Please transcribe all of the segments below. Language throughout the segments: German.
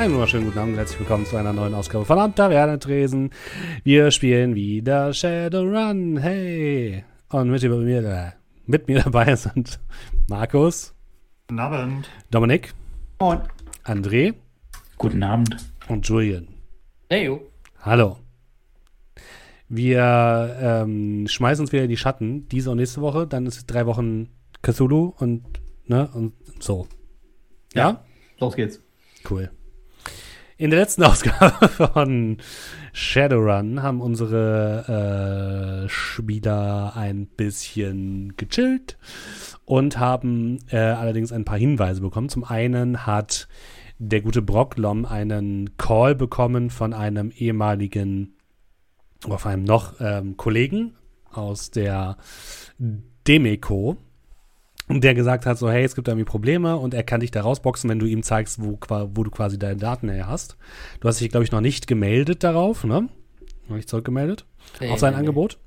Einen wunderschönen guten Abend und herzlich willkommen zu einer neuen Ausgabe von Amtavernetresen. Wir spielen wieder Shadowrun. Hey! Und mit mir dabei sind Markus. Guten Abend. Dominik. Moin. André. Guten Abend. Und Julian. Hey, jo. Hallo. Wir schmeißen uns wieder in die Schatten, diese und nächste Woche. Dann ist 3 Wochen Cthulhu und so. Ja? Los geht's. Cool. In der letzten Ausgabe von Shadowrun haben unsere Spieler ein bisschen gechillt und haben allerdings ein paar Hinweise bekommen. Zum einen hat der gute Brocklom einen Call bekommen von einem ehemaligen, oder von einem noch Kollegen aus der DeMeKo, der gesagt hat, so, hey, es gibt da irgendwie Probleme und er kann dich da rausboxen, wenn du ihm zeigst, wo du quasi deine Daten her hast. Du hast dich, glaube ich, noch nicht gemeldet darauf, ne? Noch nicht zurückgemeldet auf sein Angebot.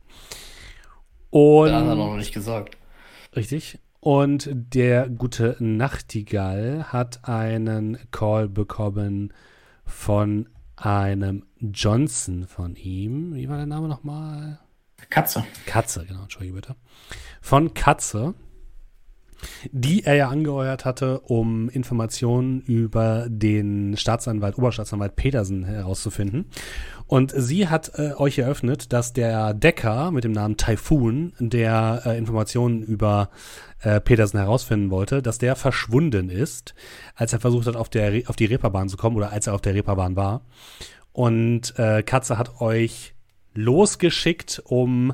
Und das hat er noch nicht gesagt. Richtig. Und der gute Nachtigall hat einen Call bekommen von einem Johnson von ihm. Wie war der Name nochmal? Katze, genau, entschuldige bitte. Von Katze, die er ja angeheuert hatte, um Informationen über den Oberstaatsanwalt Petersen herauszufinden. Und sie hat euch eröffnet, dass der Decker mit dem Namen Taifun, der Informationen über Petersen herausfinden wollte, dass der verschwunden ist, als er versucht hat, auf die Reeperbahn zu kommen oder als er auf der Reeperbahn war. Und Katze hat euch losgeschickt, um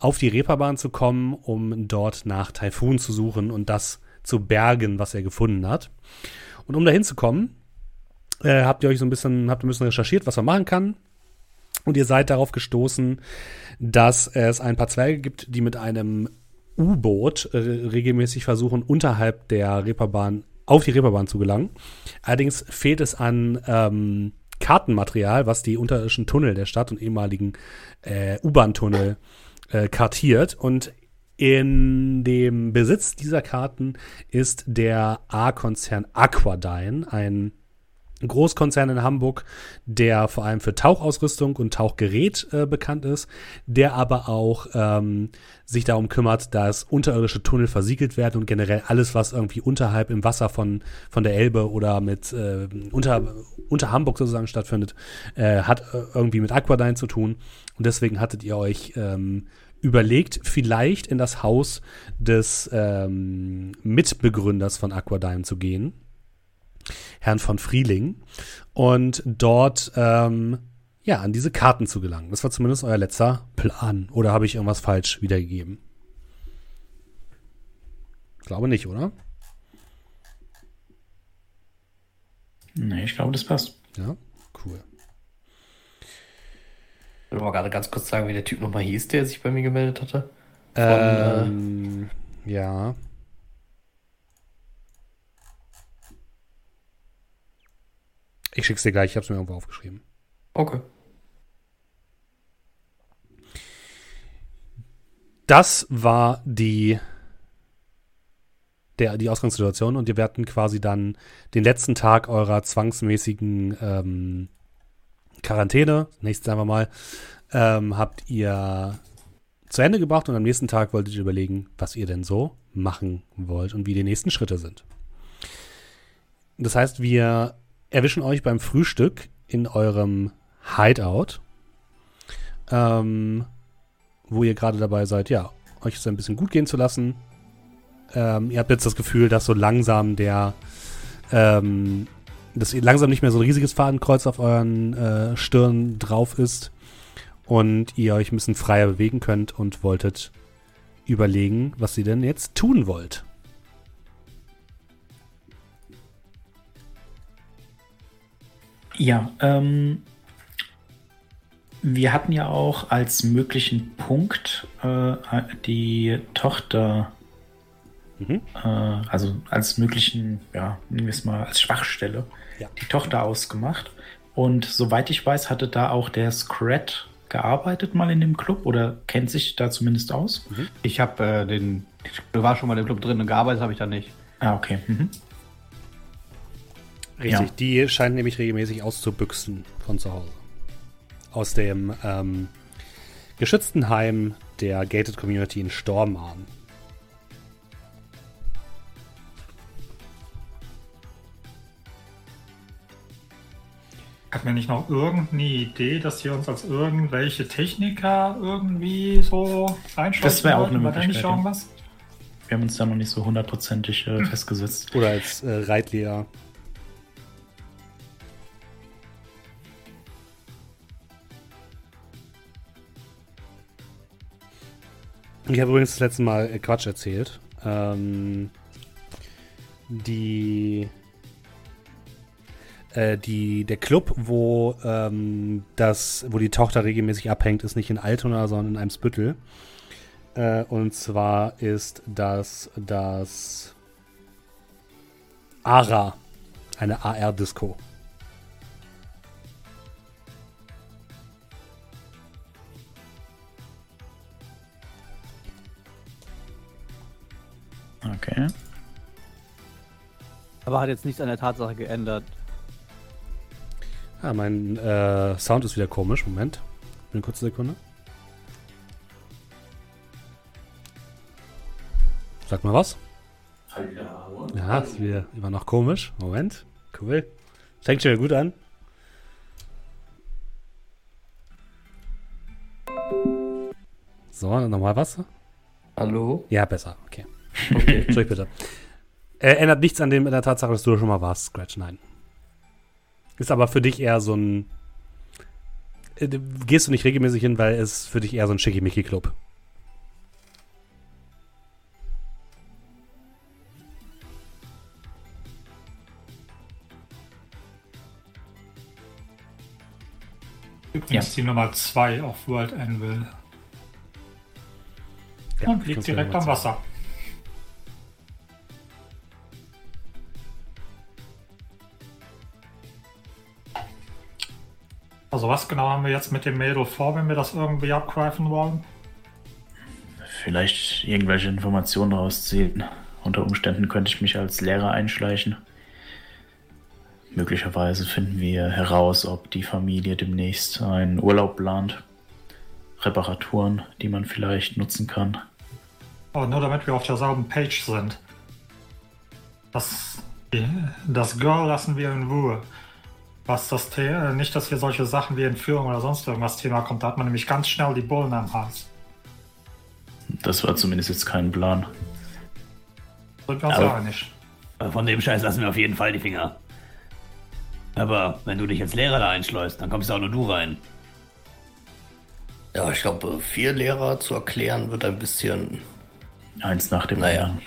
auf die Reeperbahn zu kommen, um dort nach Taifun zu suchen und das zu bergen, was er gefunden hat. Und um dahin zu kommen, habt ihr ein bisschen recherchiert, was man machen kann. Und ihr seid darauf gestoßen, dass es ein paar Zwerge gibt, die mit einem U-Boot regelmäßig versuchen, unterhalb der Reeperbahn auf die Reeperbahn zu gelangen. Allerdings fehlt es an Kartenmaterial, was die unterirdischen Tunnel der Stadt und ehemaligen U-Bahn-Tunnel kartiert, und in dem Besitz dieser Karten ist der A-Konzern Aquadine, ein Großkonzern in Hamburg, der vor allem für Tauchausrüstung und Tauchgerät bekannt ist, der aber auch sich darum kümmert, dass unterirdische Tunnel versiegelt werden und generell alles, was irgendwie unterhalb im Wasser von der Elbe oder mit unter Hamburg sozusagen stattfindet, hat irgendwie mit Aquadine zu tun. Und deswegen hattet ihr euch überlegt, vielleicht in das Haus des Mitbegründers von Aquadine zu gehen, Herrn von Frieling, und dort an diese Karten zu gelangen. Das war zumindest euer letzter Plan. Oder habe ich irgendwas falsch wiedergegeben? Ich glaube nicht, oder? Nee, ich glaube, das passt. Ja, cool. Ich will mal gerade ganz kurz sagen, wie der Typ nochmal hieß, der sich bei mir gemeldet hatte. Ja. Ich schick's dir gleich, ich hab's mir irgendwo aufgeschrieben. Okay. Das war die Ausgangssituation, und wir hatten quasi dann den letzten Tag eurer zwangsmäßigen Quarantäne, nächstes einfach mal, habt ihr zu Ende gebracht, und am nächsten Tag wolltet ihr überlegen, was ihr denn so machen wollt und wie die nächsten Schritte sind. Das heißt, wir erwischen euch beim Frühstück in eurem Hideout, wo ihr gerade dabei seid, ja, euch so ein bisschen gut gehen zu lassen. Ihr habt jetzt das Gefühl, dass so langsam dass langsam nicht mehr so ein riesiges Fadenkreuz auf euren Stirn drauf ist und ihr euch ein bisschen freier bewegen könnt, und wolltet überlegen, was ihr denn jetzt tun wollt. Ja, wir hatten ja auch als möglichen Punkt die Tochter. Mhm. Also als möglichen, ja, nehmen wir es mal als Schwachstelle, ja, die Tochter ausgemacht. Und soweit ich weiß, hatte da auch der Scrat gearbeitet mal in dem Club oder kennt sich da zumindest aus. Mhm. Ich habe war schon mal im Club drin und gearbeitet habe ich da nicht. Ah, okay. Mhm. Richtig, ja. Die scheinen nämlich regelmäßig auszubüchsen von zu Hause. Aus dem geschützten Heim der Gated Community in Stormarn. Hat man nicht noch irgendeine Idee, dass wir uns als irgendwelche Techniker irgendwie so reinschalten? Das wäre auch eine Möglichkeit. Wir haben uns da noch nicht so hundertprozentig festgesetzt. Oder als Reitlehrer. Ich habe übrigens das letzte Mal Quatsch erzählt. Der Club, wo die Tochter regelmäßig abhängt, ist nicht in Altona, sondern in Eimsbüttel. Und zwar ist das Ara, eine AR-Disco. Okay. Aber hat jetzt nichts an der Tatsache geändert. Ah, mein Sound ist wieder komisch. Moment. Eine kurze Sekunde. Sag mal was. Hallo. Ja, ist wieder immer noch komisch. Moment. Cool. Fängt schon wieder gut an. So, nochmal was. Hallo. Ja, besser. Okay. Sprich bitte. Ändert nichts an der Tatsache, dass du schon mal warst, Scratch. Nein. Ist aber für dich eher so ein... Gehst du nicht regelmäßig hin, weil es für dich eher so ein Schickimicki-Club. Übrigens die Nummer 2 auf World Anvil. Ja, und liegt direkt am Wasser. Also was genau haben wir jetzt mit dem Mädel vor, wenn wir das irgendwie abgreifen wollen? Vielleicht irgendwelche Informationen rausziehen. Unter Umständen könnte ich mich als Lehrer einschleichen. Möglicherweise finden wir heraus, ob die Familie demnächst einen Urlaub plant. Reparaturen, die man vielleicht nutzen kann. Aber nur damit wir auf derselben Page sind. Das Girl lassen wir in Ruhe. Was das Thema, nicht, dass wir solche Sachen wie Entführung oder sonst irgendwas Thema kommt, da hat man nämlich ganz schnell die Bullen am Hals. Das war zumindest jetzt kein Plan. Sind wir uns ja einig. Von dem Scheiß lassen wir auf jeden Fall die Finger. Aber wenn du dich als Lehrer da einschleust, dann kommst auch nur du rein. Ja, ich glaube, 4 Lehrer zu erklären wird ein bisschen... Eins nach dem anderen.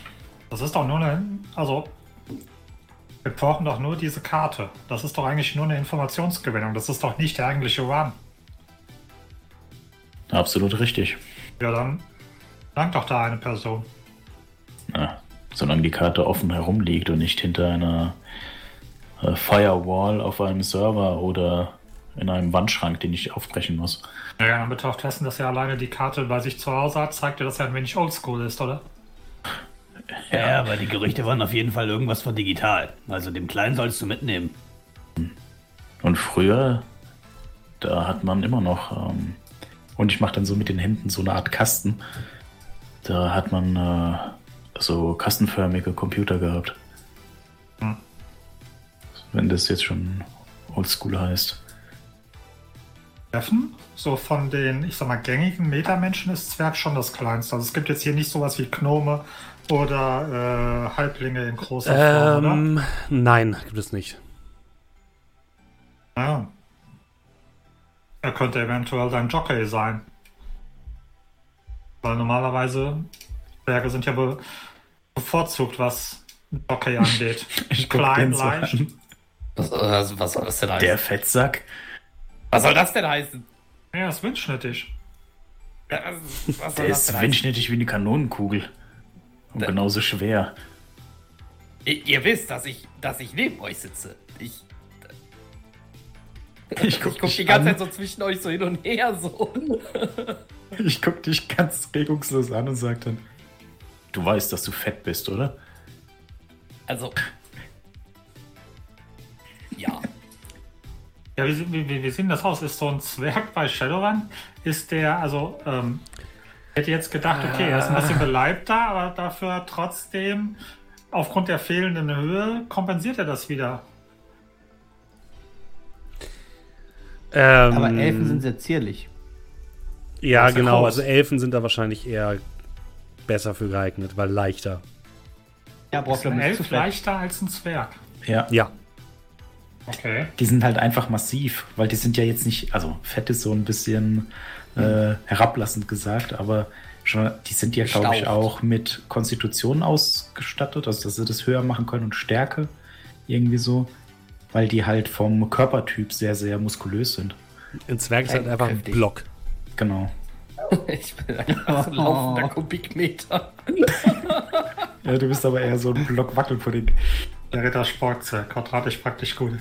Das ist doch nur eine... Also... Wir brauchen doch nur diese Karte. Das ist doch eigentlich nur eine Informationsgewinnung. Das ist doch nicht der eigentliche Run. Absolut richtig. Ja, dann langt doch da eine Person. Ja, solange die Karte offen herumliegt und nicht hinter einer Firewall auf einem Server oder in einem Wandschrank, den ich aufbrechen muss. Naja, dann bitte auch testen, dass er alleine die Karte bei sich zu Hause hat. Zeigt dir, dass er ein wenig oldschool ist, oder? Ja, aber die Gerüchte waren auf jeden Fall irgendwas von digital. Also dem Kleinen sollst du mitnehmen. Und früher, da hat man immer noch... und ich mache dann so mit den Händen so eine Art Kasten. Da hat man so kastenförmige Computer gehabt. Hm. Wenn das jetzt schon oldschool heißt. Treffen? So von den, ich sag mal, gängigen Metamenschen ist Zwerg schon das Kleinste. Also es gibt jetzt hier nicht sowas wie Gnome... Oder Halblinge in großer Form, oder? Nein, gibt es nicht. Ja. Er könnte eventuell dein Jockey sein. Weil normalerweise Berge sind ja bevorzugt, was Jockey angeht. Ich klein, leicht. Was soll das denn heißen? Der Fettsack. Was soll das denn heißen? Ja, ist windschnittig. Ja, der ist windschnittig wie eine Kanonenkugel. Und genauso schwer. Ihr wisst, dass ich neben euch sitze. Ich guck die ganze Zeit so zwischen euch so hin und her. So. Ich guck dich ganz regungslos an und sag dann, du weißt, dass du fett bist, oder? Also, Ja. Ja, wir sehen, das Haus ist so ein Zwerg bei Shadowrun. Ist der, also, hätte jetzt gedacht, okay, er ist ein bisschen beleibter, aber dafür trotzdem, aufgrund der fehlenden Höhe, kompensiert er das wieder. Aber Elfen sind sehr zierlich. Ja, genau, also Elfen sind da wahrscheinlich eher besser für geeignet, weil leichter. Ja, brauchst du ein Elf leichter als ein Zwerg? Ja. Ja. Okay. Die sind halt einfach massiv, weil die sind ja jetzt nicht, also fett ist so ein bisschen herablassend gesagt, aber schon, die sind ja, glaube ich, auch mit Konstitution ausgestattet, also dass sie das höher machen können und Stärke irgendwie so, weil die halt vom Körpertyp sehr, sehr muskulös sind. Ein Zwerg ist halt einfach ein Block. Genau. Ich bin einfach so ein laufender Kubikmeter. Ja, du bist aber eher so ein Block Wackelpudding. Der Rittersportzwerg, quadratisch praktisch gut.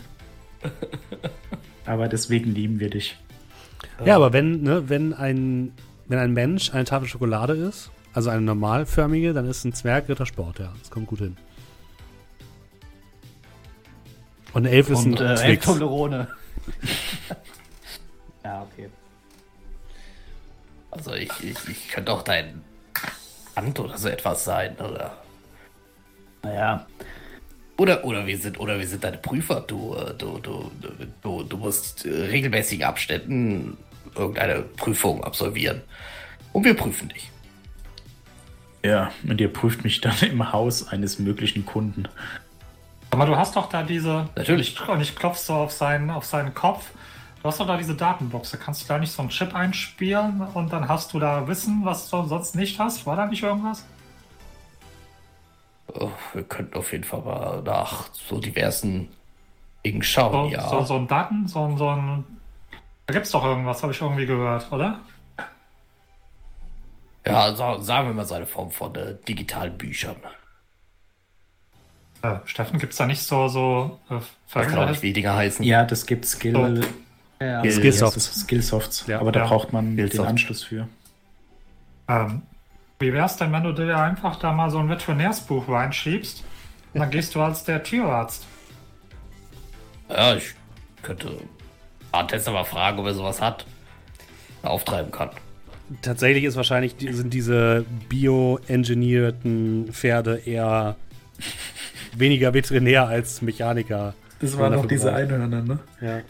Aber deswegen lieben wir dich. Ja, aber wenn ein Mensch eine Tafel Schokolade ist, also eine normalförmige, dann ist ein Zwerg Rittersport, ja. Das kommt gut hin. Und ein Elf ist ein Twix. Ja, okay. Also ich könnte auch dein Amt oder so etwas sein, oder? Naja. Oder wir sind deine Prüfer. Du musst regelmäßigen Abständen irgendeine Prüfung absolvieren. Und wir prüfen dich. Ja, und ihr prüft mich dann im Haus eines möglichen Kunden. Aber du hast doch da diese... Natürlich. Und ich klopfe so auf seinen Kopf. Du hast doch da diese Datenbox. Da kannst du da nicht so einen Chip einspielen und dann hast du da Wissen, was du sonst nicht hast. War da nicht irgendwas? Oh, wir könnten auf jeden Fall mal nach so diversen Dingen schauen, ja. So ein Daten, da gibt's doch irgendwas, habe ich irgendwie gehört, oder? Ja, sagen wir mal so eine Form von digitalen Büchern. Steffen, gibt's da nicht so weiß gar nicht, wie Dinger heißen. Ja, das gibt Skillsofts. Ja, aber da braucht man Skillsoft. Den Anschluss für. Wie wär's denn, wenn du dir einfach da mal so ein Veterinärsbuch reinschiebst und dann gehst du als der Tierarzt? Ja, ich könnte Artester mal fragen, ob er sowas hat, auftreiben kann. Tatsächlich ist wahrscheinlich, sind diese bio-engineerten Pferde eher weniger veterinär als Mechaniker. Das waren noch diese Einhörner, ne? Ja.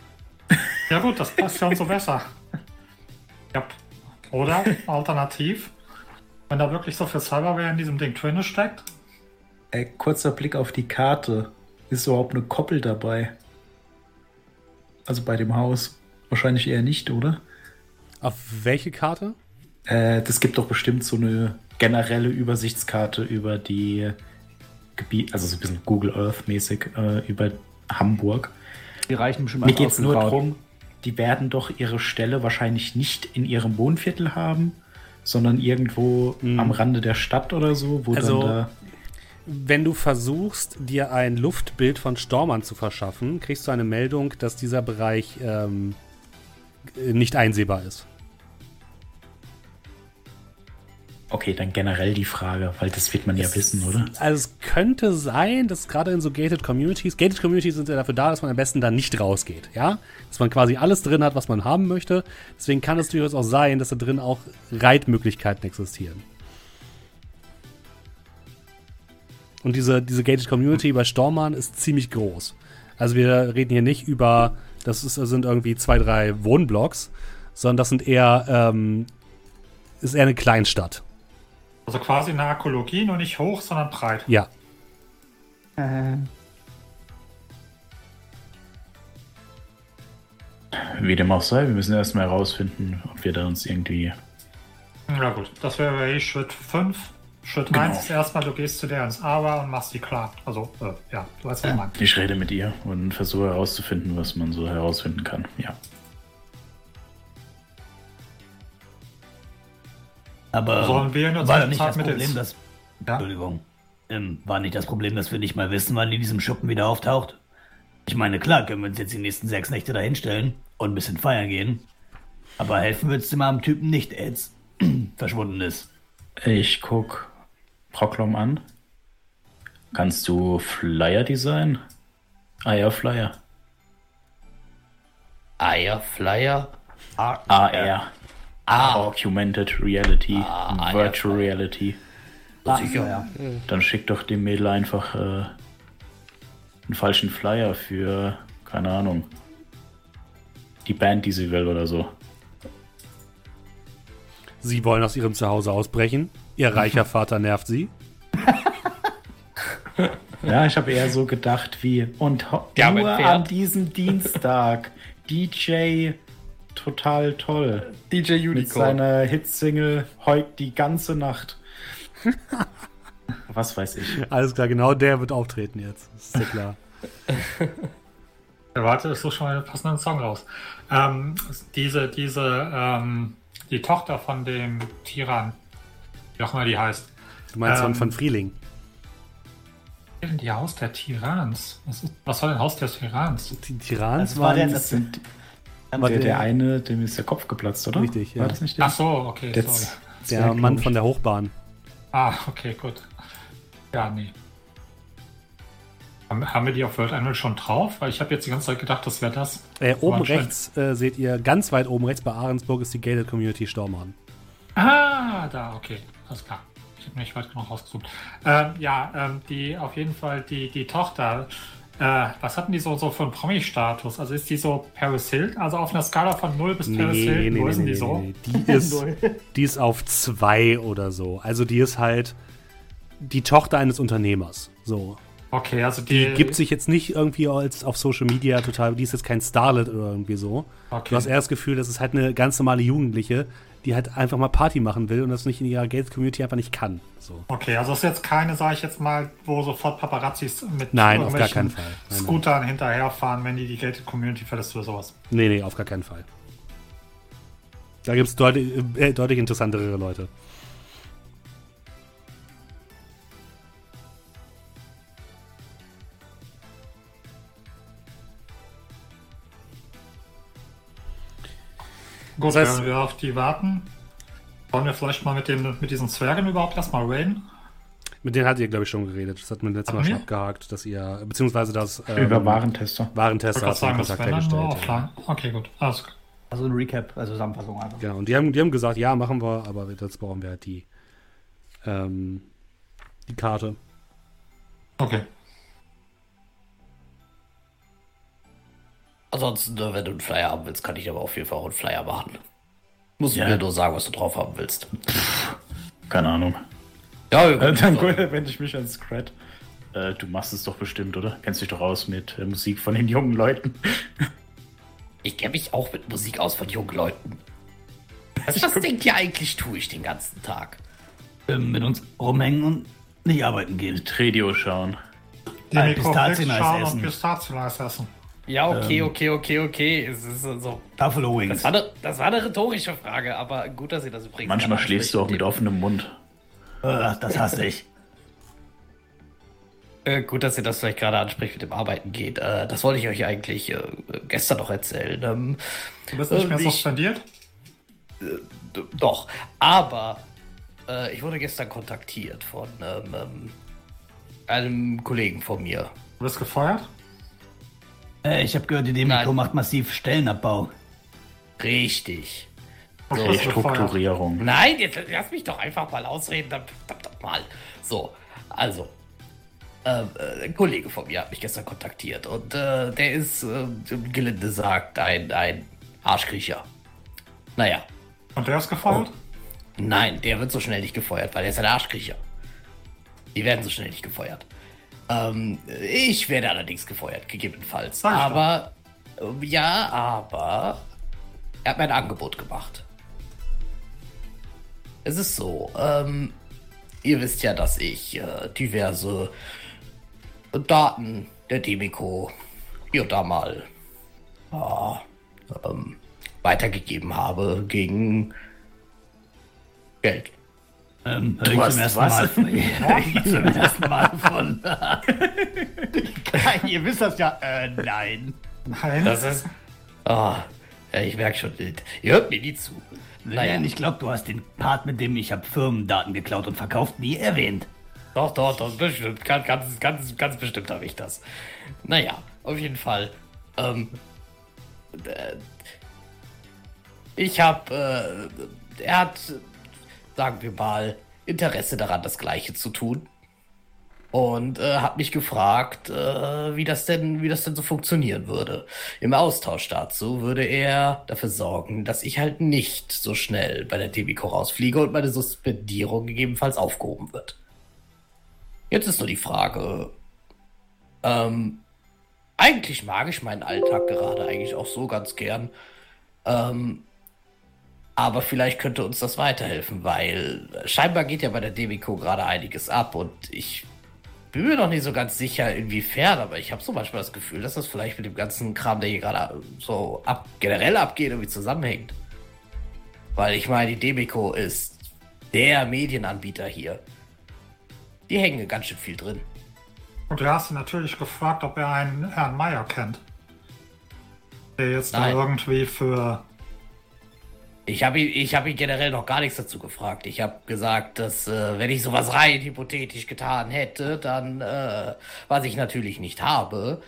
Ja gut, das passt schon so besser. Ja. Oder alternativ... Wenn da wirklich so viel Cyberware in diesem Ding drin steckt. Ey, kurzer Blick auf die Karte. Ist überhaupt eine Koppel dabei? Also bei dem Haus. Wahrscheinlich eher nicht, oder? Auf welche Karte? Das gibt doch bestimmt so eine generelle Übersichtskarte über die Gebiete, also so ein bisschen Google Earth-mäßig, über Hamburg. Die reichen bestimmt mal. Mir geht es nur darum, die werden doch ihre Stelle wahrscheinlich nicht in ihrem Wohnviertel haben, sondern irgendwo am Rande der Stadt oder so, wo also, dann da... Wenn du versuchst, dir ein Luftbild von Stormarn zu verschaffen, kriegst du eine Meldung, dass dieser Bereich nicht einsehbar ist. Okay, dann generell die Frage, weil das wird man ja wissen, oder? Also es könnte sein, dass gerade in so Gated Communities sind ja dafür da, dass man am besten da nicht rausgeht, ja? Dass man quasi alles drin hat, was man haben möchte. Deswegen kann es durchaus auch sein, dass da drin auch Reitmöglichkeiten existieren. Und diese Gated Community bei Stormarn ist ziemlich groß. Also wir reden hier nicht über, das sind irgendwie 2-3 Wohnblocks, sondern das sind eher, ist eher eine Kleinstadt. Also quasi eine Ökologie, nur nicht hoch, sondern breit. Ja. Wie dem auch sei, wir müssen erstmal herausfinden, ob wir da uns irgendwie... Na gut, das wäre Schritt 5. Schritt 1 ist erstmal, du gehst zu der ins Aber und machst die klar. Also, du weißt, was ich meine. Ich rede mit ihr und versuche herauszufinden, was man so herausfinden kann, ja. Aber war nicht das Problem, dass wir nicht mal wissen, wann die in diesem Schuppen wieder auftaucht? Ich meine, klar, können wir uns jetzt die nächsten 6 Nächte da hinstellen und ein bisschen feiern gehen. Aber helfen würdest du mal am Typen nicht, der jetzt verschwunden ist. Ich guck Brocklom an. Kannst du Flyer design? Ah ja, Flyer. Eierflyer? AR. Augmented Reality. Virtual Reality. Sicher. Dann schick doch dem Mädel einfach einen falschen Flyer für, keine Ahnung, die Band, die sie will oder so. Sie wollen aus ihrem Zuhause ausbrechen. Ihr reicher Vater nervt sie. Ja, ich habe eher so gedacht wie, und nur an diesem Dienstag DJ total toll. DJ Unicorn. Mit seiner Hitsingle heult die ganze Nacht. Was weiß ich. Alles klar, genau der wird auftreten jetzt. Das ist ja klar. Warte, ich suche schon mal einen passenden Song raus. Die Tochter von dem Tyrann, wie auch immer die heißt. Du meinst von Frieling? Die Haus der Tyrans. Was war denn Haus der Tyrans? Die Tyrans das waren... Der eine, dem ist der Kopf geplatzt, oder? Richtig, ja. War das nicht der? Ach so, okay. Der Mann von der Hochbahn. Ah, okay, gut. Ja, nee. Haben wir die auf World Anvil schon drauf? Weil ich habe jetzt die ganze Zeit gedacht, das wäre das. Oben rechts seht ihr, ganz weit oben rechts bei Ahrensburg ist die Gated Community Stormarn. Ah, da, okay. Alles klar. Ich habe nicht weit genug rausgesucht. Die auf jeden Fall, die Tochter, was hatten die so für einen Promi-Status? Also ist die so Paris Hilton? Also auf einer Skala von 0 bis Paris Hilton, wo sind die so? Die ist auf 2 oder so. Also die ist halt die Tochter eines Unternehmers. So. Okay, also die gibt sich jetzt nicht irgendwie als auf Social Media total, die ist jetzt kein Starlet oder irgendwie so. Okay. Du hast eher das Gefühl, das ist halt eine ganz normale Jugendliche, die halt einfach mal Party machen will und das nicht in ihrer Gated-Community einfach nicht kann. So. Okay, also ist jetzt keine, sag ich jetzt mal, wo sofort Paparazzis mit auf gar keinen Fall. Nein, Scootern hinterherfahren, wenn die Gated-Community verlässt oder sowas. Nee, auf gar keinen Fall. Da gibt es deutlich interessantere Leute. Gut, das heißt, wenn wir auf die warten, wollen wir vielleicht mal mit diesen Zwergen überhaupt erstmal reden? Mit denen hattet ihr, glaube ich, schon geredet. Das hat man letztes Mal schon abgehakt, dass ihr, beziehungsweise das... über Warentester. Warentester hat den Kontakt hergestellt. Ja. Okay, gut. Also ein Recap, also Zusammenfassung einfach. Genau, und die haben gesagt, ja, machen wir, aber jetzt brauchen wir halt die Karte. Okay. Ansonsten, wenn du einen Flyer haben willst, kann ich aber auf jeden Fall auch einen Flyer machen. Musst du mir nur sagen, was du drauf haben willst. Keine Ahnung. Ja, dann wende ich mich an Scrat. Du machst es doch bestimmt, oder? Kennst dich doch aus mit Musik von den jungen Leuten. Ich kenne mich auch mit Musik aus von jungen Leuten. Was denkt ihr eigentlich, tue ich den ganzen Tag? Mit uns rumhängen und nicht arbeiten gehen. Radio schauen. Pistazien-Eis essen. Ja, okay. Es ist so. Buffalo Wings. Das war eine rhetorische Frage, aber gut, dass ihr das übrigens. Manchmal schläfst du auch mit offenem Mund. Das hasse ich. Gut, dass ihr das vielleicht gerade anspricht mit dem Arbeiten geht. Das wollte ich euch eigentlich gestern noch erzählen. Du bist nicht mehr suspendiert? Doch, aber ich wurde gestern kontaktiert von einem Kollegen von mir. Du bist gefeuert? Ich habe gehört, die DeMeKo macht massiv Stellenabbau. Richtig. So. Restrukturierung. Nein, jetzt lass mich doch einfach mal ausreden. Dann mal. So, also. Ein Kollege von mir hat mich gestern kontaktiert. Und der ist, gelinde gesagt, ein Arschkriecher. Naja. Und der ist gefeuert? Nein, der wird so schnell nicht gefeuert, weil er ist ein Arschkriecher. Die werden so schnell nicht gefeuert. Ich werde allerdings gefeuert, gegebenenfalls. Aber er hat mir ein Angebot gemacht. Es ist so, ihr wisst ja, dass ich diverse Daten der DeMeKo hier und da mal weitergegeben habe gegen Geld. Du hast zum ersten Mal von... Ihr wisst das ja. Nein. Das ist... ja, ich merke schon, ihr hört mir nie zu. Naja, ich glaube, du hast den Part, mit dem ich habe Firmendaten geklaut und verkauft, nie erwähnt. Doch, bestimmt. Ganz bestimmt habe ich das. Naja, auf jeden Fall. Er hat, sagen wir mal, Interesse daran, das Gleiche zu tun. Und hat mich gefragt, wie das denn so funktionieren würde. Im Austausch dazu würde er dafür sorgen, dass ich halt nicht so schnell bei der DeMeKo rausfliege und meine Suspendierung gegebenenfalls aufgehoben wird. Jetzt ist nur die Frage, eigentlich mag ich meinen Alltag gerade eigentlich auch so ganz gern, aber vielleicht könnte uns das weiterhelfen, weil scheinbar geht ja bei der DeMeKo gerade einiges ab und ich bin mir noch nicht so ganz sicher, inwiefern, aber ich habe so manchmal das Gefühl, dass das vielleicht mit dem ganzen Kram, der hier gerade so generell abgeht, irgendwie zusammenhängt. Weil ich meine, die DeMeKo ist der Medienanbieter hier. Die hängen ganz schön viel drin. Und du hast ihn natürlich gefragt, ob er einen Herrn Meier kennt. Der jetzt da irgendwie für... Ich hab ihn generell noch gar nichts dazu gefragt. Ich habe gesagt, dass wenn ich sowas rein hypothetisch getan hätte, dann, was ich natürlich nicht habe,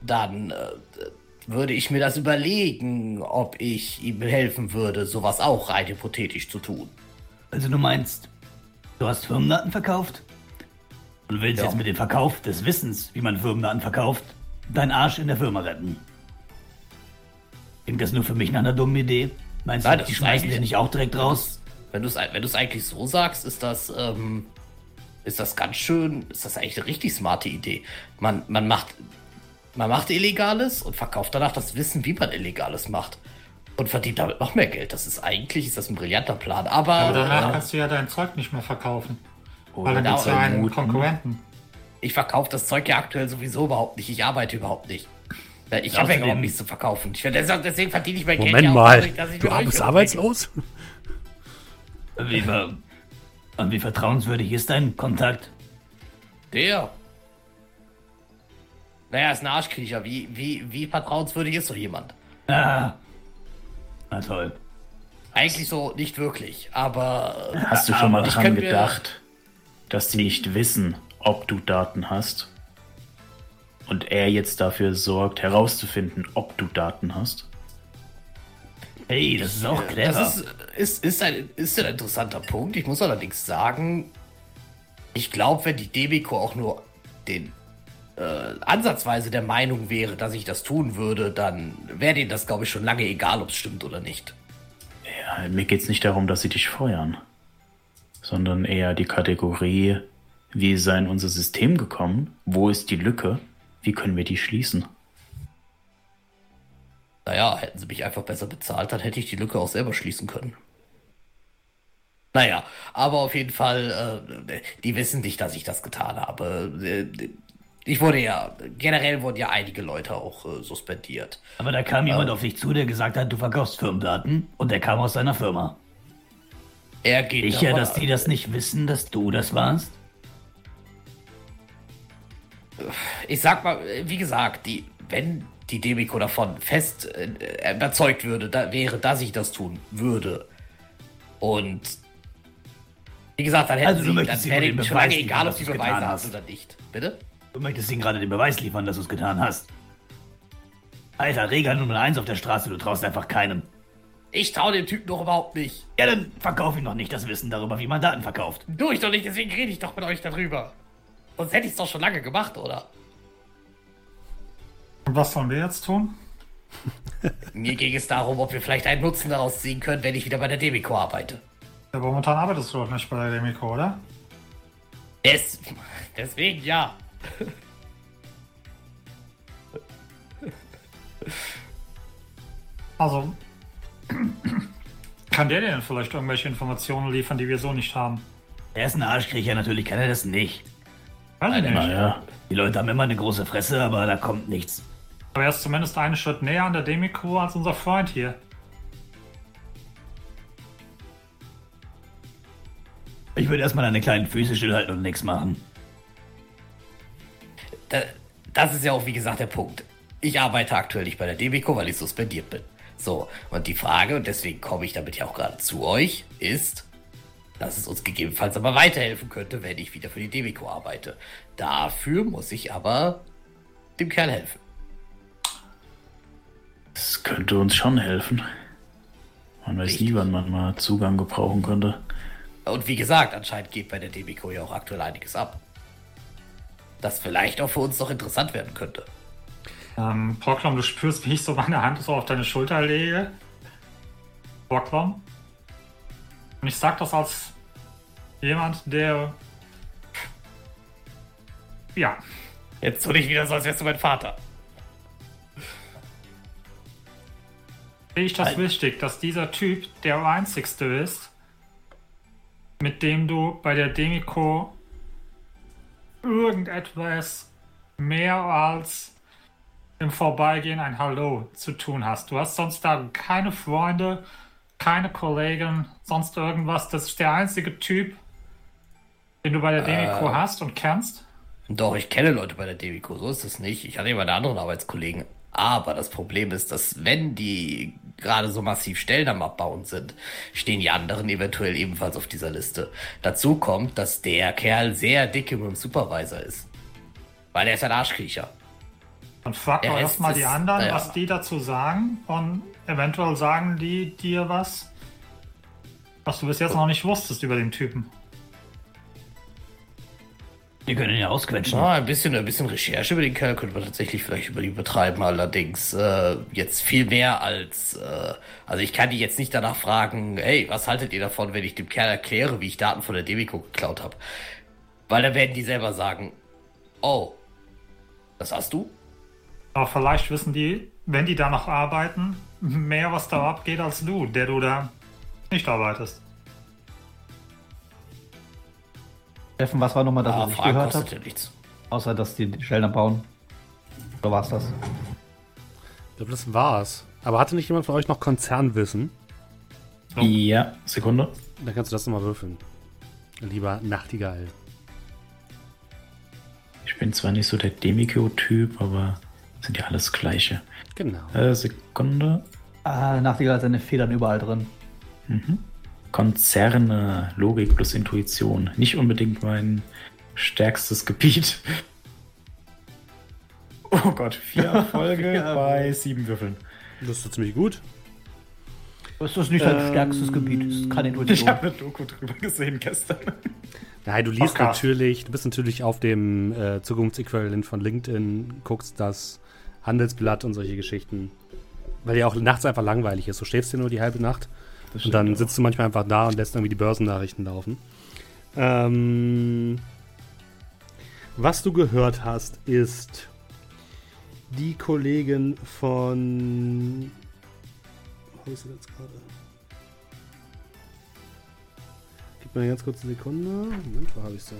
dann würde ich mir das überlegen, ob ich ihm helfen würde, sowas auch rein hypothetisch zu tun. Also du meinst, du hast Firmendaten verkauft und willst jetzt mit dem Verkauf des Wissens, wie man Firmendaten verkauft, deinen Arsch in der Firma retten? Klingt das nur für mich nach einer dummen Idee? Meinst du, die schmeißen dich nicht auch direkt raus? Wenn du es eigentlich so sagst, ist das eigentlich eine richtig smarte Idee. Man macht Illegales und verkauft danach das Wissen, wie man Illegales macht. Und verdient damit noch mehr Geld. Das ist ein brillanter Plan, aber danach kannst du ja dein Zeug nicht mehr verkaufen. Weil dann gibt's ja einen Konkurrenten. Ich verkaufe das Zeug ja aktuell sowieso überhaupt nicht. Ich arbeite überhaupt nicht. Ich habe ja überhaupt nichts zu verkaufen. Deswegen verdiene ich mein Geld. Moment mal, du bist arbeitslos? Wie vertrauenswürdig ist dein Kontakt? Der? Naja, ist ein Arschkriecher. Wie vertrauenswürdig ist so jemand? Ah. Na toll. Eigentlich so nicht wirklich, aber... Hast du schon mal dran gedacht, dass die nicht wissen, ob du Daten hast? Und er jetzt dafür sorgt, herauszufinden, ob du Daten hast. Hey, das ist auch clever. Das ist ein interessanter Punkt. Ich muss allerdings sagen, ich glaube, wenn die DeMeKo auch nur den ansatzweise der Meinung wäre, dass ich das tun würde, dann wäre denen das, glaube ich, schon lange egal, ob es stimmt oder nicht. Ja, mir geht's nicht darum, dass sie dich feuern, sondern eher die Kategorie, wie sei in unser System gekommen, wo ist die Lücke? Wie können wir die schließen? Naja, hätten sie mich einfach besser bezahlt, dann hätte ich die Lücke auch selber schließen können. Naja, aber auf jeden Fall, die wissen nicht, dass ich das getan habe. Generell wurden ja einige Leute auch suspendiert. Aber da kam jemand auf dich zu, der gesagt hat, du verkaufst Firmendaten und der kam aus seiner Firma. Er geht sicher, aber, dass die das nicht wissen, dass du das warst? Ich sag mal, wie gesagt, wenn die DeMeKo davon fest überzeugt würde, dass ich das tun würde. Und wie gesagt, dann hätten sie schon lange egal, ob sie Beweise hast oder nicht. Bitte? Du möchtest ihnen gerade den Beweis liefern, dass du es getan hast. Alter, Regel Nummer 1 auf der Straße, du traust einfach keinem. Ich traue dem Typen doch überhaupt nicht. Ja, dann verkauf ihm noch nicht das Wissen darüber, wie man Daten verkauft. Tue ich doch nicht, deswegen rede ich doch mit euch darüber. Sonst hätte ich es doch schon lange gemacht, oder? Und was sollen wir jetzt tun? Mir ging es darum, ob wir vielleicht einen Nutzen daraus ziehen können, wenn ich wieder bei der DeMeKo arbeite. Ja, aber momentan arbeitest du doch nicht bei der DeMeKo, oder? Deswegen ja. Also, kann der denn vielleicht irgendwelche Informationen liefern, die wir so nicht haben? Er ist ein Arschkriecher, natürlich kann er das nicht. Naja, die Leute haben immer eine große Fresse, aber da kommt nichts. Aber er ist zumindest einen Schritt näher an der DeMeKo als unser Freund hier. Ich würde erstmal deine kleinen Füße stillhalten und nichts machen. Das ist ja auch, wie gesagt, der Punkt. Ich arbeite aktuell nicht bei der DeMeKo, weil ich suspendiert bin. So, und die Frage, und deswegen komme ich damit ja auch gerade zu euch, ist... dass es uns gegebenenfalls aber weiterhelfen könnte, wenn ich wieder für die DeMeKo arbeite. Dafür muss ich aber dem Kerl helfen. Das könnte uns schon helfen. Man weiß nie, wann man mal Zugang gebrauchen könnte. Und wie gesagt, anscheinend geht bei der DeMeKo ja auch aktuell einiges ab. Das vielleicht auch für uns noch interessant werden könnte. Brocklom, du spürst, wie ich so meine Hand so auf deine Schulter lege. Brocklom. Und ich sag das als jemand, der... Ja. Jetzt tu dich wieder so, als wärst du mein Vater. Finde ich das wichtig, dass dieser Typ der einzigste ist, mit dem du bei der DeMeKo irgendetwas mehr als im Vorbeigehen ein Hallo zu tun hast. Du hast sonst da keine Freunde, keine Kollegen, sonst irgendwas. Das ist der einzige Typ, den du bei der DeMeKo hast und kennst. Doch, ich kenne Leute bei der DeMeKo, so ist es nicht. Ich hatte immer einen anderen Arbeitskollegen. Aber das Problem ist, dass wenn die gerade so massiv Stellen am Abbauen sind, stehen die anderen eventuell ebenfalls auf dieser Liste. Dazu kommt, dass der Kerl sehr dicke mit dem Supervisor ist. Weil er ist ein Arschkriecher. Dann frag doch erstmal die anderen, was die dazu sagen. Und eventuell sagen die dir was du bis jetzt noch nicht wusstest über den Typen. Die können ihn ja ausquetschen. Ja, ein bisschen Recherche über den Kerl könnte man tatsächlich vielleicht über die betreiben. Allerdings jetzt viel mehr als... also ich kann die jetzt nicht danach fragen, hey, was haltet ihr davon, wenn ich dem Kerl erkläre, wie ich Daten von der DeMeKo geklaut habe? Weil dann werden die selber sagen, oh, das hast du? Aber vielleicht wissen die, wenn die da noch arbeiten, mehr, was da abgeht, als du, der du da nicht arbeitest. Steffen, was war nochmal das, was ich gehört habe? Außer, dass die Stellen abbauen. Oder war es das? Ich glaube, das war's. Aber hatte nicht jemand von euch noch Konzernwissen? Oh. Ja, Sekunde. Dann kannst du das nochmal würfeln. Lieber Nachtigall. Ich bin zwar nicht so der DeMeKo-Typ, aber sind ja alles Gleiche. Genau. Sekunde. Nachtigall hat seine Federn überall drin. Mhm. Konzerne, Logik plus Intuition. Nicht unbedingt mein stärkstes Gebiet. Oh Gott, 4 Erfolge bei 7 Würfeln. Das ist ziemlich gut. Das ist nicht dein stärkstes Gebiet, das ist keine Intuition. Ich habe eine Doku drüber gesehen gestern. Nein, du liest natürlich, du bist natürlich auf dem Zukunftsäquivalent von LinkedIn, guckst das Handelsblatt und solche Geschichten. Weil ja auch nachts einfach langweilig ist. Du schläfst ja nur die halbe Nacht. Und dann sitzt du manchmal einfach da und lässt irgendwie die Börsennachrichten laufen. Was du gehört hast, ist die Kollegin von... Wo ist sie jetzt gerade? Gib mir eine ganz kurze Sekunde. Moment, wo habe ich es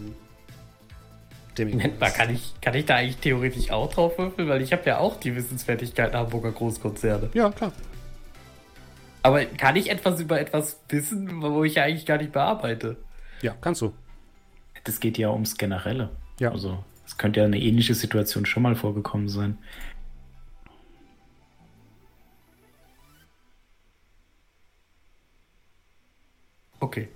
denn? Moment mal, kann ich da eigentlich theoretisch auch drauf würfeln? Weil ich habe ja auch die Wissensfertigkeit Hamburger Großkonzerne. Ja, klar. Aber kann ich etwas über etwas wissen, wo ich ja eigentlich gar nicht bearbeite? Ja, kannst du. Das geht ja ums Generelle. Ja. Also, es könnte ja eine ähnliche Situation schon mal vorgekommen sein. Okay.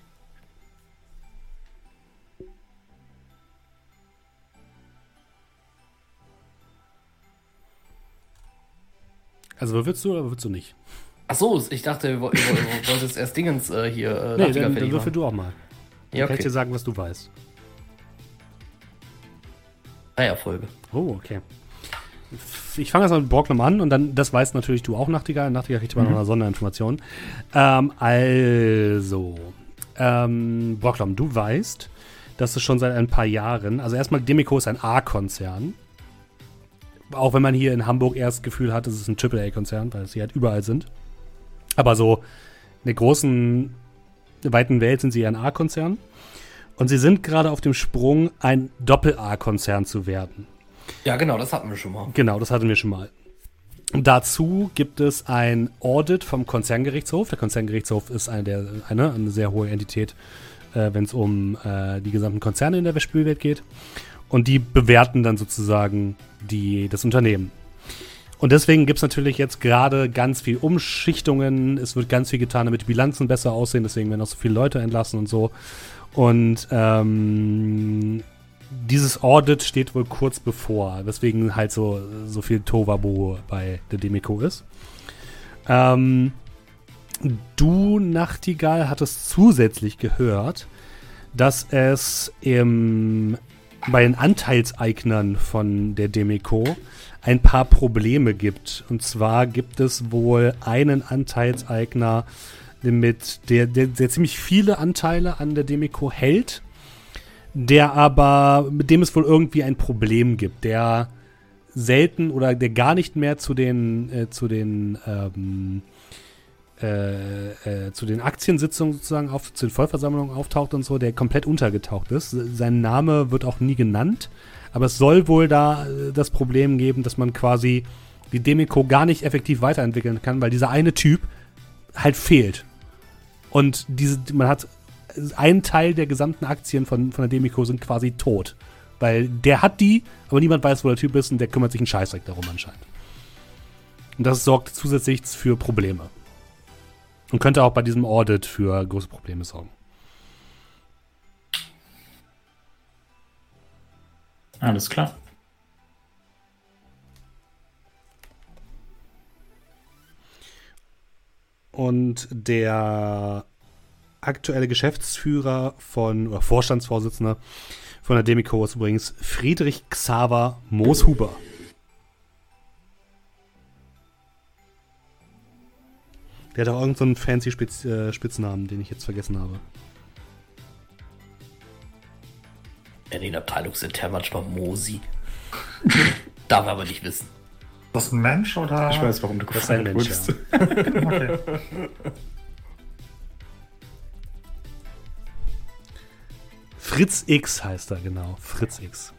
Also, würdest du nicht? Ach so, ich dachte, du wolltest erst Dingens hier... Nee, dann würfel du auch mal. Ja, okay. Kann ich dir sagen, was du weißt. 3 Erfolge. Oh, okay. Ich fange jetzt mal mit Brocklom an und dann, das weißt natürlich du auch, Nachtigall. Nachtigall kriegt immer noch eine Sonderinformation. Brocklom, du weißt, dass es schon seit ein paar Jahren... Also erstmal, DeMeKo ist ein A-Konzern. Auch wenn man hier in Hamburg erst das Gefühl hat, es ist ein AAA-Konzern, weil sie halt überall sind. Aber so in der großen, weiten Welt sind sie ein A-Konzern. Und sie sind gerade auf dem Sprung, ein Doppel-A-Konzern zu werden. Ja, genau, das hatten wir schon mal. Und dazu gibt es ein Audit vom Konzerngerichtshof. Der Konzerngerichtshof ist eine sehr hohe Entität, wenn es um die gesamten Konzerne in der Spielwelt geht. Und die bewerten dann sozusagen das Unternehmen. Und deswegen gibt es natürlich jetzt gerade ganz viel Umschichtungen. Es wird ganz viel getan, damit die Bilanzen besser aussehen. Deswegen werden auch so viele Leute entlassen und so. Und dieses Audit steht wohl kurz bevor. Weswegen halt so viel Tovabo bei der DeMeKo ist. Du, Nachtigall, hattest zusätzlich gehört, dass es bei den Anteilseignern von der DeMeKo ein paar Probleme gibt. Und zwar gibt es wohl einen Anteilseigner, der ziemlich viele Anteile an der DeMeKo hält, mit dem es wohl irgendwie ein Problem gibt, der selten oder der gar nicht mehr zu den Aktiensitzungen sozusagen, zu den Vollversammlungen auftaucht und so, der komplett untergetaucht ist. Sein Name wird auch nie genannt, aber es soll wohl da das Problem geben, dass man quasi die DeMeKo gar nicht effektiv weiterentwickeln kann, weil dieser eine Typ halt fehlt. Und man hat einen Teil der gesamten Aktien von der DeMeKo sind quasi tot. Weil der hat die, aber niemand weiß, wo der Typ ist und der kümmert sich einen Scheißdreck darum anscheinend. Und das sorgt zusätzlich für Probleme. Und könnte auch bei diesem Audit für große Probleme sorgen. Alles klar. Und der aktuelle Geschäftsführer oder Vorstandsvorsitzender von der DeMeKo ist übrigens Friedrich Xaver Mooshuber. Der hat auch irgendeinen fancy Spitznamen, den ich jetzt vergessen habe. In den Abteilungen sind ja manchmal Mosi. Darf man aber nicht wissen. Das ist ein Mensch, oder? Ich weiß, warum du gefallen wurdest. Das ist ein Mensch, ja. Okay. Fritz X heißt er, genau. Fritz X.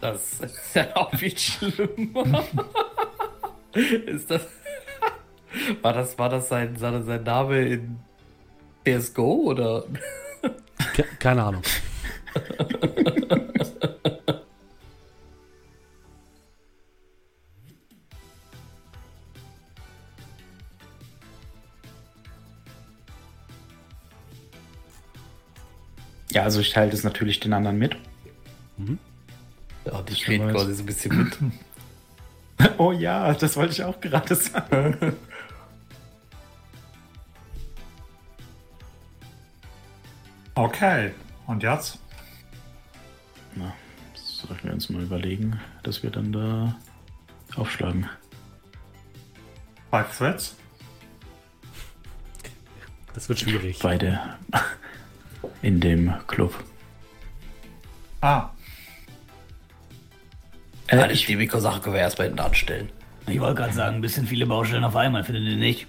Das ist ja auch viel schlimmer. Ist das... War das sein Name in CSGO, oder? Keine Ahnung. Ja, also ich teile das natürlich den anderen mit. Mhm. Ja, ich rede quasi so ein bisschen mit. Oh ja, das wollte ich auch gerade sagen. Okay, und jetzt? Na, sollten wir uns mal überlegen, dass wir dann da aufschlagen. Bei Fritz? Das wird schwierig. In dem Club. Ah. Die DeMeKo-Sache können wir erstmal hinten anstellen. Ich wollte gerade sagen, ein bisschen viele Baustellen auf einmal, findet ihr nicht?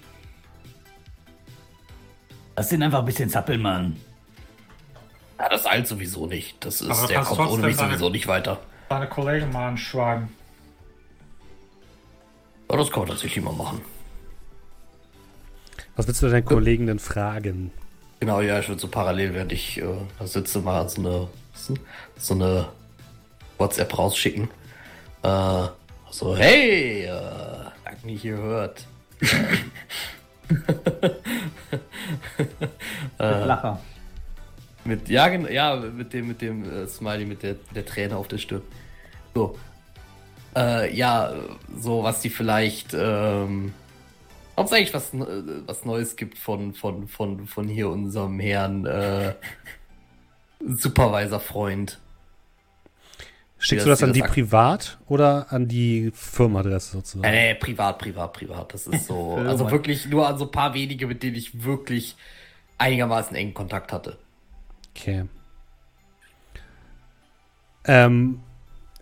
Lass den einfach ein bisschen zappeln, Mann. Ja, das eilt sowieso nicht. Der kommt ohne mich sowieso nicht weiter. Deine Kollegen mal anschlagen. Ja, das kann man tatsächlich mal machen. Was willst du deinen Kollegen denn fragen? Genau, ja, ich würde so parallel, während ich da sitze, mal so eine WhatsApp rausschicken. So, hey, lang nicht gehört. Lacher. Mit dem Smiley, mit der Träne auf der Stirn. So. So was die vielleicht, ob es eigentlich was Neues gibt von hier unserem Herrn Supervisor-Freund. Schickst du das an die privat oder an die Firmenadresse sozusagen? Nee, privat. Das ist so. Also wirklich nur an so ein paar wenige, mit denen ich wirklich einigermaßen engen Kontakt hatte. Okay.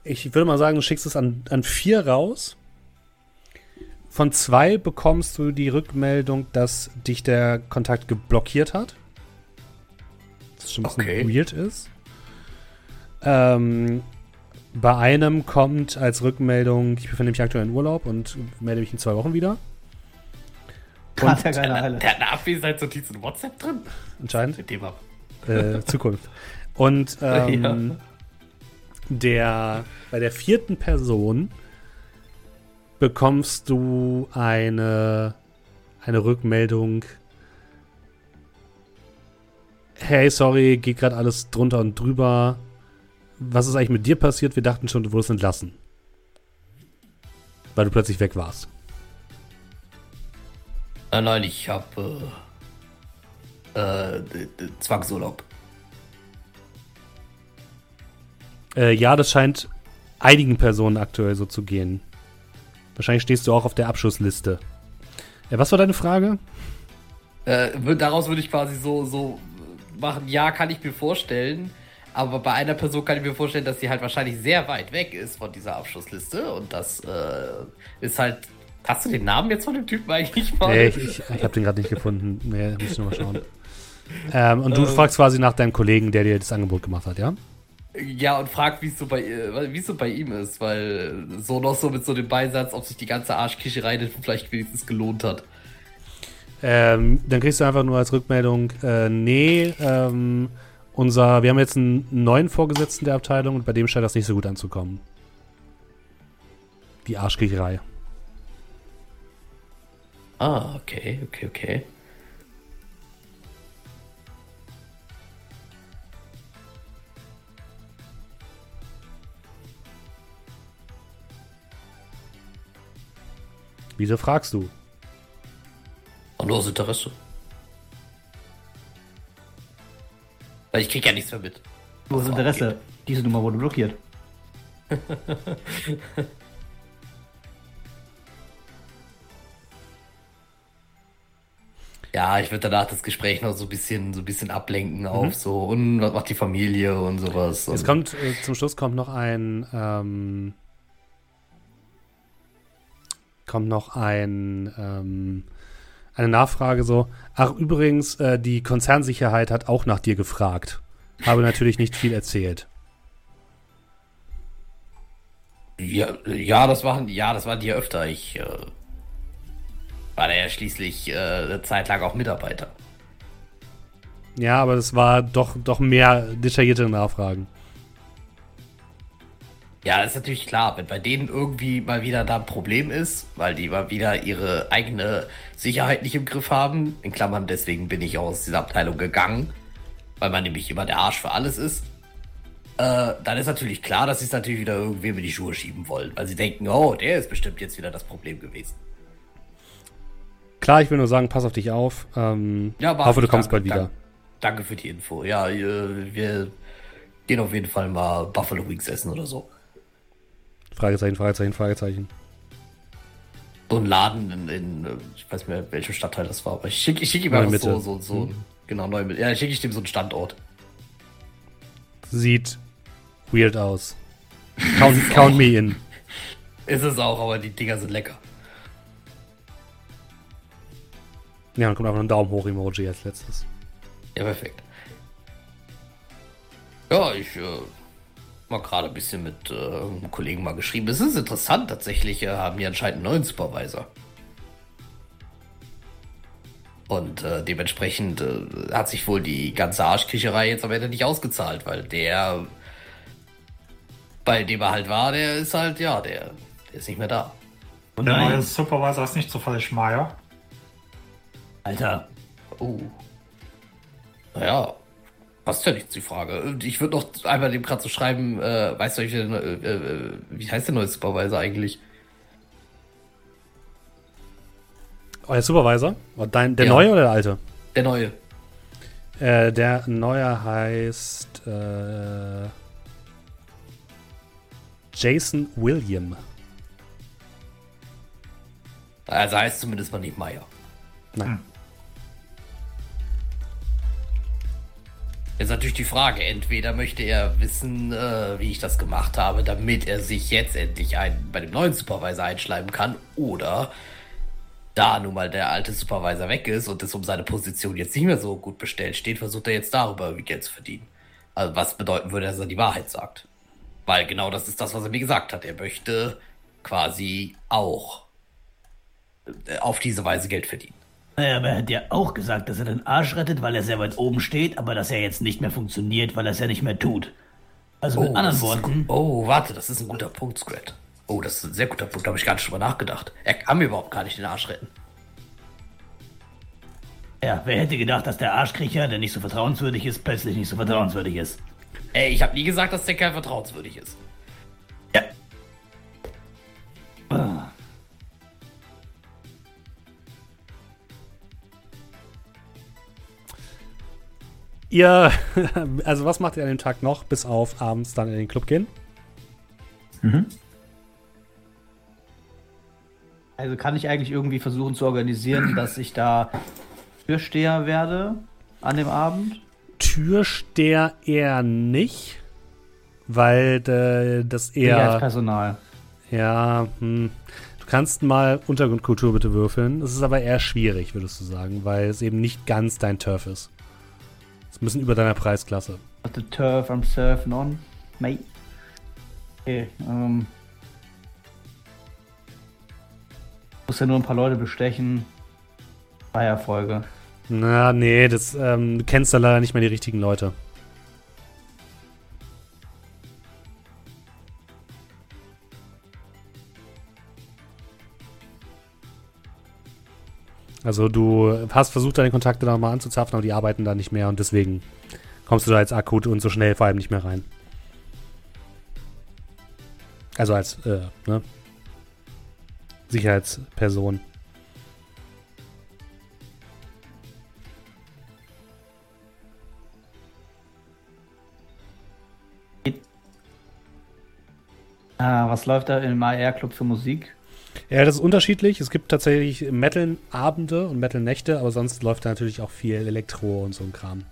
Ich würde mal sagen, du schickst es an 4 raus. Von 2 bekommst du die Rückmeldung, dass dich der Kontakt geblockiert hat. Was schon ein bisschen weird ist. Bei einem kommt als Rückmeldung, ich befinde mich aktuell in Urlaub und melde mich in 2 Wochen wieder. Und der hat eine Abwesenheitsnotiz in WhatsApp drin. Anscheinend. Mit dem ab. Zukunft. Und bei der 4. Person bekommst du eine Rückmeldung. Hey, sorry, geht gerade alles drunter und drüber. Was ist eigentlich mit dir passiert? Wir dachten schon, du wurdest entlassen. Weil du plötzlich weg warst. Nein, ich habe Zwangsurlaub. Ja, das scheint einigen Personen aktuell so zu gehen. Wahrscheinlich stehst du auch auf der Abschussliste. Was war deine Frage? Daraus würde ich quasi so machen, ja, kann ich mir vorstellen, aber bei einer Person kann ich mir vorstellen, dass sie halt wahrscheinlich sehr weit weg ist von dieser Abschussliste und das ist halt... Hast du den Namen jetzt von dem Typen eigentlich mal? Nee, ich habe den gerade nicht gefunden. Nee, muss ich nochmal schauen. Und du fragst quasi nach deinem Kollegen, der dir das Angebot gemacht hat, ja? Ja, und frag, wie es so bei ihm ist, weil so noch so mit so dem Beisatz, ob sich die ganze Arschkischerei denn vielleicht wenigstens gelohnt hat. Dann kriegst du einfach nur als Rückmeldung, wir haben jetzt einen neuen Vorgesetzten der Abteilung und bei dem scheint das nicht so gut anzukommen. Die Arschkischerei. Ah, okay. Wieso fragst du? Nur aus Interesse. Weil ich krieg ja nichts mehr mit. Nur aus Interesse. Okay. Diese Nummer wurde blockiert. Ja, ich würde danach das Gespräch noch so ein bisschen ablenken auf so, und was macht die Familie und sowas. Es kommt, zum Schluss eine Nachfrage so, ach übrigens, die Konzernsicherheit hat auch nach dir gefragt. Habe natürlich nicht viel erzählt. Ja, das waren die öfter. Ich war da ja schließlich eine Zeit lang auch Mitarbeiter. Ja, aber das war doch mehr detaillierte Nachfragen. Ja, ist natürlich klar, wenn bei denen irgendwie mal wieder da ein Problem ist, weil die mal wieder ihre eigene Sicherheit nicht im Griff haben, in Klammern, deswegen bin ich auch aus dieser Abteilung gegangen, weil man nämlich immer der Arsch für alles ist, dann ist natürlich klar, dass sie es natürlich wieder irgendwem in die Schuhe schieben wollen, weil sie denken, oh, der ist bestimmt jetzt wieder das Problem gewesen. Klar, ich will nur sagen, pass auf dich auf, hoffe, du kommst bald wieder. Danke für die Info, ja, wir gehen auf jeden Fall mal Buffalo Wings essen oder so. Fragezeichen. So ein Laden in ich weiß nicht mehr, welchem Stadtteil das war, aber ich schicke ihm einfach so genau, neu mit. Ja, schicke ich dem so einen Standort. Sieht weird aus. Count me in. Ist es auch, aber die Dinger sind lecker. Ja, dann kommt einfach ein Daumen hoch Emoji als letztes. Ja, perfekt. Ja, ich mal gerade ein bisschen mit einem Kollegen mal geschrieben. Es ist interessant, tatsächlich haben wir anscheinend einen neuen Supervisor. Und dementsprechend hat sich wohl die ganze Arschkischerei jetzt am Ende nicht ausgezahlt, weil der, bei dem er halt war, der ist halt, ja, der ist nicht mehr da. Und der neue Supervisor ist nicht zufällig Meier. Alter. Oh. Naja. Passt ja nicht die Frage. Ich würde noch einmal dem gerade so schreiben, weißt du, wie heißt der neue Supervisor eigentlich? Euer Supervisor? Der neue oder der alte? Der neue. Der neue heißt Jason William. Also heißt zumindest mal nicht Meier. Nein. Jetzt natürlich die Frage, entweder möchte er wissen, wie ich das gemacht habe, damit er sich jetzt endlich bei dem neuen Supervisor einschleimen kann, oder da nun mal der alte Supervisor weg ist und es um seine Position jetzt nicht mehr so gut bestellt steht, versucht er jetzt darüber Geld zu verdienen. Also was bedeuten würde, dass er die Wahrheit sagt. Weil genau das ist das, was er mir gesagt hat. Er möchte quasi auch auf diese Weise Geld verdienen. Naja, aber er hat ja auch gesagt, dass er den Arsch rettet, weil er sehr weit oben steht, aber dass er jetzt nicht mehr funktioniert, weil er es ja nicht mehr tut. Also mit anderen Worten... Warte, das ist ein guter Punkt, Scrat. Oh, das ist ein sehr guter Punkt, da habe ich gar nicht drüber nachgedacht. Er kann mir überhaupt gar nicht den Arsch retten. Ja, wer hätte gedacht, dass der Arschkriecher, der nicht so vertrauenswürdig ist, plötzlich nicht so vertrauenswürdig ist. Ey, ich habe nie gesagt, dass der Kerl vertrauenswürdig ist. Ja. Ihr, also was macht ihr an dem Tag noch, bis auf abends dann in den Club gehen? Mhm. Also kann ich eigentlich irgendwie versuchen zu organisieren, dass ich da Türsteher werde an dem Abend? Türsteher eher nicht, weil das eher... Ja, Personal. Ja, Du kannst mal Untergrundkultur bitte würfeln. Das ist aber eher schwierig, würdest du sagen, weil es eben nicht ganz dein Turf ist. Es ist ein bisschen über deiner Preisklasse. The turf I'm surfing on, mate. Okay, muss ja nur ein paar Leute bestechen. Drei Erfolge. Na, nee, das, du kennst da leider nicht mehr die richtigen Leute. Also du hast versucht, deine Kontakte nochmal anzuzapfen, aber die arbeiten da nicht mehr und deswegen kommst du da jetzt akut und so schnell vor allem nicht mehr rein. Also als, ne? Sicherheitsperson. Was läuft da im AR-Club für Musik? Ja, das ist unterschiedlich. Es gibt tatsächlich Metal-Abende und Metal-Nächte, aber sonst läuft da natürlich auch viel Elektro und so ein Kram.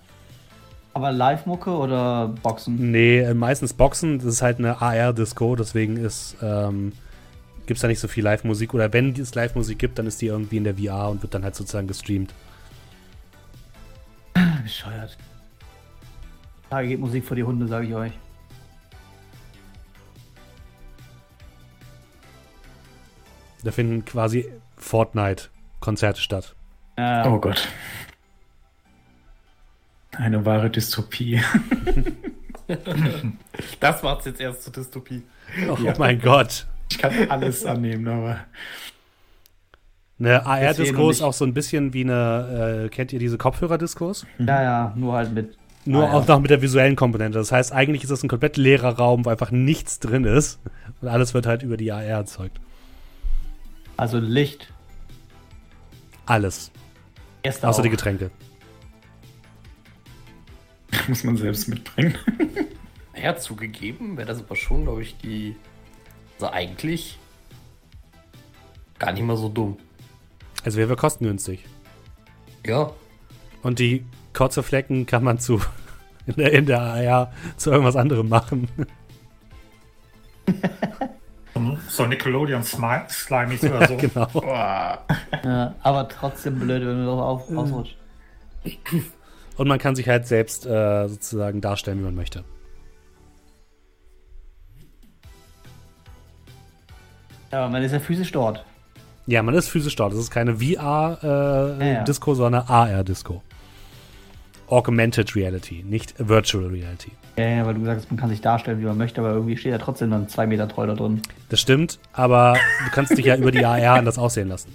Aber Live-Mucke oder Boxen? Nee, meistens Boxen. Das ist halt eine AR-Disco, deswegen gibt es da nicht so viel Live-Musik. Oder wenn es Live-Musik gibt, dann ist die irgendwie in der VR und wird dann halt sozusagen gestreamt. Bescheuert. Da geht Musik vor die Hunde, sage ich euch. Da finden quasi Fortnite-Konzerte statt. Oh Gott. Eine wahre Dystopie. Das macht's jetzt erst zur Dystopie. Oh ja. Mein Gott. Ich kann alles annehmen, aber... Eine AR-Disco ist auch so ein bisschen wie eine... kennt ihr diese Kopfhörer-Diskos? Ja, nur halt mit... Nur auch noch mit der visuellen Komponente. Das heißt, eigentlich ist das ein komplett leerer Raum, wo einfach nichts drin ist. Und alles wird halt über die AR erzeugt. Also Licht. Alles. Erst außer auch. Die Getränke. Muss man selbst mitbringen. Naja, zugegeben wäre das aber schon, glaube ich, die... Also eigentlich... gar nicht mal so dumm. Also wäre kostengünstig. Ja. Und die Kotzeflecken kann man zu... in der AR zu irgendwas anderem machen. So Nickelodeon Slimies oder so. Genau. Ja, aber trotzdem blöd, wenn man drauf ausrutscht. Und man kann sich halt selbst sozusagen darstellen, wie man möchte. Ja, man ist ja physisch dort. Ja, man ist physisch dort. Das ist keine VR-Disco, sondern AR-Disco. Augmented Reality, nicht Virtual Reality. Ja, weil du gesagt hast, man kann sich darstellen, wie man möchte, aber irgendwie steht ja trotzdem dann 2 Meter Troll da drin. Das stimmt, aber du kannst dich ja über die AR anders aussehen lassen.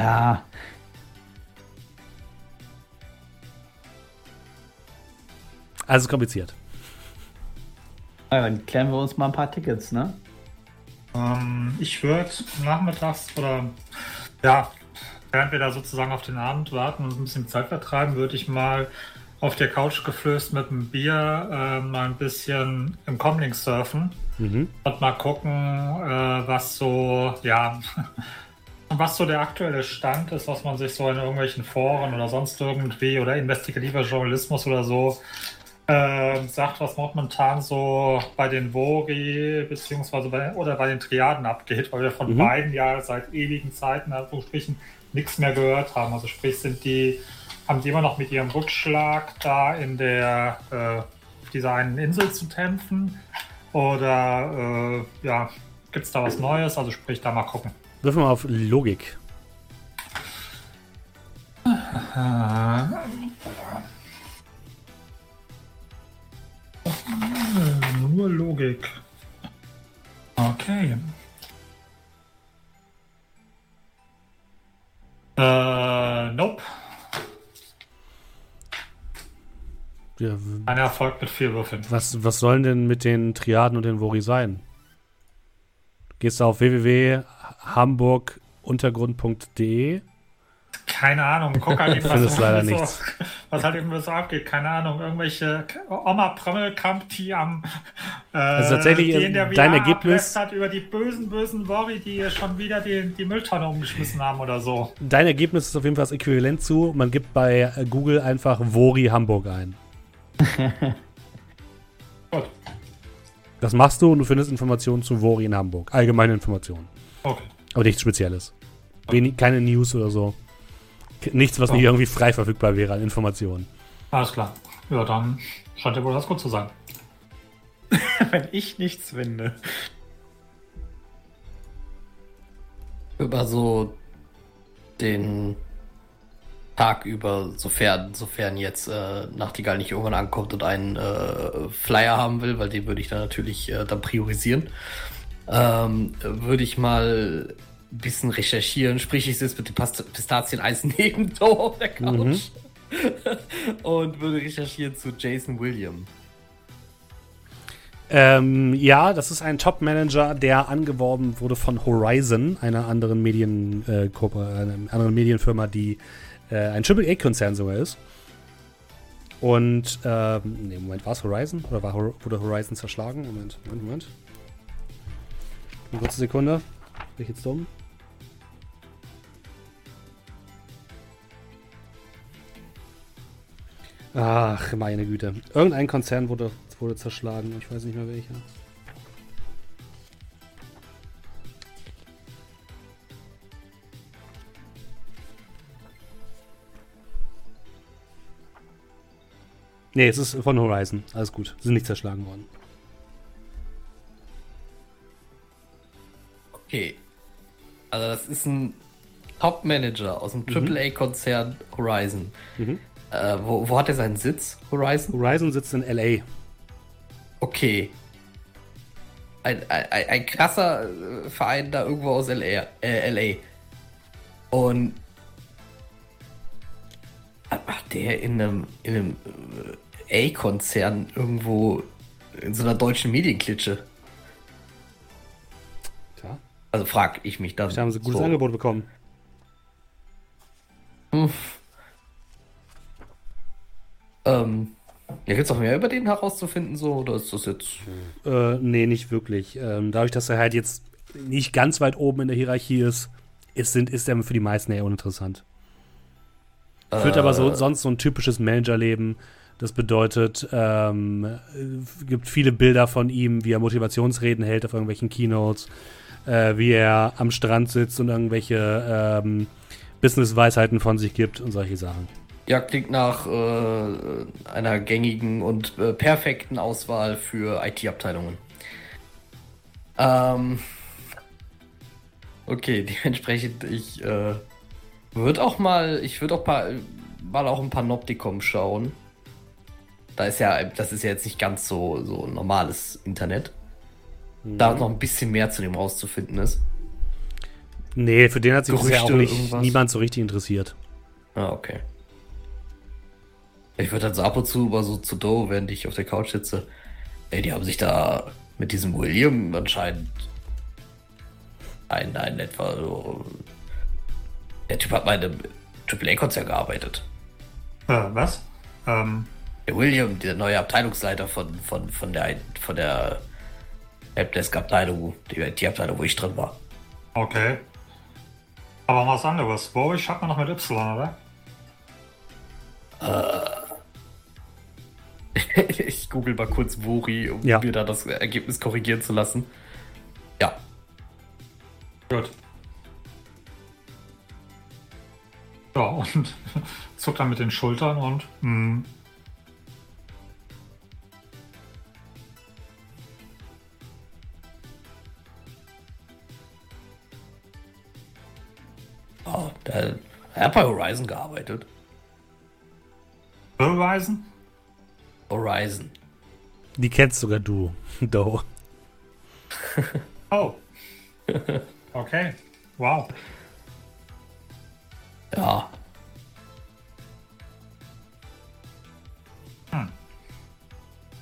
Ja. Also kompliziert. Ja, dann klären wir uns mal ein paar Tickets, ne? Ich würde nachmittags oder während wir da sozusagen auf den Abend warten und ein bisschen Zeit vertreiben, würde ich mal auf der Couch geflößt mit einem Bier mal ein bisschen im Comlink surfen und mal gucken, was so der aktuelle Stand ist, was man sich so in irgendwelchen Foren oder sonst irgendwie oder investigativer Journalismus oder so sagt, was momentan so bei den Vori beziehungsweise bei den Triaden abgeht, weil wir von beiden ja seit ewigen Zeiten nichts mehr gehört haben. Also sprich, haben die immer noch mit ihrem Rückschlag da in der dieser einen Insel zu kämpfen? Oder gibt's da was Neues? Also sprich, da mal gucken. Dürfen wir auf Logik. Nur Logik. Okay. Nope. Ja, ein Erfolg mit 4 Würfeln. Was sollen denn mit den Triaden und den Vori sein? Gehst du auf www.hamburguntergrund.de? Keine Ahnung, guck halt eben, was halt eben so abgeht. Keine Ahnung, irgendwelche Oma Prömmelkamp, die am also tatsächlich die in der dein Ergebnis hat über die bösen Worry, die schon wieder die Mülltonne umgeschmissen haben oder so. Dein Ergebnis ist auf jeden Fall das Äquivalent zu, man gibt bei Google einfach Worry Hamburg ein. Gut. Das machst du und du findest Informationen zu Worry in Hamburg. Allgemeine Informationen. Okay. Aber nichts Spezielles. Wenig, keine News oder so. Nichts, was nicht irgendwie frei verfügbar wäre an Informationen. Alles klar. Ja, dann scheint ja wohl das gut zu sein. Wenn ich nichts finde. Über so den Tag über, sofern jetzt Nachtigall nicht irgendwann ankommt und einen Flyer haben will, weil den würde ich dann natürlich dann priorisieren, würde ich mal ein bisschen recherchieren. Sprich, ich sitze mit dem Pistazien-Eis neben Doe auf der Couch und würde recherchieren zu Jason William. Ja, das ist ein Top-Manager, der angeworben wurde von Horizon, einer anderen Medienfirma, die ein AAA-Konzern sogar ist. Und, Moment, war es Horizon? Oder wurde Horizon zerschlagen? Moment. Eine kurze Sekunde. Bin ich jetzt dumm? Ach, meine Güte. Irgendein Konzern wurde zerschlagen. Ich weiß nicht mehr welcher. Nee, es ist von Horizon. Alles gut. Sind nicht zerschlagen worden. Okay. Also das ist ein Top-Manager aus dem AAA-Konzern Horizon. Mhm. Wo hat er seinen Sitz? Horizon? Horizon sitzt in L.A. Okay. Ein krasser Verein da irgendwo aus L.A. Und was macht der in einem A-Konzern irgendwo in so einer deutschen Medienklitsche? Tja. Also frag ich mich dann. Da haben sie ein gutes Angebot bekommen. Ja, gibt es noch mehr über den herauszufinden, so, oder ist das jetzt... Nee, nicht wirklich. Dadurch, dass er halt jetzt nicht ganz weit oben in der Hierarchie ist er für die meisten eher uninteressant. Führt aber sonst so ein typisches Managerleben. Das bedeutet, gibt viele Bilder von ihm, wie er Motivationsreden hält auf irgendwelchen Keynotes, wie er am Strand sitzt und irgendwelche Business-Weisheiten von sich gibt und solche Sachen. Ja, klingt nach einer gängigen und perfekten Auswahl für IT-Abteilungen. Okay, dementsprechend, ich würde auch mal auf ein Panoptikum schauen. Das ist ja jetzt nicht ganz so ein normales Internet. Mhm. Da noch ein bisschen mehr zu dem rauszufinden ist. Nee, für den hat sich bisher auch niemand so richtig interessiert. Ah, okay. Ich würde dann so ab und zu über so zu Doe, während ich auf der Couch sitze. Ey, die haben sich da mit diesem William anscheinend etwa so. Der Typ hat bei einem AAA-Konzern gearbeitet. Was? Der William, der neue Abteilungsleiter von der Helpdesk-Abteilung, die IT-Abteilung, wo ich drin war. Okay. Aber was anderes. Wo ich hat man noch mit Y, oder? Ich google mal kurz Wori, um mir da das Ergebnis korrigieren zu lassen. Ja. Gut. Ja, und zuckt dann mit den Schultern und... Oh, der hat bei Horizon gearbeitet. Horizon? Horizon. Die kennst sogar du, Doe. Oh. Okay. Wow. Ja.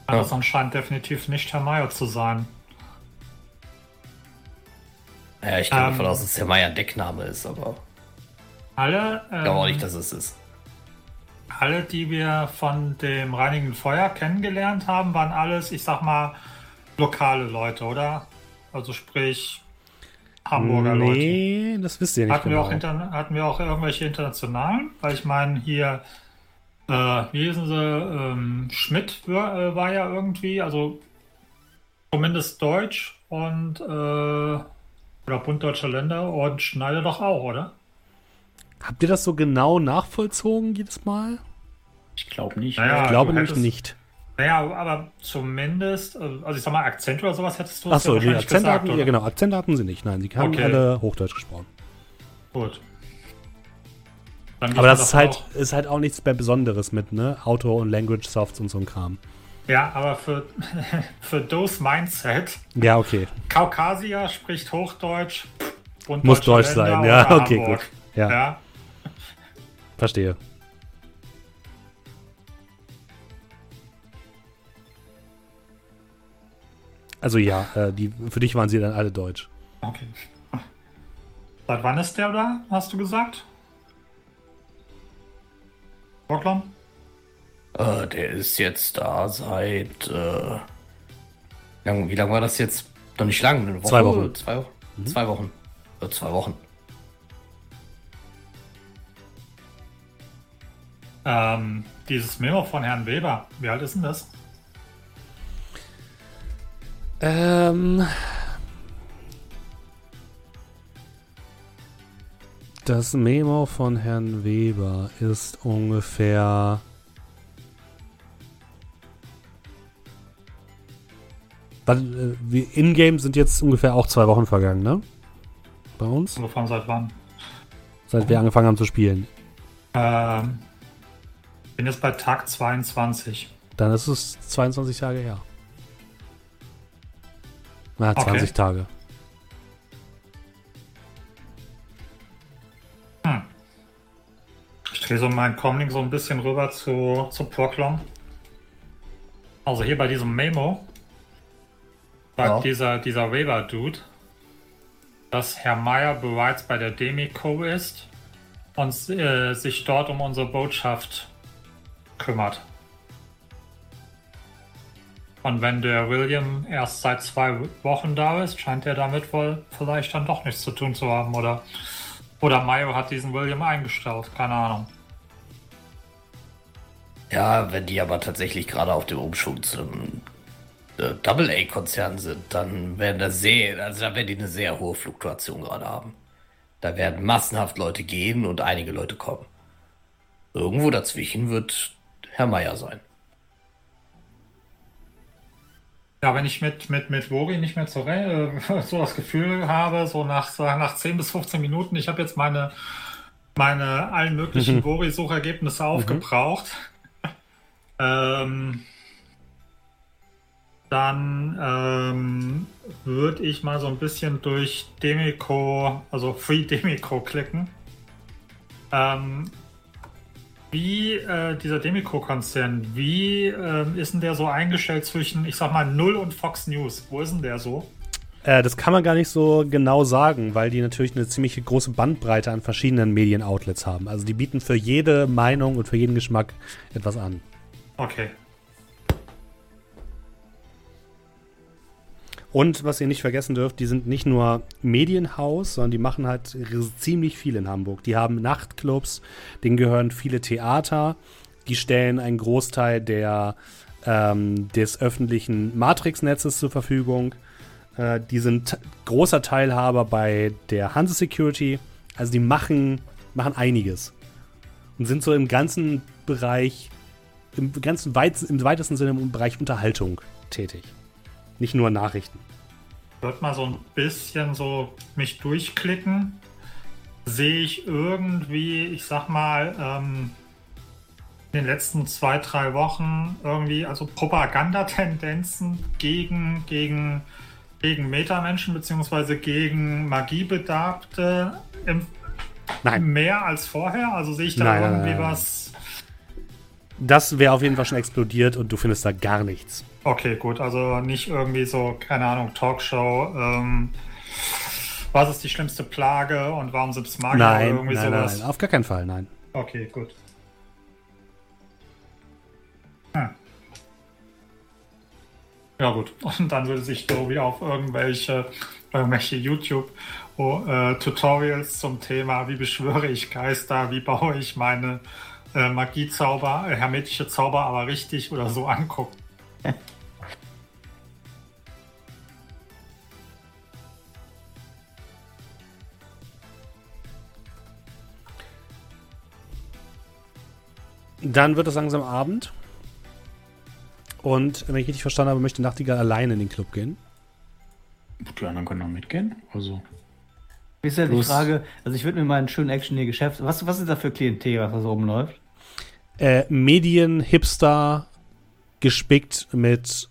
Das anscheinend definitiv nicht Herr Meier zu sein. Ja, ich gehe davon aus, dass Herr Meier ein Deckname ist, aber... Alle. Ich glaube auch nicht, dass es ist. Alle, die wir von dem Reinigen Feuer kennengelernt haben, waren alles, ich sag mal, lokale Leute, oder? Also sprich Hamburger Leute. Nee, das wisst ihr nicht hatten genau. Hatten wir auch irgendwelche internationalen? Weil ich meine, hier, wie hießen sie, Schmidt war ja irgendwie, also zumindest deutsch und, oder Bund Deutscher Länder und Schneider doch auch, oder? Habt ihr das so genau nachvollzogen jedes Mal? Ich glaube nicht. Naja, ich glaube nämlich nicht. Naja, aber zumindest, also ich sag mal, Akzent oder sowas hättest du ja wahrscheinlich Akzent gesagt, hatten, ja genau, Akzent hatten sie nicht, nein, sie haben alle Hochdeutsch gesprochen. Gut. Aber das ist halt auch nichts mehr Besonderes mit, ne? Auto und Language Softs und so ein Kram. Ja, aber für Doe's Mindset. Ja, okay. Kaukasier spricht Hochdeutsch. Und muss Deutsch sein, ja, okay, Hamburg. Gut. Ja. Verstehe. Also ja, für dich waren sie dann alle deutsch. Okay. Seit wann ist der da, hast du gesagt? Brocklom? Der ist jetzt da seit... wie lange war das jetzt? Noch nicht lang, eine Woche? 2 Wochen. 2 Wochen? Mhm. 2 Wochen. 2 Wochen. Dieses Memo von Herrn Weber, wie alt ist denn das? Das Memo von Herrn Weber ist ungefähr 'Ingame sind jetzt ungefähr auch 2 Wochen vergangen, ne? Bei uns? Angefangen seit wann? Seit wir angefangen haben zu spielen. Ich bin jetzt bei Tag 22. Dann ist es 22 Tage her. Na, 20 Tage. Ich drehe so mein Comlink so ein bisschen rüber zu Brocklom. Also hier bei diesem Memo sagt dieser Weber-Dude, dass Herr Meyer bereits bei der DeMeKo ist und sich dort um unsere Botschaft kümmert. Und wenn der William erst seit 2 Wochen da ist, scheint er damit wohl vielleicht dann doch nichts zu tun zu haben, oder Mayo hat diesen William eingestellt, keine Ahnung. Ja, wenn die aber tatsächlich gerade auf dem Umschwung zum Double-A-Konzern sind, dann werden die eine sehr hohe Fluktuation gerade haben. Da werden massenhaft Leute gehen und einige Leute kommen. Irgendwo dazwischen wird Herr Meyer sein. Ja, wenn ich mit Wori nicht mehr so das Gefühl habe, so nach 10 bis 15 Minuten, ich habe jetzt meine allen möglichen Wori-Suchergebnisse aufgebraucht, dann würde ich mal so ein bisschen durch DeMeKo, also Free DeMeKo klicken. Wie dieser DeMeKo-Konzern, wie ist denn der so eingestellt zwischen, ich sag mal, Null und Fox News? Wo ist denn der so? Das kann man gar nicht so genau sagen, weil die natürlich eine ziemlich große Bandbreite an verschiedenen Medienoutlets haben. Also die bieten für jede Meinung und für jeden Geschmack etwas an. Okay. Und was ihr nicht vergessen dürft, die sind nicht nur Medienhaus, sondern die machen halt ziemlich viel in Hamburg. Die haben Nachtclubs, denen gehören viele Theater, die stellen einen Großteil des öffentlichen Matrix-Netzes zur Verfügung. Die sind großer Teilhaber bei der Hanse Security. Also die machen einiges und sind so im ganzen Bereich, im weitesten Sinne im Bereich Unterhaltung tätig. Nicht nur Nachrichten. Ich würde mal so ein bisschen so mich durchklicken. Sehe ich irgendwie, ich sag mal, in den letzten 2-3 Wochen irgendwie, also Propagandatendenzen gegen Metamenschen bzw. gegen Magiebedarfte mehr als vorher? Also sehe ich da irgendwie was? Das wäre auf jeden Fall schon explodiert und du findest da gar nichts. Okay, gut, also nicht irgendwie so, keine Ahnung, Talkshow, Was ist die schlimmste Plage und warum sind es Magier oder irgendwie sowas? Nein, auf gar keinen Fall, nein. Okay, gut. Ja gut, und dann würde sich Doe auf irgendwelche YouTube-Tutorials zum Thema, wie beschwöre ich Geister, wie baue ich meine Magiezauber, hermetische Zauber aber richtig oder so angucken. Dann wird es langsam Abend. Und, wenn ich richtig verstanden habe, möchte Nachtigall alleine in den Club gehen. Die anderen können auch mitgehen. Also. Ist ja die Frage, also ich würde mir mal einen schönen Action hier Geschäft. Was ist da für Klientel, was da so rumläuft? Medien, Hipster, gespickt mit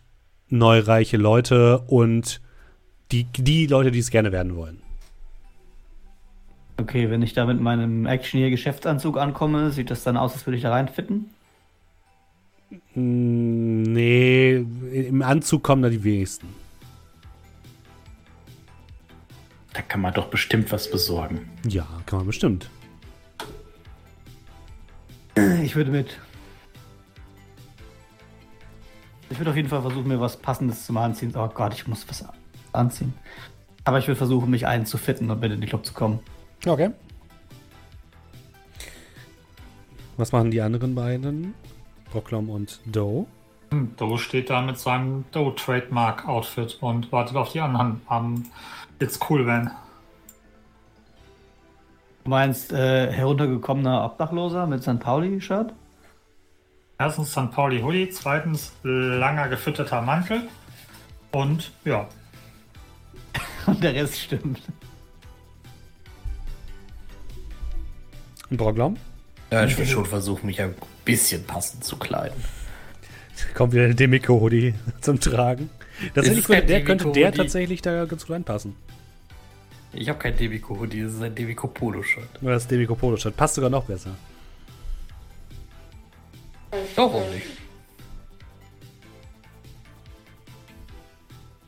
neureiche Leute und die Leute, die es gerne werden wollen. Okay, wenn ich da mit meinem Action hier Geschäftsanzug ankomme, sieht das dann aus, als würde ich da reinfitten? Nee, im Anzug kommen da die wenigsten. Da kann man doch bestimmt was besorgen. Ja, kann man bestimmt. Ich würde mit. Ich würde auf jeden Fall versuchen, mir was Passendes zum Anziehen. Oh Gott, ich muss was anziehen. Aber ich würde versuchen, mich einzufitten und mit in den Club zu kommen. Okay. Was machen die anderen beiden? Brocklom und Doe. Doe steht da mit seinem Doe-Trademark-Outfit und wartet auf die anderen am It's Cool Van. Du meinst heruntergekommener Obdachloser mit St. Pauli-Shirt? Erstens St. Pauli-Hoodie, zweitens langer gefütterter Mantel und ja. Und der Rest stimmt. Und Brocklom? Ja, ich will schon versuchen, mich ein bisschen passend zu kleiden. Kommt wieder der DeMeKo-Hoodie zum Tragen. Der könnte tatsächlich da ganz gut reinpassen. Ich habe kein DeMeKo-Hoodie, das ist ein DeMeKo-Polo-Shirt. Nur das DeMeKo-Polo-Shirt passt sogar noch besser. Warum nicht?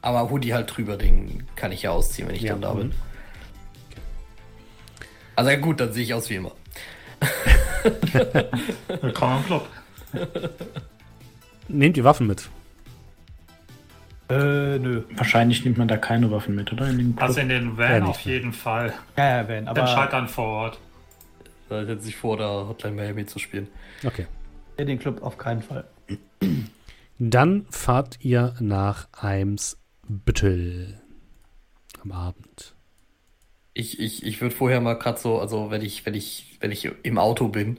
Aber Hoodie halt drüber, den kann ich ja ausziehen, wenn ich dann da bin. Okay. Also gut, dann sehe ich aus wie immer. Willkommen im Club. Nehmt ihr Waffen mit? Nö. Wahrscheinlich nimmt man da keine Waffen mit, oder? In den Van auf jeden Fall. Ja, Van. Aber den Scheitern vor Ort. Haltet sich vor, da Hotline Miami zu spielen. Okay. In den Club auf keinen Fall. Dann fahrt ihr nach Eimsbüttel am Abend. Ich würde vorher mal gerade so, also wenn ich im Auto bin,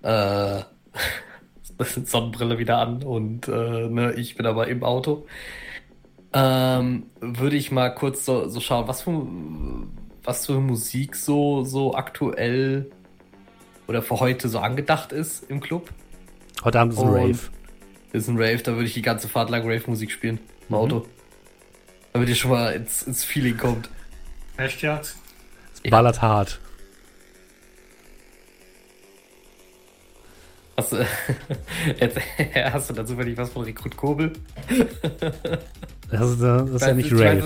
das ist Sonnenbrille wieder an und ich bin aber im Auto, würde ich mal kurz so schauen, was für Musik so aktuell oder für heute so angedacht ist im Club. Heute Abend ist ein Rave. Ist ein Rave, da würde ich die ganze Fahrt lang Rave-Musik spielen im Auto. Damit ihr schon mal ins Feeling kommt. Echt jetzt? Es ballert hart. Hast du dazu wirklich was von Rekrut Kobel? Das ist ja nicht Rave.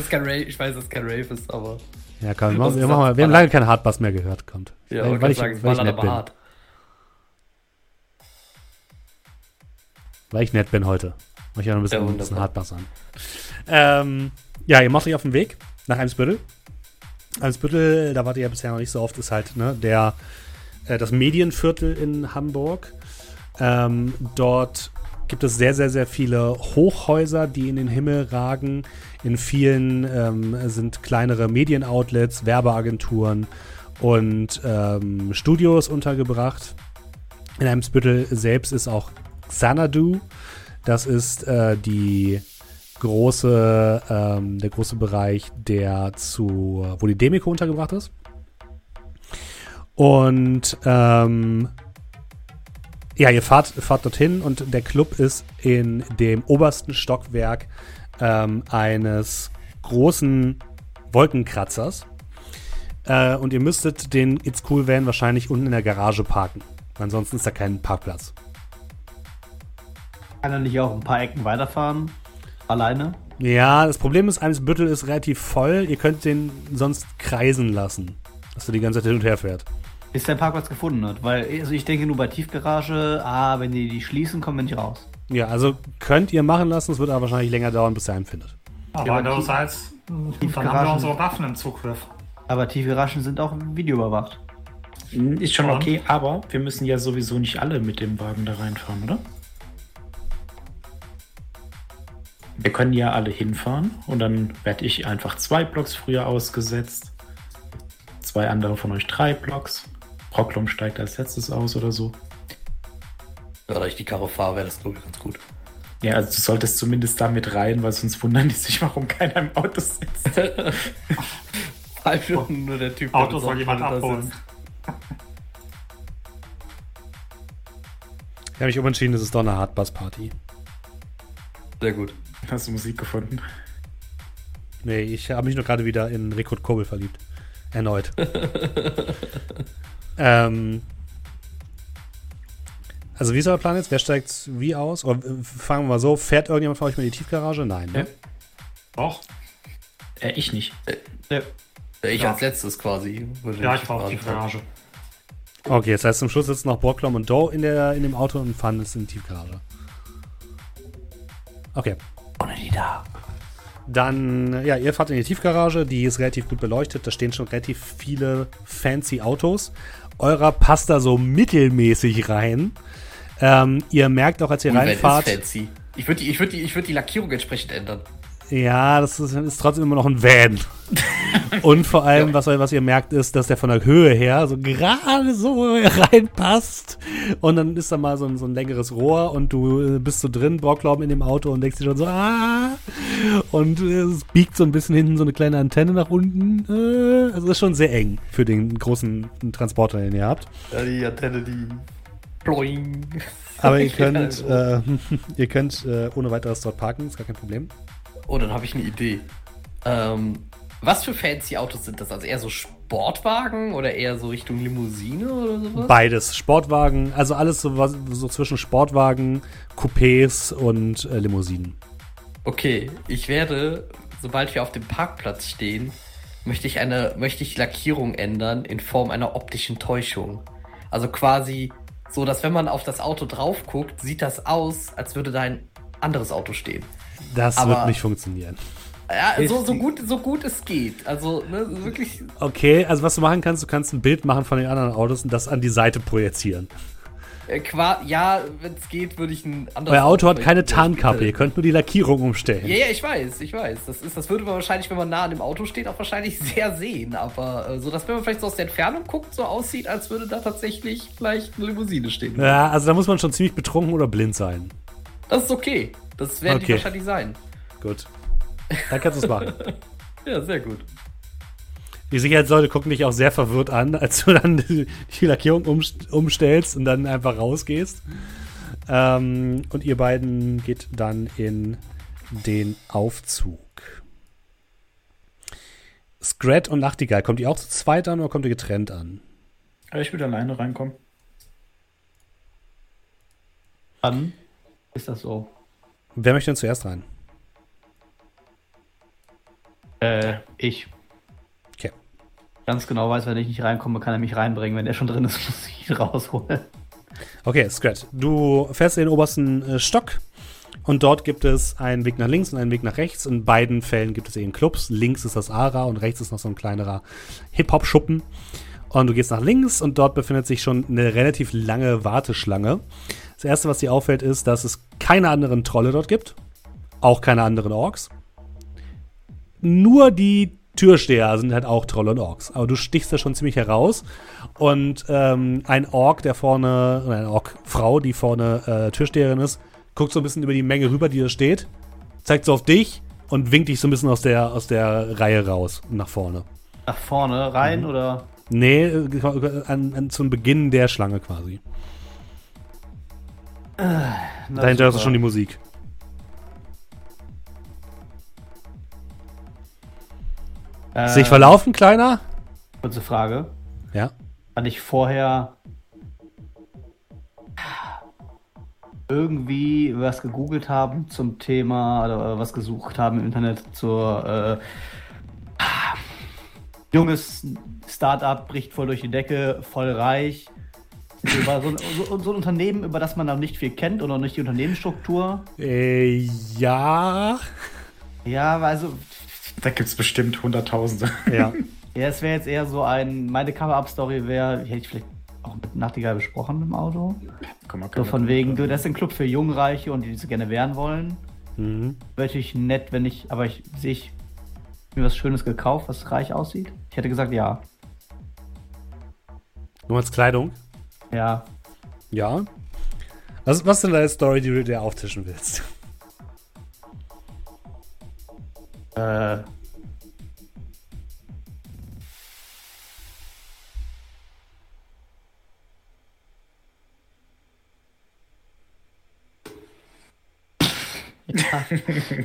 Ich weiß, dass es kein Rave ist, aber... Ja, komm, wir haben lange keinen Hardbass mehr gehört, kommt. Ja, weil ich nett bin. Weil ich nett bin heute. Mach ich auch noch ein bisschen Hardbass an. Ja, ihr macht euch auf den Weg nach Eimsbüttel. Eimsbüttel, da wart ihr ja bisher noch nicht so oft, ist halt das Medienviertel in Hamburg. Dort gibt es sehr, sehr, sehr viele Hochhäuser, die in den Himmel ragen. In vielen sind kleinere Medienoutlets, Werbeagenturen und Studios untergebracht. In Eimsbüttel selbst ist auch Xanadu. Das ist der große Bereich, wo die DeMeKo untergebracht ist. Und ihr fahrt dorthin und der Club ist in dem obersten Stockwerk eines großen Wolkenkratzers. Und ihr müsstet den It's Cool Van wahrscheinlich unten in der Garage parken. Ansonsten ist da kein Parkplatz. Kann er nicht auch ein paar Ecken weiterfahren? Alleine? Ja, das Problem ist, Eimsbüttel ist relativ voll. Ihr könnt den sonst kreisen lassen, dass er die ganze Zeit hin und her fährt. Bis der Parkplatz gefunden hat. Weil, also ich denke nur bei Tiefgarage, wenn die schließen, kommen die raus. Ja, also könnt ihr machen lassen. Es wird aber wahrscheinlich länger dauern, bis ihr einen findet. Aber andererseits, dann haben wir unsere Waffen im Zugriff. Aber Tiefgaragen sind auch videoüberwacht. Ist schon okay, aber wir müssen ja sowieso nicht alle mit dem Wagen da reinfahren, oder? Wir können ja alle hinfahren und dann werde ich einfach 2 Blocks früher ausgesetzt. 2 andere von euch 3 Blocks. Brocklom steigt als letztes aus oder so. Ja, da ich die Karre fahre, wäre das glaube ich ganz gut. Ja, also du solltest zumindest da mit rein, weil sonst wundern die sich, warum keiner im Auto sitzt. Einfach nur der Typ, Auto soll jemand abholen. Ich habe mich umentschieden, das ist doch eine Hardbass-Party. Sehr gut. Hast du Musik gefunden? Nee, ich habe mich nur gerade wieder in Rekord Kobel verliebt. Erneut. Also wie ist euer Plan jetzt? Wer steigt wie aus? Oder fangen wir mal so, fährt irgendjemand von euch mal in die Tiefgarage? Nein, ne? Doch. Ich nicht. Ich als letztes quasi. Ja, ich fahre auf die Tiefgarage. Okay, das heißt zum Schluss sitzen noch Brocklom und Doe in dem Auto und fahren es in die Tiefgarage. Okay. Ohne die da. Dann, ja, ihr fahrt in die Tiefgarage, die ist relativ gut beleuchtet, da stehen schon relativ viele fancy Autos. Eurer passt da so mittelmäßig rein. Ihr merkt auch, als ihr reinfahrt... Fancy. Ich würd die Lackierung entsprechend ändern. Ja, das ist trotzdem immer noch ein Van. Und vor allem, was ihr merkt, ist, dass der von der Höhe her so gerade so reinpasst. Und dann ist da mal so ein längeres Rohr und du bist so drin, Brocklom in dem Auto und denkst dir schon so, und es biegt so ein bisschen hinten so eine kleine Antenne nach unten. Also das ist schon sehr eng für den großen Transporter, den ihr habt. Ja, die Antenne, die ploing. Aber ihr könnt ohne weiteres dort parken, ist gar kein Problem. Oh, dann habe ich eine Idee. Was für fancy Autos sind das? Also eher so Sportwagen oder eher so Richtung Limousine oder sowas? Beides. Sportwagen, also alles so zwischen Sportwagen, Coupés und Limousinen. Okay, ich werde, sobald wir auf dem Parkplatz stehen, möchte ich Lackierung ändern in Form einer optischen Täuschung. Also quasi so, dass wenn man auf das Auto drauf guckt, sieht das aus, als würde da ein anderes Auto stehen. Das wird nicht funktionieren. Ja, so gut es geht. Also, ne, wirklich. Okay, also was du machen kannst, du kannst ein Bild machen von den anderen Autos und das an die Seite projizieren. Ja, wenn es geht, würde ich ein anderes. Euer Auto hat keine Tarnkappe, ihr könnt nur die Lackierung umstellen. Ja, ich weiß. Das würde man wahrscheinlich, wenn man nah an dem Auto steht, auch wahrscheinlich sehr sehen. Aber so, dass wenn man vielleicht so aus der Entfernung guckt, so aussieht, als würde da tatsächlich vielleicht eine Limousine stehen. Ja, also da muss man schon ziemlich betrunken oder blind sein. Das ist okay. Das werden die wahrscheinlich sein. Gut. Dann kannst du es machen. Ja, sehr gut. Die Sicherheitsleute gucken dich auch sehr verwirrt an, als du dann die Lackierung umstellst und dann einfach rausgehst. Und ihr beiden geht dann in den Aufzug. Scrat und Nachtigall, kommt ihr auch zu zweit an oder kommt ihr getrennt an? Ich würde alleine reinkommen. An? Ist das so? Wer möchte denn zuerst rein? Ich. Okay. Ganz genau weiß, wenn ich nicht reinkomme, kann er mich reinbringen. Wenn er schon drin ist, muss ich ihn rausholen. Okay, Scrat. Du fährst in den obersten Stock und dort gibt es einen Weg nach links und einen Weg nach rechts. In beiden Fällen gibt es eben Clubs. Links ist das Ara und rechts ist noch so ein kleinerer Hip-Hop-Schuppen. Und du gehst nach links und dort befindet sich schon eine relativ lange Warteschlange. Das Erste, was dir auffällt, ist, dass es keine anderen Trolle dort gibt. Auch keine anderen Orks. Nur die Türsteher sind halt auch Trolle und Orks. Aber du stichst da schon ziemlich heraus. Und eine Ork-Frau, die vorne Türsteherin ist, guckt so ein bisschen über die Menge rüber, die da steht, zeigt so auf dich und winkt dich so ein bisschen aus der Reihe raus, nach vorne. Nach vorne? Rein, oder? Nee, zum Beginn der Schlange quasi. Dahinter ist schon die Musik. Sich verlaufen, Kleiner? Kurze Frage. Ja? Kann ich vorher irgendwie was gegoogelt haben zum Thema oder was gesucht haben im Internet zur junges Startup bricht voll durch die Decke, voll reich. Über so ein Unternehmen, über das man noch nicht viel kennt oder noch nicht die Unternehmensstruktur. Ja. Ja, also. Da gibt's bestimmt Hunderttausende. Ja. Ja, es wäre jetzt eher so ein, meine Cover-Up-Story wäre, hätte ich vielleicht auch mit Nachtigall besprochen im Auto. Komm, so von wegen, du, das ist ein Club für Jungreiche und die so gerne werden wollen. Mhm. Wäre natürlich nett, wenn ich, aber ich sehe ich mir was Schönes gekauft, was reich aussieht. Ich hätte gesagt, ja. Nur als Kleidung? Ja. Ja? Was ist denn deine Story, die du dir auftischen willst? Ja.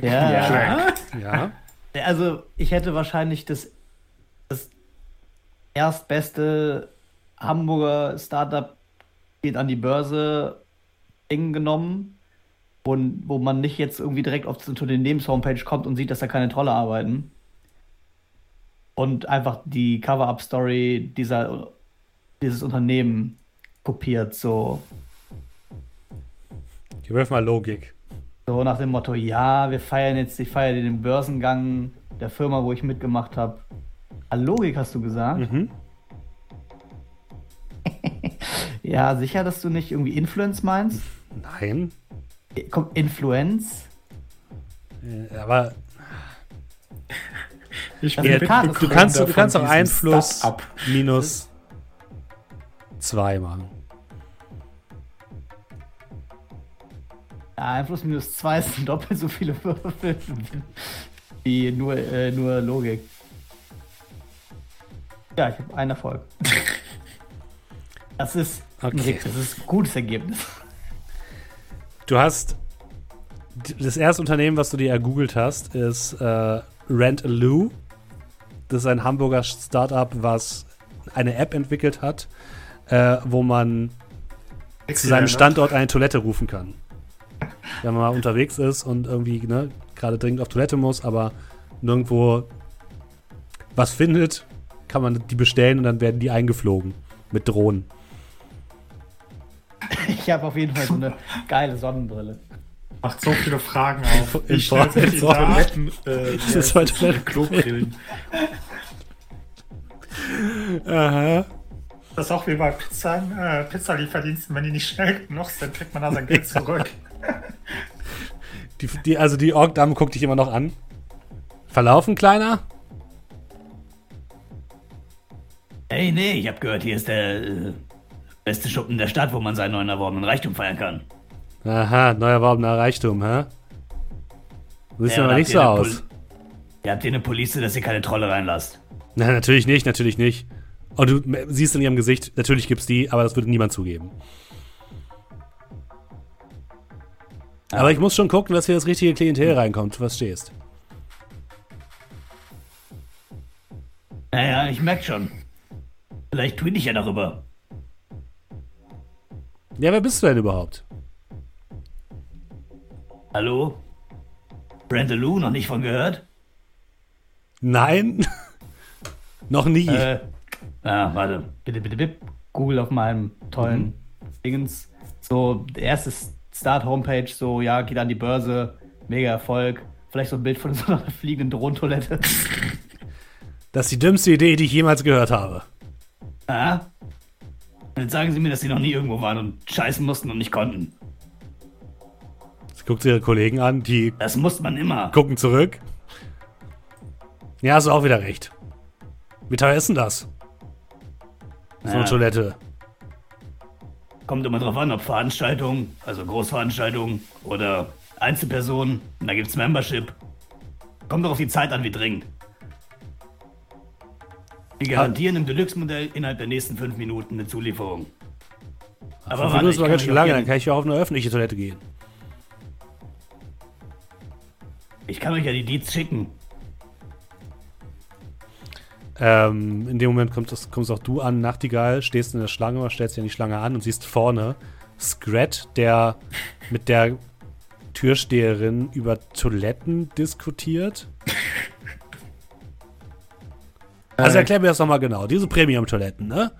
Ja. Ja. Ja. Also, ich hätte wahrscheinlich das erstbeste Hamburger Startup geht an die Börse Ding genommen, wo man nicht jetzt irgendwie direkt auf die Unternehmens-Homepage kommt und sieht, dass da keine Trolle arbeiten. Und einfach die Cover-Up-Story dieses Unternehmen kopiert, so. Ich werfe mal Logik. So nach dem Motto, ja, ich feiere den Börsengang der Firma, wo ich mitgemacht habe. Logik hast du gesagt? Mhm. Ja, sicher, dass du nicht irgendwie Influence meinst? Nein. Kommt Influence? Aber... Du kannst auch Einfluss minus 2 machen. Ja, Einfluss minus 2 sind doppelt so viele Würfel wie nur Logik. Ja, ich habe einen Erfolg. Das ist okay. Das ist ein gutes Ergebnis. Du hast das erste Unternehmen, was du dir ergoogelt hast, ist Rent-A-Loo. Das ist ein Hamburger Startup, was eine App entwickelt hat, wo man zu seinem Standort eine Toilette rufen kann. Wenn man mal unterwegs ist und irgendwie gerade dringend auf Toilette muss, aber nirgendwo was findet, kann man die bestellen und dann werden die eingeflogen mit Drohnen. Ich habe auf jeden Fall so eine geile Sonnenbrille. Macht so viele Fragen auf. Ich stelle so viele Daten. Das ist heute vielleicht Klobrillen. Aha. Das ist auch wie bei Pizzalieferdiensten. Wenn die nicht schnell genug sind, kriegt man da sein Geld zurück. Die Org-Dame guckt dich immer noch an. Verlaufen, Kleiner? Hey, nee, ich habe gehört, hier ist der... beste Schuppen der Stadt, wo man seinen neuen erworbenen Reichtum feiern kann. Aha, neu erworbener Reichtum, hä? Sieht aber nicht so aus. Ihr habt hier eine Police, dass ihr keine Trolle reinlasst. Na, natürlich nicht, natürlich nicht. Und du siehst in ihrem Gesicht, natürlich gibt's die, aber das würde niemand zugeben. Ja. Aber ich muss schon gucken, dass hier das richtige Klientel reinkommt, was stehst. Naja, ich merk schon. Vielleicht tue ich dich ja darüber. Ja, wer bist du denn überhaupt? Hallo? Rent-A-Loo, noch nicht von gehört? Nein. Noch nie. Warte. Bitte. Google auf meinem tollen Dingens. So, erste Start-Homepage, so, ja, geht an die Börse. Mega Erfolg. Vielleicht so ein Bild von so einer fliegenden Drohnentoilette. Das ist die dümmste Idee, die ich jemals gehört habe. Ah? Jetzt sagen sie mir, dass sie noch nie irgendwo waren und scheißen mussten und nicht konnten. Jetzt guckt sie ihre Kollegen an, die... Das muss man immer. ...gucken zurück. Ja, hast du auch wieder recht. Wie teuer ist denn das? So eine Toilette. Kommt immer drauf an, ob Veranstaltungen, also Großveranstaltungen oder Einzelpersonen. Und da gibt's Membership. Kommt doch auf die Zeit an, wie dringend. Wir garantieren im Deluxe-Modell innerhalb der nächsten 5 Minuten eine Zulieferung. Aber warte, das war ganz schön lange, dann kann ich ja auf eine öffentliche Toilette gehen. Ich kann euch ja die Deeds schicken. In dem Moment kommst auch du an, Nachtigall, stehst in der Schlange, stellst dir die Schlange an und siehst vorne Scrat, der mit der Türsteherin über Toiletten diskutiert. Also erklär mir das nochmal genau. Diese Premium-Toiletten, ne?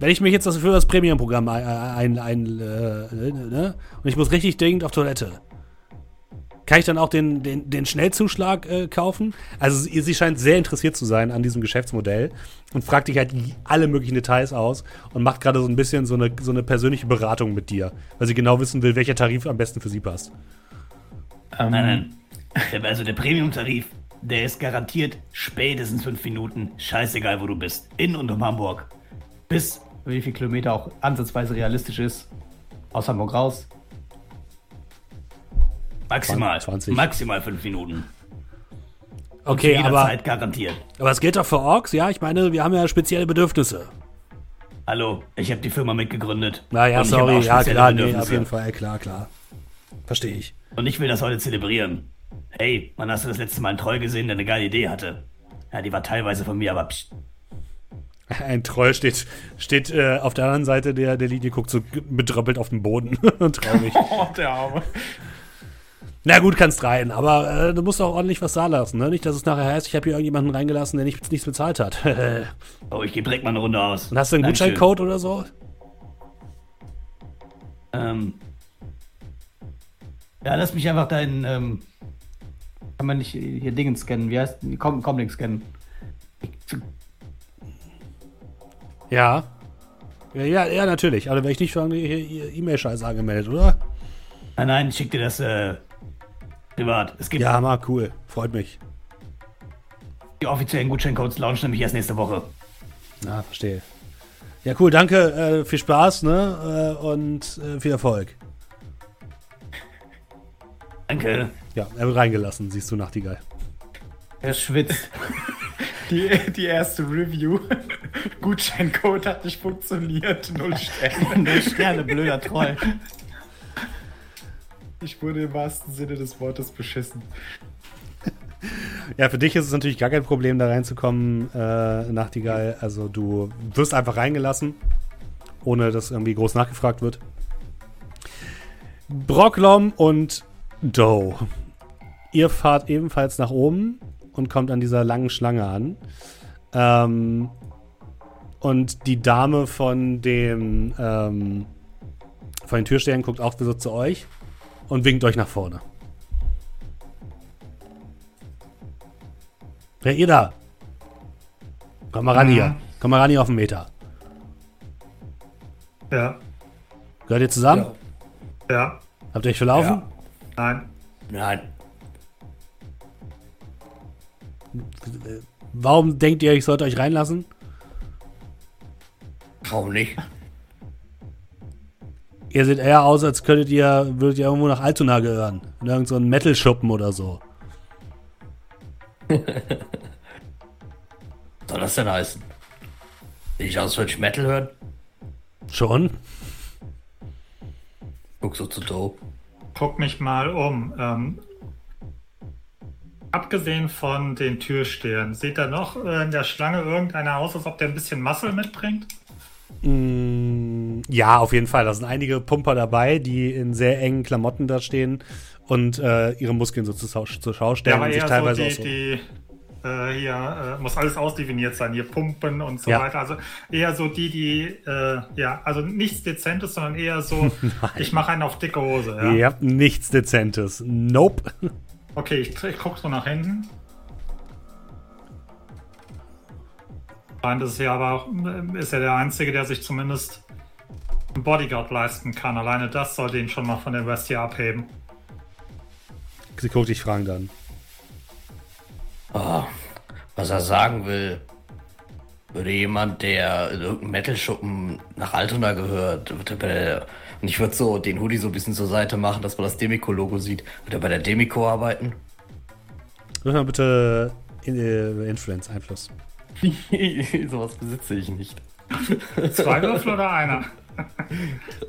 Wenn ich mich jetzt für das Premium-Programm ne? Und ich muss richtig dringend auf Toilette. Kann ich dann auch den Schnellzuschlag kaufen? Also sie scheint sehr interessiert zu sein an diesem Geschäftsmodell und fragt dich halt alle möglichen Details aus und macht gerade so ein bisschen so eine persönliche Beratung mit dir, weil sie genau wissen will, welcher Tarif am besten für sie passt. Nein. Also der Premium-Tarif, der ist garantiert spätestens 5 Minuten, scheißegal wo du bist, in und um Hamburg. Bis, wie viel Kilometer auch ansatzweise realistisch ist, aus Hamburg raus. Maximal 20. Maximal 5 Minuten. Okay, aber Zeit garantiert. Aber es gilt doch für Orks, ja? Ich meine, wir haben ja spezielle Bedürfnisse. Hallo, ich habe die Firma mitgegründet. Naja, sorry, ja klar, nee, auf jeden Fall, klar. Verstehe ich. Und ich will das heute zelebrieren. Hey, wann hast du das letzte Mal einen Troll gesehen, der eine geile Idee hatte? Ja, die war teilweise von mir, aber psst. Ein Troll steht auf der anderen Seite der Linie, guckt so bedröppelt auf den Boden. Traurig. Oh, der Arme. Na gut, kannst rein, aber du musst auch ordentlich was da lassen, ne? Nicht, dass es nachher heißt, ich habe hier irgendjemanden reingelassen, der nichts bezahlt hat. Oh, ich gebe direkt mal eine Runde aus. Und hast du einen Gutscheincode oder so? Ja, lass mich einfach deinen, kann man nicht hier Dingen scannen, wie heißt, Comlink scannen. Ja, natürlich, aber also, wenn ich nicht schon hier E-Mail-Scheiß angemeldet, oder? Nein, schick dir das, privat. Es gibt ja, mal cool. Freut mich. Die offiziellen Gutscheincodes launchen nämlich erst nächste Woche. Na, verstehe. Ja, cool, danke. Viel Spaß, ne? Und viel Erfolg. Danke. Ja, er wird reingelassen, siehst du, Nachtigall. Er schwitzt. Die erste Review. Gutscheincode hat nicht funktioniert. 0 Sterne. 0 Sterne, blöder Troll. Ich wurde im wahrsten Sinne des Wortes beschissen. Ja, für dich ist es natürlich gar kein Problem, da reinzukommen, Nachtigall. Also du wirst einfach reingelassen, ohne dass irgendwie groß nachgefragt wird. Brocklom und Doe. Ihr fahrt ebenfalls nach oben und kommt an dieser langen Schlange an. Und die Dame von den Türstehern guckt auch so zu euch. Und winkt euch nach vorne. Wer ihr da? Komm mal ran hier. Komm mal ran hier auf den Meter. Ja. Gehört ihr zusammen? Ja. Habt ihr euch verlaufen? Ja. Nein. Warum denkt ihr, ich sollte euch reinlassen? Warum nicht? Ihr seht eher aus, als würdet ihr irgendwo nach Altona gehören. In irgendeinen so Metal-Schuppen oder so. Was soll das denn heißen? Sehe ich aus, würde ich Metal hören? Schon? Guck so zu Doe. Guck mich mal um. Abgesehen von den Türstehern, seht ihr noch in der Schlange irgendeiner aus, als ob der ein bisschen Muscle mitbringt? Ja, auf jeden Fall. Da sind einige Pumper dabei, die in sehr engen Klamotten da stehen und ihre Muskeln so zur Schau stellen. Ja, und sich teilweise so muss alles ausdefiniert sein. Hier Pumpen und so weiter. Also eher so also nichts Dezentes, sondern eher so, ich mache einen auf dicke Hose. Ja, ihr habt nichts Dezentes. Nope. Okay, ich gucke so nach hinten. Das ist ja der Einzige, der sich zumindest einen Bodyguard leisten kann. Alleine das sollte ihn schon mal von der West hier abheben. Sie guckt dich fragend an. Oh, was er sagen will, würde jemand, der in irgendeinem Metal-Schuppen nach Altona gehört, und ich würde so den Hoodie so ein bisschen zur Seite machen, dass man das DeMeKo-Logo sieht, würde er bei der DeMeKo arbeiten? Lass mal bitte Influence, Einfluss. Sowas besitze ich nicht. 2 Würfel oder einer?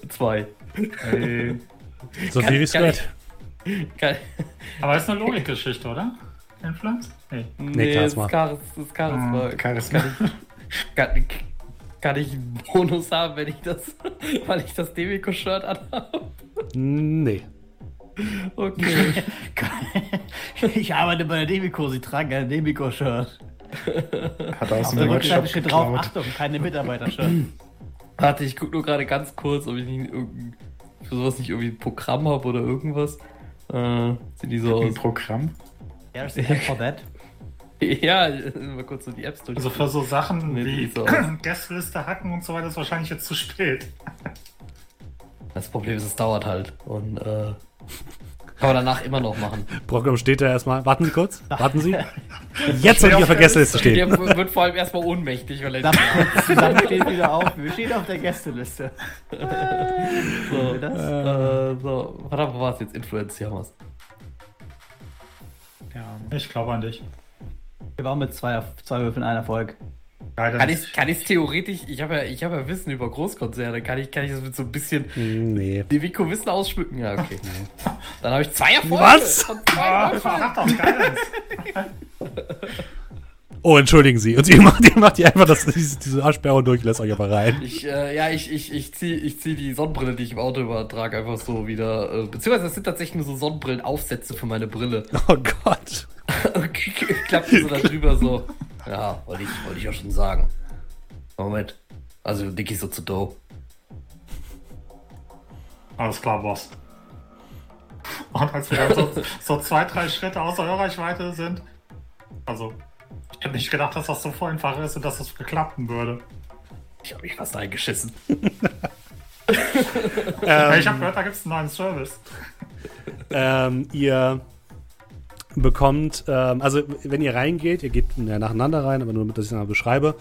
2. So viel wie Scrat. Aber ist eine Logikgeschichte, oder? Influence? Nee, Charisma. Charisma. Kann ich einen Bonus haben, wenn ich das, weil ich das DeMeKo-Shirt anhabe? Nee. Okay. Ich arbeite bei der DeMeKo, sie tragen ein DeMeKo-Shirt. Hat aus dem Workshop steht drauf, Achtung, keine Mitarbeiter-Shirt. Warte, ich guck nur gerade ganz kurz, ob ich nicht für sowas nicht irgendwie ein Programm habe oder irgendwas. Sind die so aus? Ein Programm? There's an app for that. Ja, mal kurz so die Apps durch. Also für so Sachen wie Guestliste hacken und so weiter ist wahrscheinlich jetzt zu spät. Das Problem ist, es dauert halt. Und kann man danach immer noch machen. Brocklom steht da erstmal. Warten Sie kurz. Warten Sie. Jetzt soll ich auf der Gästeliste stehen. Der wird vor allem erstmal ohnmächtig. Und dann steht wieder auf. Wir stehen auf der Gästeliste. So, das. So. Verdammt, wo war es jetzt? Influencer haben wir es. Ja, ich glaube an dich. Wir waren mit zwei Würfeln ein Erfolg. Kann ich es theoretisch, ich hab ja Wissen über Großkonzerne, kann ich das mit so ein bisschen DeMeKo Wissen ausschmücken? Ja, okay. Nee. Dann habe ich 2 Erfolge. Was? Oh, entschuldigen Sie. Und ihr macht die einfach diese Arschbärung durch, lässt euch aber rein. Ich zieh die Sonnenbrille, die ich im Auto übertrage, einfach so wieder. Beziehungsweise das sind tatsächlich nur so Sonnenbrillenaufsätze für meine Brille. Oh Gott. Klappt die so da drüber so. Ja, wollte ich ja schon sagen. Moment. Also, Dicky ist so zu Doe. Alles klar, Boss. Und als wir dann so 2-3 Schritte außer Hörreichweite sind, also, ich hätte nicht gedacht, dass das so voll einfach ist und dass das klappen würde. Ich habe mich fast eingeschissen. Ich habe gehört, da gibt es einen neuen Service. Ihr bekommt, also wenn ihr reingeht, ihr geht nacheinander rein, aber nur damit ich es nochmal beschreibe,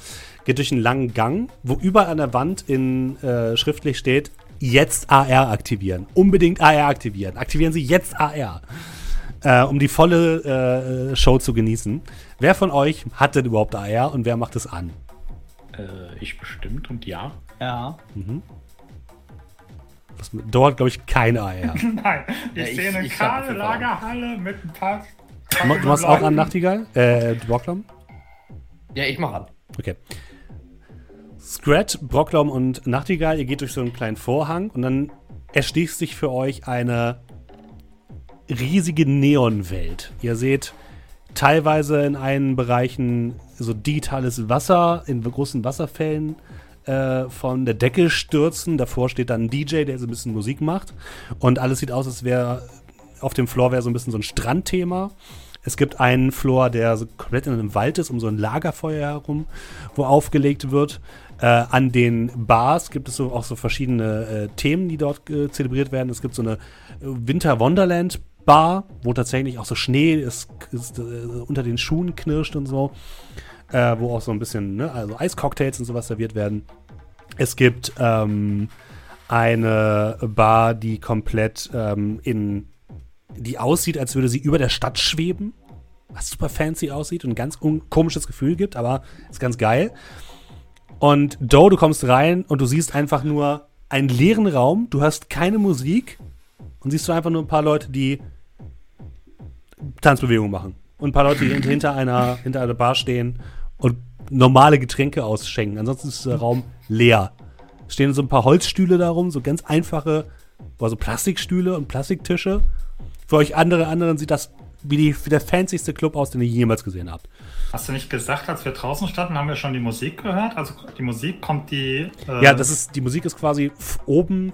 geht durch einen langen Gang, wo überall an der Wand schriftlich steht, jetzt AR aktivieren. Unbedingt AR aktivieren. Aktivieren Sie jetzt AR, um die volle Show zu genießen. Wer von euch hat denn überhaupt AR und wer macht es an? Ich bestimmt und ja. Ja. Mhm. Doe hat, glaube ich, keine AR. Nein, ich sehe eine kahle Lagerhalle mit ein paar... Du machst auch an, Nachtigall? Brocklom? Ja, ich mach an. Okay. Scrat, Brocklom und Nachtigall, ihr geht durch so einen kleinen Vorhang und dann erschließt sich für euch eine riesige Neonwelt. Ihr seht teilweise in einen Bereichen so digitales Wasser, in großen Wasserfällen, von der Decke stürzen. Davor steht dann ein DJ, der so ein bisschen Musik macht. Und alles sieht aus, als wäre auf dem Floor so ein bisschen so ein Strandthema. Es gibt einen Floor, der so komplett in einem Wald ist, um so ein Lagerfeuer herum, wo aufgelegt wird. An den Bars gibt es so auch so verschiedene Themen, die dort zelebriert werden. Es gibt so eine Winter Wonderland Bar, wo tatsächlich auch so Schnee ist unter den Schuhen knirscht und so. Wo auch so ein bisschen, also Eiscocktails und sowas serviert werden. Es gibt eine Bar, die komplett die aussieht, als würde sie über der Stadt schweben. Was super fancy aussieht und ein ganz komisches Gefühl gibt, aber ist ganz geil. Und Doe, du kommst rein und du siehst einfach nur einen leeren Raum, du hörst keine Musik und siehst du einfach nur ein paar Leute, die Tanzbewegungen machen. Und ein paar Leute, die hinter einer Bar stehen und normale Getränke ausschenken. Ansonsten ist der Raum leer. Es stehen so ein paar Holzstühle da rum, so ganz einfache, also Plastikstühle und Plastiktische. Für euch anderen sieht das wie der fancyste Club aus, den ihr jemals gesehen habt. Hast du nicht gesagt, als wir draußen standen, haben wir schon die Musik gehört? Also die Musik kommt die... Ja, die Musik ist quasi oben,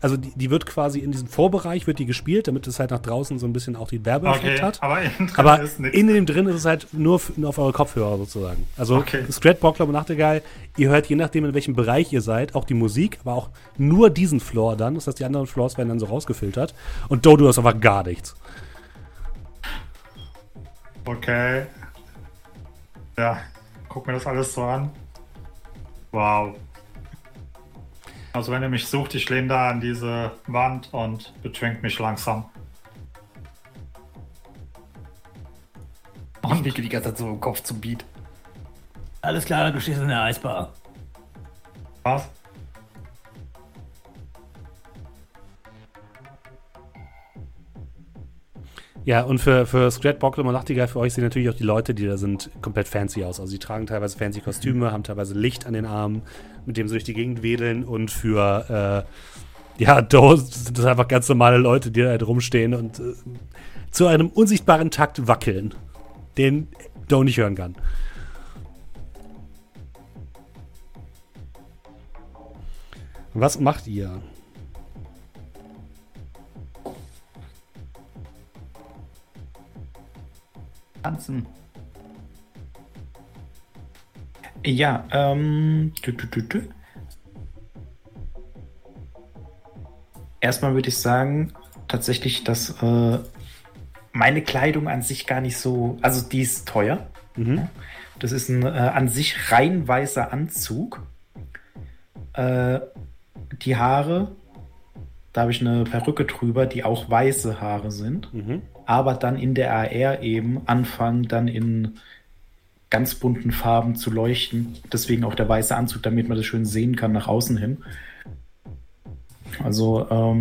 also die wird quasi in diesem Vorbereich wird die gespielt, damit es halt nach draußen so ein bisschen auch die Werbeeffekt hat. Aber in dem drin ist es halt nur auf eure Kopfhörer sozusagen. Also Scrat, Brocklom und Nachtigall, ihr hört je nachdem, in welchem Bereich ihr seid, auch die Musik, aber auch nur diesen Floor dann. Das heißt, die anderen Floors werden dann so rausgefiltert. Und Doe, du hast einfach gar nichts. Okay. Ja, guck mir das alles so an. Wow. Also wenn ihr mich sucht, ich lehne da an diese Wand und betrinkt mich langsam. Und ich die ganze Zeit so im Kopf zum Beat. Alles klar, du stehst in der Eisbar. Was? Ja, und für Scrat, Brocklom und Nachtigall, für euch sehen natürlich auch die Leute, die da sind, komplett fancy aus. Also die tragen teilweise fancy Kostüme, haben teilweise Licht an den Armen, mit dem sie durch die Gegend wedeln. Und für Ja, Doe sind das einfach ganz normale Leute, die da halt rumstehen und zu einem unsichtbaren Takt wackeln, den Doe nicht hören kann. Was macht ihr? Tanzen. Ja, Erstmal würde ich sagen, tatsächlich, dass meine Kleidung an sich gar nicht so... Also die ist teuer. Mhm. Das ist ein an sich rein weißer Anzug. Die Haare, da habe ich eine Perücke drüber, die auch weiße Haare sind. Mhm. Aber dann in der AR eben anfangen, dann in ganz bunten Farben zu leuchten. Deswegen auch der weiße Anzug, damit man das schön sehen kann nach außen hin. Also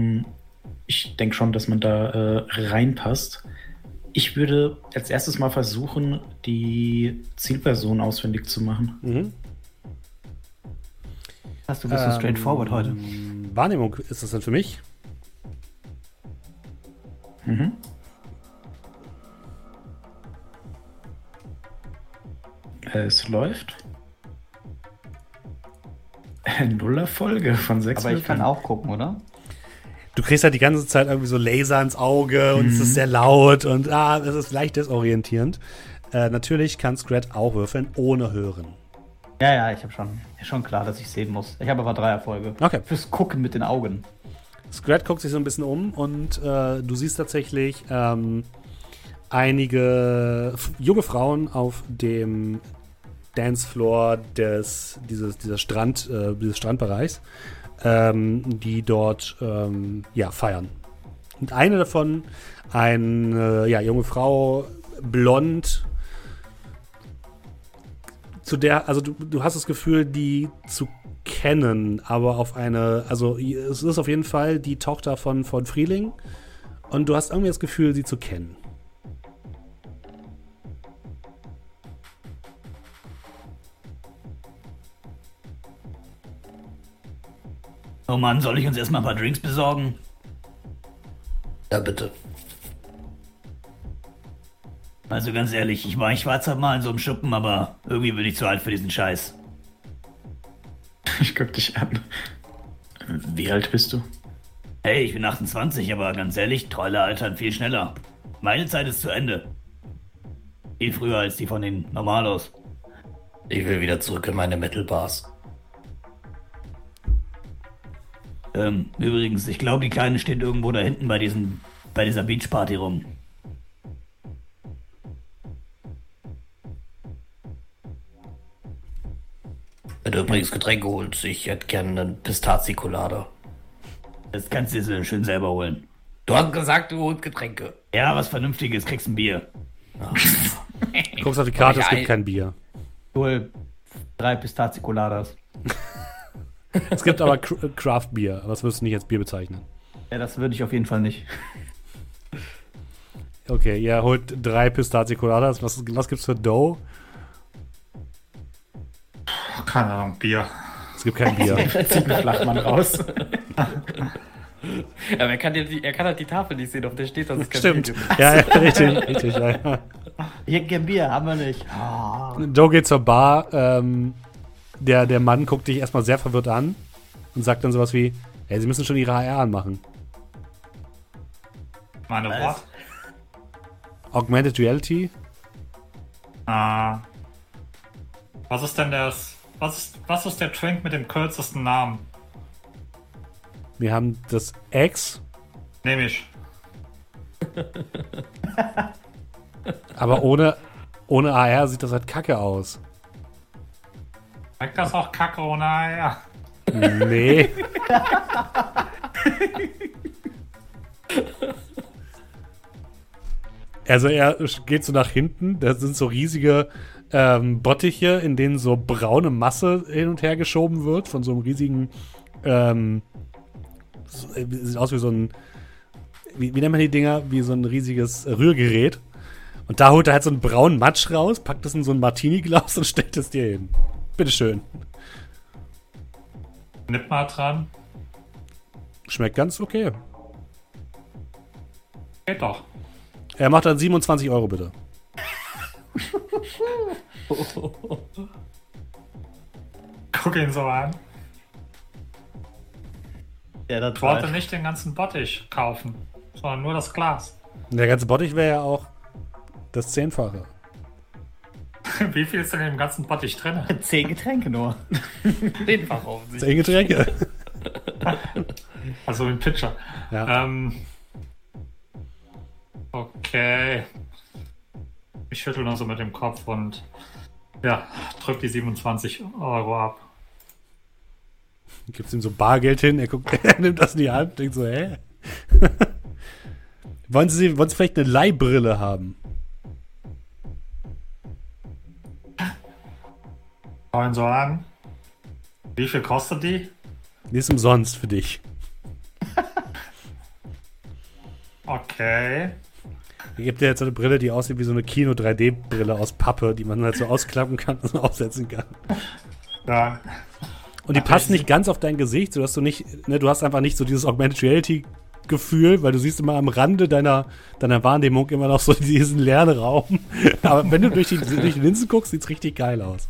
ich denke schon, dass man da reinpasst. Ich würde als erstes mal versuchen, die Zielperson ausfindig zu machen. Mhm. Du bist so straightforward heute. Wahrnehmung ist das denn für mich? Mhm. Es läuft. 0 Erfolge von 6. Aber ich kann auch gucken, oder? Du kriegst halt die ganze Zeit irgendwie so Laser ins Auge und es ist sehr laut und es ist leicht desorientierend. Natürlich kann Scrat auch würfeln ohne Hören. Ja, ich habe schon klar, dass ich sehen muss. Ich habe aber 3 Erfolge. Okay. Fürs Gucken mit den Augen. Scrat guckt sich so ein bisschen um und du siehst tatsächlich einige junge Frauen auf dem Dancefloor dieses Strandbereichs, die dort feiern. Und eine davon, eine junge Frau, blond, zu der, also du hast das Gefühl, die zu kennen, aber auf eine, also es ist auf jeden Fall die Tochter von von Frieling und du hast irgendwie das Gefühl, sie zu kennen. Oh Mann, soll ich uns erstmal ein paar Drinks besorgen? Ja, bitte. Also ganz ehrlich, ich war zwar mal in so einem Schuppen, aber irgendwie bin ich zu alt für diesen Scheiß. Ich guck dich an. Wie alt bist du? Hey, ich bin 28, aber ganz ehrlich, Trolle altern viel schneller. Meine Zeit ist zu Ende. Viel früher als die von den Normalos. Ich will wieder zurück in meine Metal-Bars. Übrigens, ich glaube, die Kleine steht irgendwo da hinten bei dieser Beachparty rum. Ich hätte übrigens Getränke geholt. Ich hätte gerne einen Pistazienkolade. Das kannst du dir so schön selber holen. Du hast gesagt, du holst Getränke. Ja, was Vernünftiges, kriegst ein Bier. Ja. Du guckst auf die Karte, es gibt kein Bier. Ich hol 3 Pistaziencolladas. Es gibt aber Craft-Bier. Das würdest du nicht als Bier bezeichnen. Ja, das würde ich auf jeden Fall nicht. Okay, ihr holt 3 Pistaziencolladas. Was gibt's für Doe? Keine Ahnung, Bier. Es gibt kein Bier. Zieht den Flachmann raus. Aber er kann halt die Tafel nicht sehen, auf der steht, dass es kein Bier gibt. Stimmt. Ja, richtig. Ja. Hier kein Bier, haben wir nicht. Oh. Doe geht zur Bar. Der Mann guckt dich erstmal sehr verwirrt an und sagt dann sowas wie: Hey, Sie müssen schon Ihre AR anmachen. Meine was? Augmented Reality? Was ist denn das? Was ist der Drink mit dem kürzesten Namen? Wir haben das X. Nehm ich. Aber ohne AR sieht das halt kacke aus. Schmeckt das auch kacke ohne AR? Nee. Also er geht so nach hinten, da sind so riesige Bottiche, in denen so braune Masse hin und her geschoben wird, von so einem riesigen, sieht aus wie so ein, wie nennt man die Dinger, wie so ein riesiges Rührgerät. Und da holt er halt so einen braunen Matsch raus, packt das in so ein Martini-Glas und stellt es dir hin. Bitteschön. Nipp mal dran. Schmeckt ganz okay. Geht doch. Er macht dann 27 Euro, bitte. Guck ihn so an. Ja, ich wollte nicht den ganzen Bottich kaufen, sondern nur das Glas. Der ganze Bottich wäre ja auch das Zehnfache. Wie viel ist denn im ganzen Bottich drin? 10 Getränke nur. 10-fach offensichtlich. 10 Getränke. Also im Pitcher. Ja. Okay. Ich schüttel noch so mit dem Kopf und ja, drück die 27 Euro ab. Gibt's ihm so Bargeld hin, er guckt, er nimmt das in die Hand, denkt so, hä? Wollen Sie vielleicht eine Leihbrille haben? Schau ihn so an. Wie viel kostet die? Die ist umsonst für dich. Okay. Ich gebe dir jetzt eine Brille, die aussieht wie so eine Kino-3D-Brille aus Pappe, die man halt so ausklappen kann und aufsetzen kann. Ja. Und die passt nicht ganz auf dein Gesicht, sodass du nicht, ne, du hast einfach nicht so dieses Augmented Reality-Gefühl, weil du siehst immer am Rande deiner Wahrnehmung immer noch so diesen leeren Raum. Aber wenn du durch die Linsen guckst, sieht's richtig geil aus.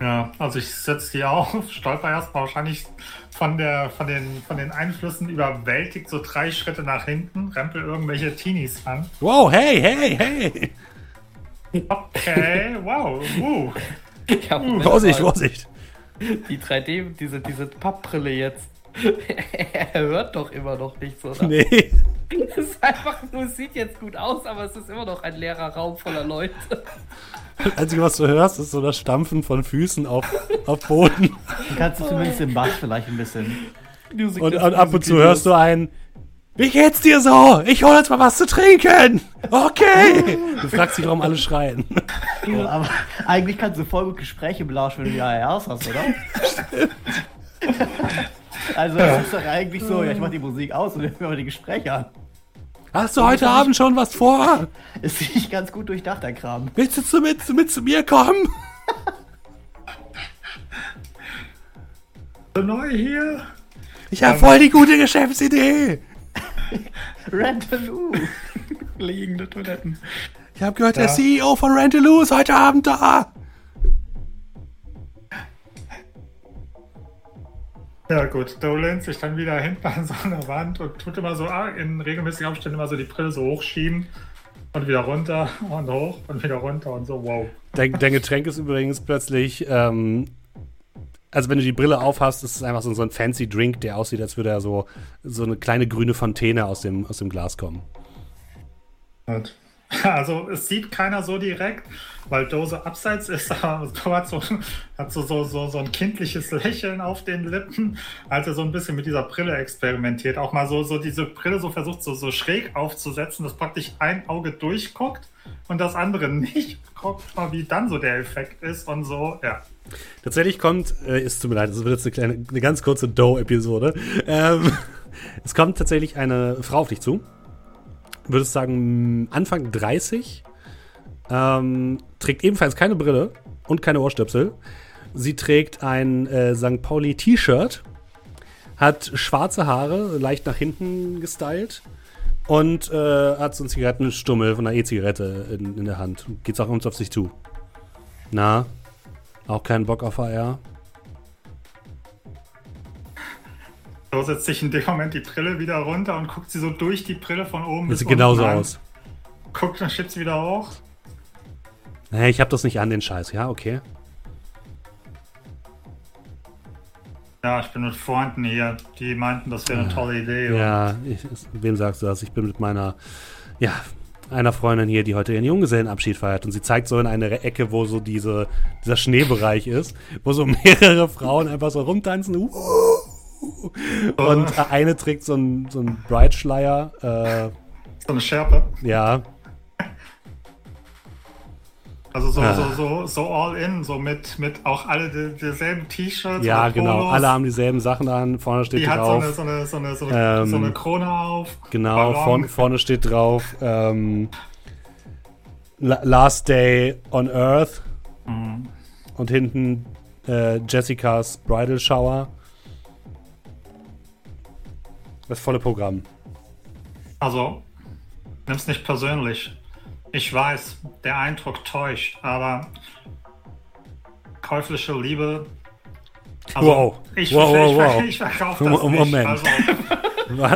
Ja, also ich setze die auf, stolper erstmal wahrscheinlich von den Einflüssen überwältigt, so 3 Schritte nach hinten, rempel irgendwelche Teenies an. Wow, hey! Okay, wow, Vorsicht, Vorsicht! Die 3D, diese Pappbrille jetzt. Er hört doch immer noch nichts, oder? Nee. Es ist einfach nur, sieht jetzt gut aus, aber es ist immer noch ein leerer Raum voller Leute. Das Einzige, was du hörst, ist so das Stampfen von Füßen auf Boden. Dann kannst du zumindest den Bass vielleicht ein bisschen. Und ab und zu hörst du ein: Wie geht's dir so? Ich hol jetzt mal was zu trinken! Okay! Du fragst dich, warum alle schreien. Ja, aber eigentlich kannst du voll gut Gespräche belauschen, wenn du die ARs hast, oder? Also, das ist doch eigentlich so: Ja, ich mach die Musik aus und höre mir mal die Gespräche an. Hast du heute Abend schon was vor? Ist nicht ganz gut durchdacht, der Kram. Willst du mit zu mir kommen? So neu hier? Ich habe voll die gute Geschäftsidee. Rent-A-Loo. Liegende Toiletten. Ich habe gehört, der CEO von Rent-A-Loo ist heute Abend da. Ja gut, Doe lehnt sich dann wieder hinten an so einer Wand und tut immer so in regelmäßigen Abständen immer so die Brille so hochschieben und wieder runter und hoch und wieder runter und so, wow. Dein Getränk ist übrigens plötzlich, also wenn du die Brille aufhast, ist es einfach so ein fancy Drink, der aussieht, als würde er so eine kleine grüne Fontäne aus dem Glas kommen. Und also es sieht keiner so direkt, weil Doe so abseits ist, aber Doe hat so ein kindliches Lächeln auf den Lippen, als er so ein bisschen mit dieser Brille experimentiert. Auch mal so diese Brille so versucht, so schräg aufzusetzen, dass praktisch ein Auge durchguckt und das andere nicht. Guckt mal, wie dann so der Effekt ist und so, ja. Tatsächlich es tut mir leid, das wird jetzt eine ganz kurze Doe-Episode. Es kommt tatsächlich eine Frau auf dich zu. Würdest sagen, Anfang 30, trägt ebenfalls keine Brille und keine Ohrstöpsel. Sie trägt ein St. Pauli-T-Shirt, hat schwarze Haare, leicht nach hinten gestylt und hat so einen Zigarettenstummel von einer E-Zigarette in der Hand. Geht's auch uns auf sich zu. Na, auch keinen Bock auf AR? So setzt sich in dem Moment die Brille wieder runter und guckt sie so durch die Brille von oben bis unten. Das sieht genauso aus. Guckt und schiebt sie wieder hoch. Nee, ich hab das nicht an, den Scheiß. Ja, okay. Ja, ich bin mit Freunden hier. Die meinten, das wäre eine tolle Idee. Ja, wem sagst du das? Ich bin mit einer Freundin hier, die heute ihren Junggesellenabschied feiert. Und sie zeigt so in eine Ecke, wo so dieser Schneebereich ist, wo so mehrere Frauen einfach so rumtanzen. Und eine trägt so einen Bride-Schleier. So eine Schärpe? Ja. Also so all in, so mit auch alle dieselben T-Shirts. Ja, genau. Polos. Alle haben dieselben Sachen an. Vorne steht drauf. Die hat so eine Krone auf. Genau, vorne steht drauf Last Day on Earth. Mhm. Und hinten Jessicas Bridal Shower. Das volle Programm. Also, nimm's nicht persönlich. Ich weiß, der Eindruck täuscht, aber käufliche Liebe. Also, wow. Ich verkaufe das nicht. Also,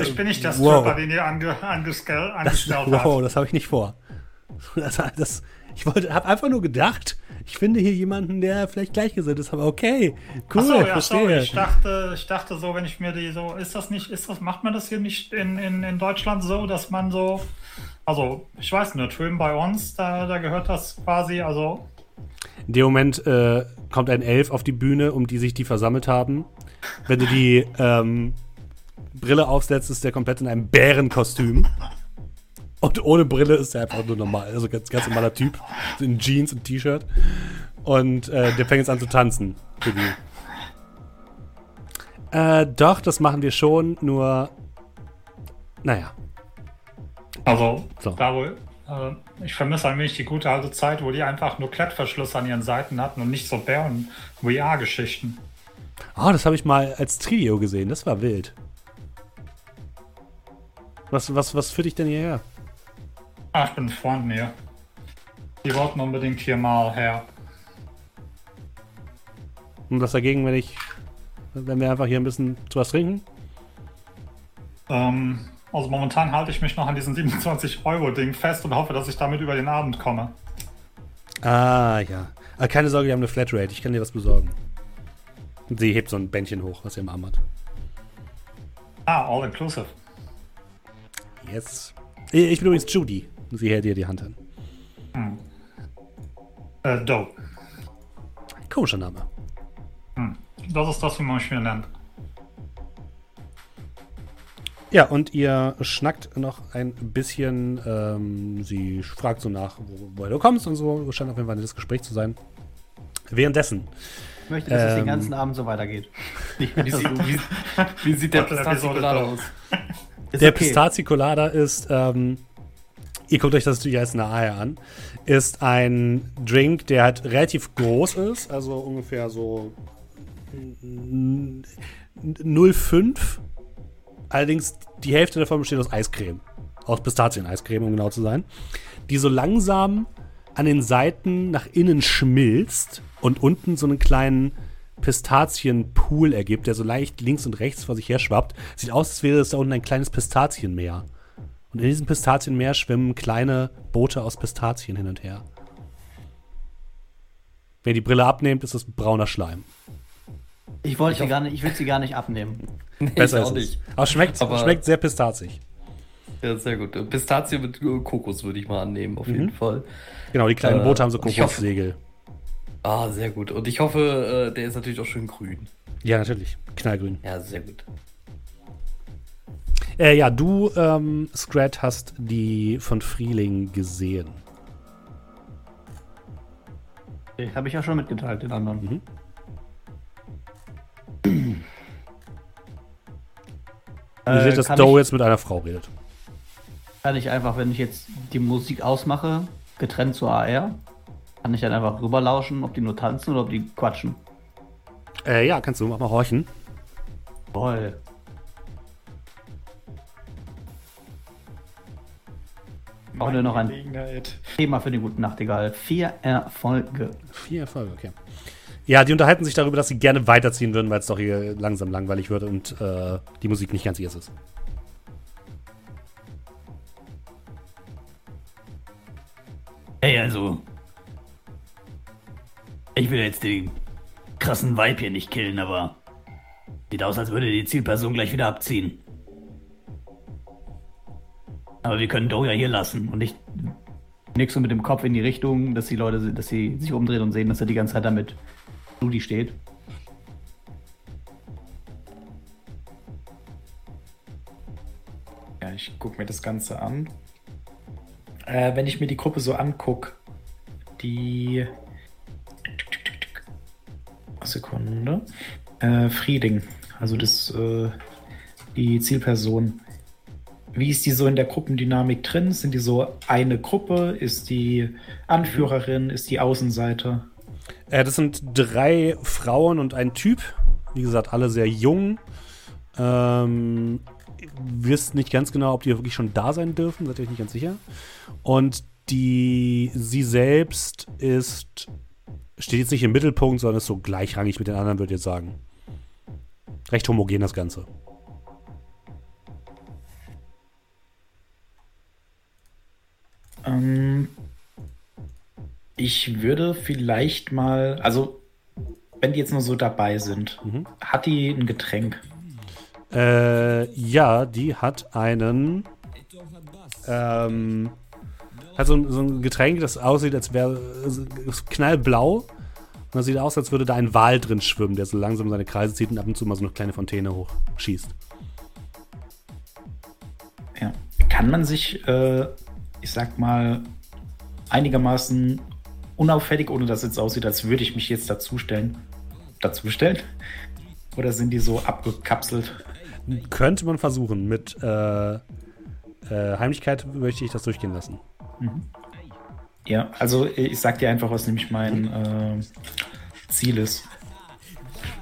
ich bin nicht das Typ, bei dem ihr angestellt habt. Wow, das habe ich nicht vor. Ich habe einfach nur gedacht, ich finde hier jemanden, der vielleicht gleichgesinnt ist, aber okay, cool, so, ja, verstehe. Ich dachte so, wenn ich mir die so, macht man das hier nicht in Deutschland so, dass man so, also ich weiß nicht, drüben bei uns, da gehört das quasi, also. In dem Moment kommt ein Elf auf die Bühne, um die sich die versammelt haben. Wenn du die Brille aufsetzt, ist der komplett in einem Bärenkostüm. Und ohne Brille ist er einfach nur normal. Also ganz normaler Typ. In Jeans und T-Shirt. Und der fängt jetzt an zu tanzen. Für die. Doch, das machen wir schon. Nur, naja. Also, so. Ich vermisse ein wenig die gute alte Zeit, wo die einfach nur Klettverschlüsse an ihren Seiten hatten und nicht so Bären-VR-Geschichten. Oh, das habe ich mal als Trio gesehen. Das war wild. Was führt dich denn hierher? Ach, ich bin Freunden hier. Die wollten unbedingt hier mal her. Und was dagegen, wenn wir einfach hier ein bisschen zu was trinken? Also momentan halte ich mich noch an diesem 27-Euro-Ding fest und hoffe, dass ich damit über den Abend komme. Ah, ja. Aber keine Sorge, wir haben eine Flatrate. Ich kann dir was besorgen. Und sie hebt so ein Bändchen hoch, was sie im Arm hat. Ah, all inclusive. Yes. Ich bin übrigens Judy. Sie hält dir die Hand an. Hm. Doe. Komischer Name. Hm. Das ist das, wie man mich hier nennt. Ja, und ihr schnackt noch ein bisschen. Sie fragt so nach, woher du kommst und so. Scheint auf jeden Fall das Gespräch zu sein. Währenddessen. Ich möchte, dass es den ganzen Abend so weitergeht. Wie sieht der Pistazienkolada aus? Der okay. Pistazienkolada ist, ihr guckt euch das natürlich als Nahe an, ist ein Drink, der halt relativ groß ist, also ungefähr so 0,5. Allerdings die Hälfte davon besteht aus Eiscreme. Aus Pistazien-Eiscreme, um genau zu sein. Die so langsam an den Seiten nach innen schmilzt und unten so einen kleinen Pistazienpool ergibt, der so leicht links und rechts vor sich her schwappt. Sieht aus, als wäre es da unten ein kleines Pistazienmeer. Und in diesem Pistazienmeer schwimmen kleine Boote aus Pistazien hin und her. Wer die Brille abnimmt, ist das brauner Schleim. Ich will sie gar nicht abnehmen. Nee, besser ist nicht. Es. Aber schmeckt sehr pistazig. Ja, sehr gut. Pistazie mit Kokos würde ich mal annehmen, auf jeden Fall. Genau, die kleinen Boote haben so Kokossegel. Ah, sehr gut. Und ich hoffe, der ist natürlich auch schön grün. Ja, natürlich. Knallgrün. Ja, sehr gut. Ja, du, Scrat, hast die von Frieling gesehen. Okay, habe ich ja schon mitgeteilt, den anderen. Mhm. Ihr seht, dass Doe jetzt mit einer Frau redet. Kann ich einfach, wenn ich jetzt die Musik ausmache, getrennt zur AR, kann ich dann einfach rüberlauschen, ob die nur tanzen oder ob die quatschen? Ja, kannst du, mach mal horchen. Voll. Brauchen wir noch ein Thema für den guten Nachtigall. 4 Erfolge. 4 Erfolge, okay. Ja, die unterhalten sich darüber, dass sie gerne weiterziehen würden, weil es doch hier langsam langweilig wird und die Musik nicht ganz ihrs ist. Hey, also. Ich will jetzt den krassen Vibe hier nicht killen, aber sieht aus, als würde die Zielperson gleich wieder abziehen. Aber wir können Doja hier lassen und ich nick so mit dem Kopf in die Richtung, dass die Leute, dass sie sich umdrehen und sehen, dass er die ganze Zeit damit Judy steht. Ja, ich guck mir das Ganze an. Wenn ich mir die Gruppe so anguck, die Sekunde. Frieling, also die Zielperson. Wie ist die so in der Gruppendynamik drin? Sind die so eine Gruppe? Ist die Anführerin? Ist die Außenseiter? Das sind 3 Frauen und ein Typ. Wie gesagt, alle sehr jung. wisst nicht ganz genau, ob die wirklich schon da sein dürfen, seid ihr euch nicht ganz sicher. Und sie selbst steht jetzt nicht im Mittelpunkt, sondern ist so gleichrangig mit den anderen, würdet ihr sagen. Recht homogen das Ganze. Ich würde vielleicht mal, also wenn die jetzt nur so dabei sind, hat die ein Getränk? Ja, die hat einen hat so ein Getränk, das aussieht, als wäre knallblau. Und das sieht aus, als würde da ein Wal drin schwimmen, der so langsam seine Kreise zieht und ab und zu mal so eine kleine Fontäne hochschießt. Ja. Kann man sich, ich sag mal, einigermaßen unauffällig, ohne dass es jetzt aussieht, als würde ich mich jetzt dazustellen? Oder sind die so abgekapselt? Könnte man versuchen. Mit Heimlichkeit möchte ich das durchgehen lassen. Mhm. Ja, also ich sag dir einfach, was nämlich mein Ziel ist.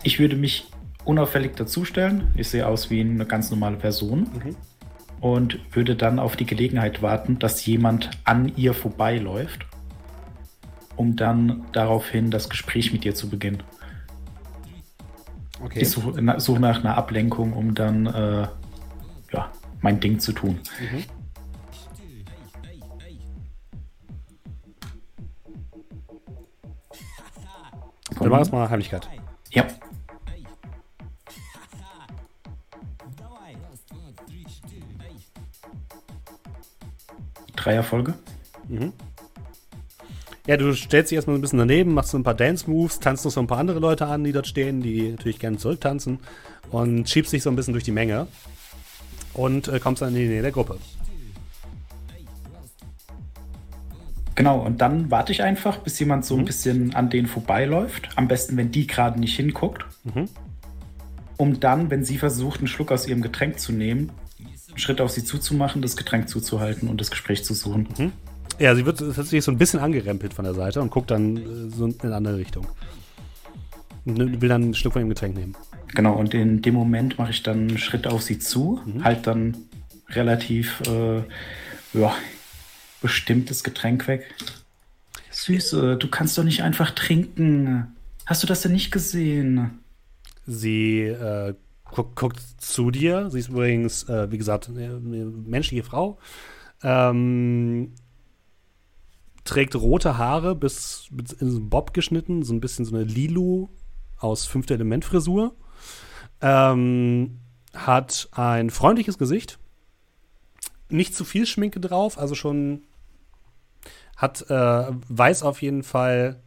Ich würde mich unauffällig dazustellen. Ich sehe aus wie eine ganz normale Person. Mhm. Und würde dann auf die Gelegenheit warten, dass jemand an ihr vorbeiläuft, um dann daraufhin das Gespräch mit ihr zu beginnen. Okay. Ich suche nach einer Ablenkung, um dann mein Ding zu tun. Mhm. Dann war das mal Heimlichkeit. Ja. Drei Erfolge. Mhm. Ja, du stellst dich erstmal so ein bisschen daneben, machst so ein paar Dance-Moves, tanzt noch so ein paar andere Leute an, die dort stehen, die natürlich gerne zurücktanzen, und schiebst dich so ein bisschen durch die Menge und kommst dann in die Nähe der Gruppe. Genau, und dann warte ich einfach, bis jemand so ein bisschen an denen vorbeiläuft. Am besten, wenn die gerade nicht hinguckt. Mhm. Um dann, wenn sie versucht, einen Schluck aus ihrem Getränk zu nehmen, einen Schritt auf sie zuzumachen, das Getränk zuzuhalten und das Gespräch zu suchen. Mhm. Ja, sie wird tatsächlich so ein bisschen angerempelt von der Seite und guckt dann so in eine andere Richtung. Und will dann einen Schluck von ihrem Getränk nehmen. Genau, und in dem Moment mache ich dann einen Schritt auf sie zu, halt dann relativ bestimmtes Getränk weg. Süße, du kannst doch nicht einfach trinken. Hast du das denn nicht gesehen? Sie guckt zu dir. Sie ist übrigens, wie gesagt, eine menschliche Frau. Trägt rote Haare, bis in so einen Bob geschnitten, so ein bisschen so eine Lilu aus 5. Element Frisur. Hat ein freundliches Gesicht, nicht zu viel Schminke drauf, also schon hat, weiß auf jeden Fall,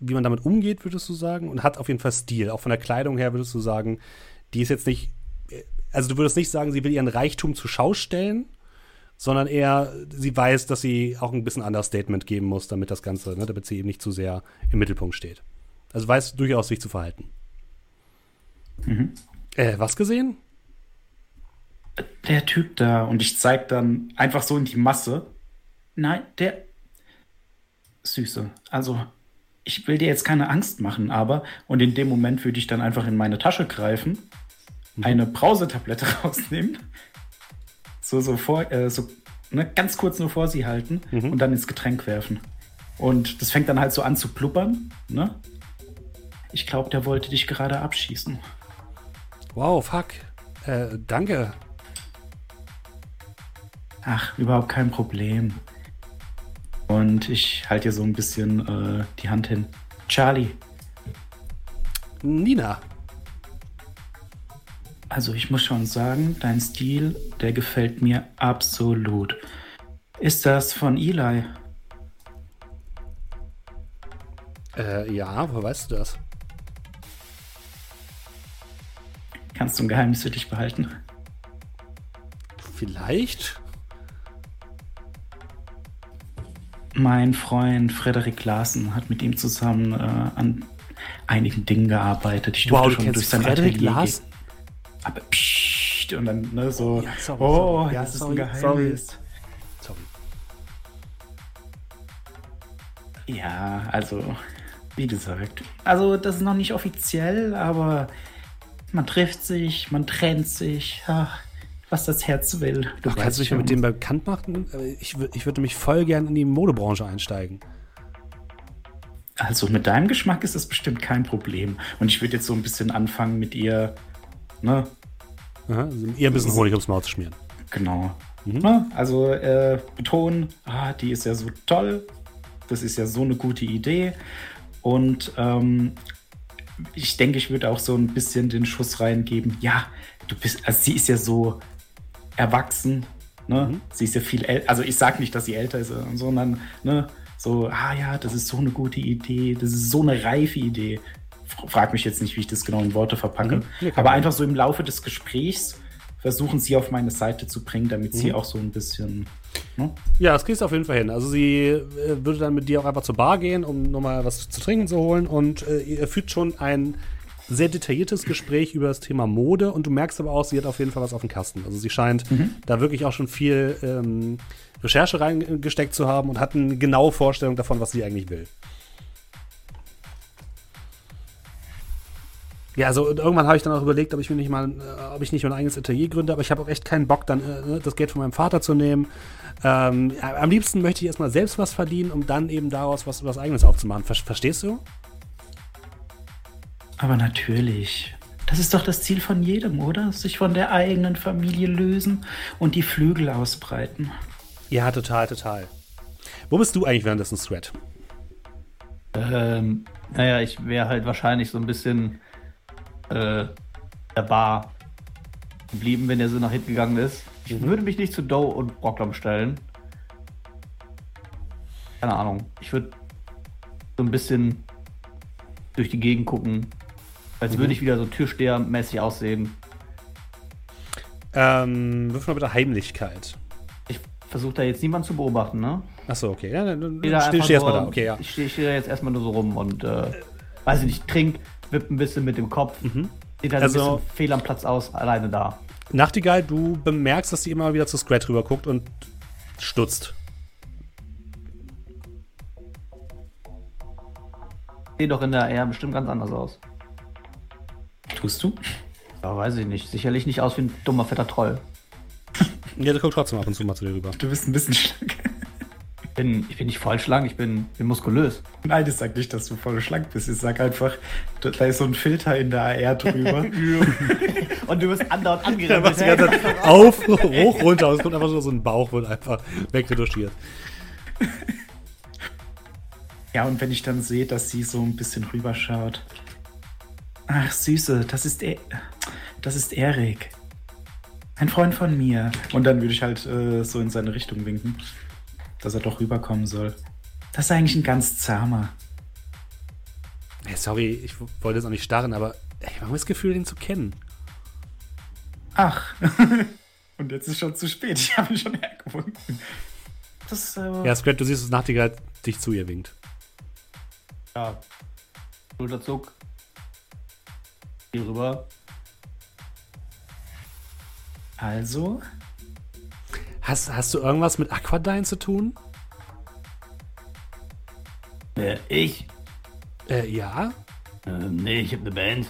wie man damit umgeht, würdest du sagen, und hat auf jeden Fall Stil. Auch von der Kleidung her würdest du sagen, die ist jetzt nicht, also du würdest nicht sagen, sie will ihren Reichtum zur Schau stellen, sondern eher, sie weiß, dass sie auch ein bisschen Understatement geben muss, damit das Ganze, damit sie eben nicht zu sehr im Mittelpunkt steht. Also weiß durchaus, sich zu verhalten. Mhm. Was gesehen? Der Typ da. Und ich zeig dann einfach so in die Masse. Nein, der Süße. Also, ich will dir jetzt keine Angst machen, aber und in dem Moment würde ich dann einfach in meine Tasche greifen, eine Brausetablette rausnehmen, ganz kurz nur vor sie halten und dann ins Getränk werfen. Und das fängt dann halt so an zu pluppern, ne? Ich glaube, der wollte dich gerade abschießen. Wow, fuck. Danke. Ach, überhaupt kein Problem. Und ich halte ihr so ein bisschen die Hand hin. Charlie. Nina. Also ich muss schon sagen, dein Stil, der gefällt mir absolut. Ist das von Eli? Ja, woher weißt du das? Kannst du ein Geheimnis für dich behalten? Vielleicht? Mein Freund Frederik Larsen hat mit ihm zusammen an einigen Dingen gearbeitet. Ich durfte schon durch sein Frederik Larsen? Aber pssst, und dann ne, so, ja, sorry, sorry. Ja, das sorry, ist ein Geheimnis. Sorry. Ja, also, wie gesagt. Also, das ist noch nicht offiziell, aber man trifft sich, man trennt sich. Ach, was das Herz will. Ach, kannst du dich mal mit dem bekannt machen? Ich würde mich voll gern in die Modebranche einsteigen. Also mit deinem Geschmack ist das bestimmt kein Problem. Und ich würde jetzt so ein bisschen anfangen mit ihr, ne? Aha, also ihr ein bisschen Honig ums Maul zu schmieren. Genau. Mhm. Ne? Also betonen, die ist ja so toll. Das ist ja so eine gute Idee. Und ich denke, ich würde auch so ein bisschen den Schuss reingeben. Ja, sie ist ja so erwachsen. Ne? Mhm. Sie ist ja viel älter. Also ich sage nicht, dass sie älter ist, sondern ne, so, das ist so eine gute Idee. Das ist so eine reife Idee. Frag mich jetzt nicht, wie ich das genau in Worte verpacke. Mhm. Aber einfach so im Laufe des Gesprächs versuchen, sie auf meine Seite zu bringen, damit sie auch so ein bisschen... Ne? Ja, das kriegst du auf jeden Fall hin. Also sie würde dann mit dir auch einfach zur Bar gehen, um nochmal was zu trinken zu holen. Und ihr führt schon ein sehr detailliertes Gespräch über das Thema Mode. Und du merkst aber auch, sie hat auf jeden Fall was auf dem Kasten. Also sie scheint da wirklich auch schon viel Recherche reingesteckt zu haben und hat eine genaue Vorstellung davon, was sie eigentlich will. Ja, also irgendwann habe ich dann auch überlegt, ob ich nicht mein eigenes Atelier gründe, aber ich habe auch echt keinen Bock, dann das Geld von meinem Vater zu nehmen. Am liebsten möchte ich erstmal selbst was verdienen, um dann eben daraus was Eigenes aufzumachen. Verstehst du? Aber natürlich. Das ist doch das Ziel von jedem, oder? Sich von der eigenen Familie lösen und die Flügel ausbreiten. Ja, total, total. Wo bist du eigentlich währenddessen, Scrat? Naja, ich wäre halt wahrscheinlich so ein bisschen der Bar geblieben, wenn der so nach hinten gegangen ist. Ich würde mich nicht zu Doe und Brocklom stellen. Keine Ahnung. Ich würde so ein bisschen durch die Gegend gucken. Als würde ich wieder so Türsteher-mäßig aussehen. Wirf mal bitte Heimlichkeit. Ich versuche da jetzt niemanden zu beobachten, ne? Achso, okay. Ja, dann stehst du erstmal da. Okay, ja. Ich stehe da jetzt erstmal nur so rum und weiß ich nicht, wipp ein bisschen mit dem Kopf, sieht halt also ein bisschen fehl am Platz aus, alleine da. Nachtigall, du bemerkst, dass sie immer wieder zu Scrat rüber guckt und stutzt. Sieht doch in der Air bestimmt ganz anders aus. Tust du? Ja, weiß ich nicht. Sicherlich nicht aus wie ein dummer, fetter Troll. Ja, der guckt trotzdem ab und zu mal zu dir rüber. Du bist ein bisschen schlank. Ich bin nicht voll schlank, ich bin muskulös. Nein, das sagt nicht, dass du voll schlank bist. Ich sag einfach, da ist so ein Filter in der AR drüber. Und du wirst andauernd angerannt. Ja, auf, hoch, runter. Es kommt einfach so ein Bauch, wird einfach wegretuschiert. Ja, und wenn ich dann sehe, dass sie so ein bisschen rüberschaut. Ach, Süße, das ist Erik. Ein Freund von mir. Und dann würde ich halt so in seine Richtung winken, dass er doch rüberkommen soll. Das ist eigentlich ein ganz zahmer. Hey, sorry, ich wollte jetzt auch nicht starren, aber ich habe das Gefühl, den zu kennen. Ach. Und jetzt ist schon zu spät. Ich habe ihn schon hergewunken. Ja, Scrat, du siehst, dass Nachtigall dich zu ihr winkt. Ja. Schulterzuck. Hier rüber. Also... Hast du irgendwas mit Aquadine zu tun? Ich? Ja? Nee, ich hab eine Band.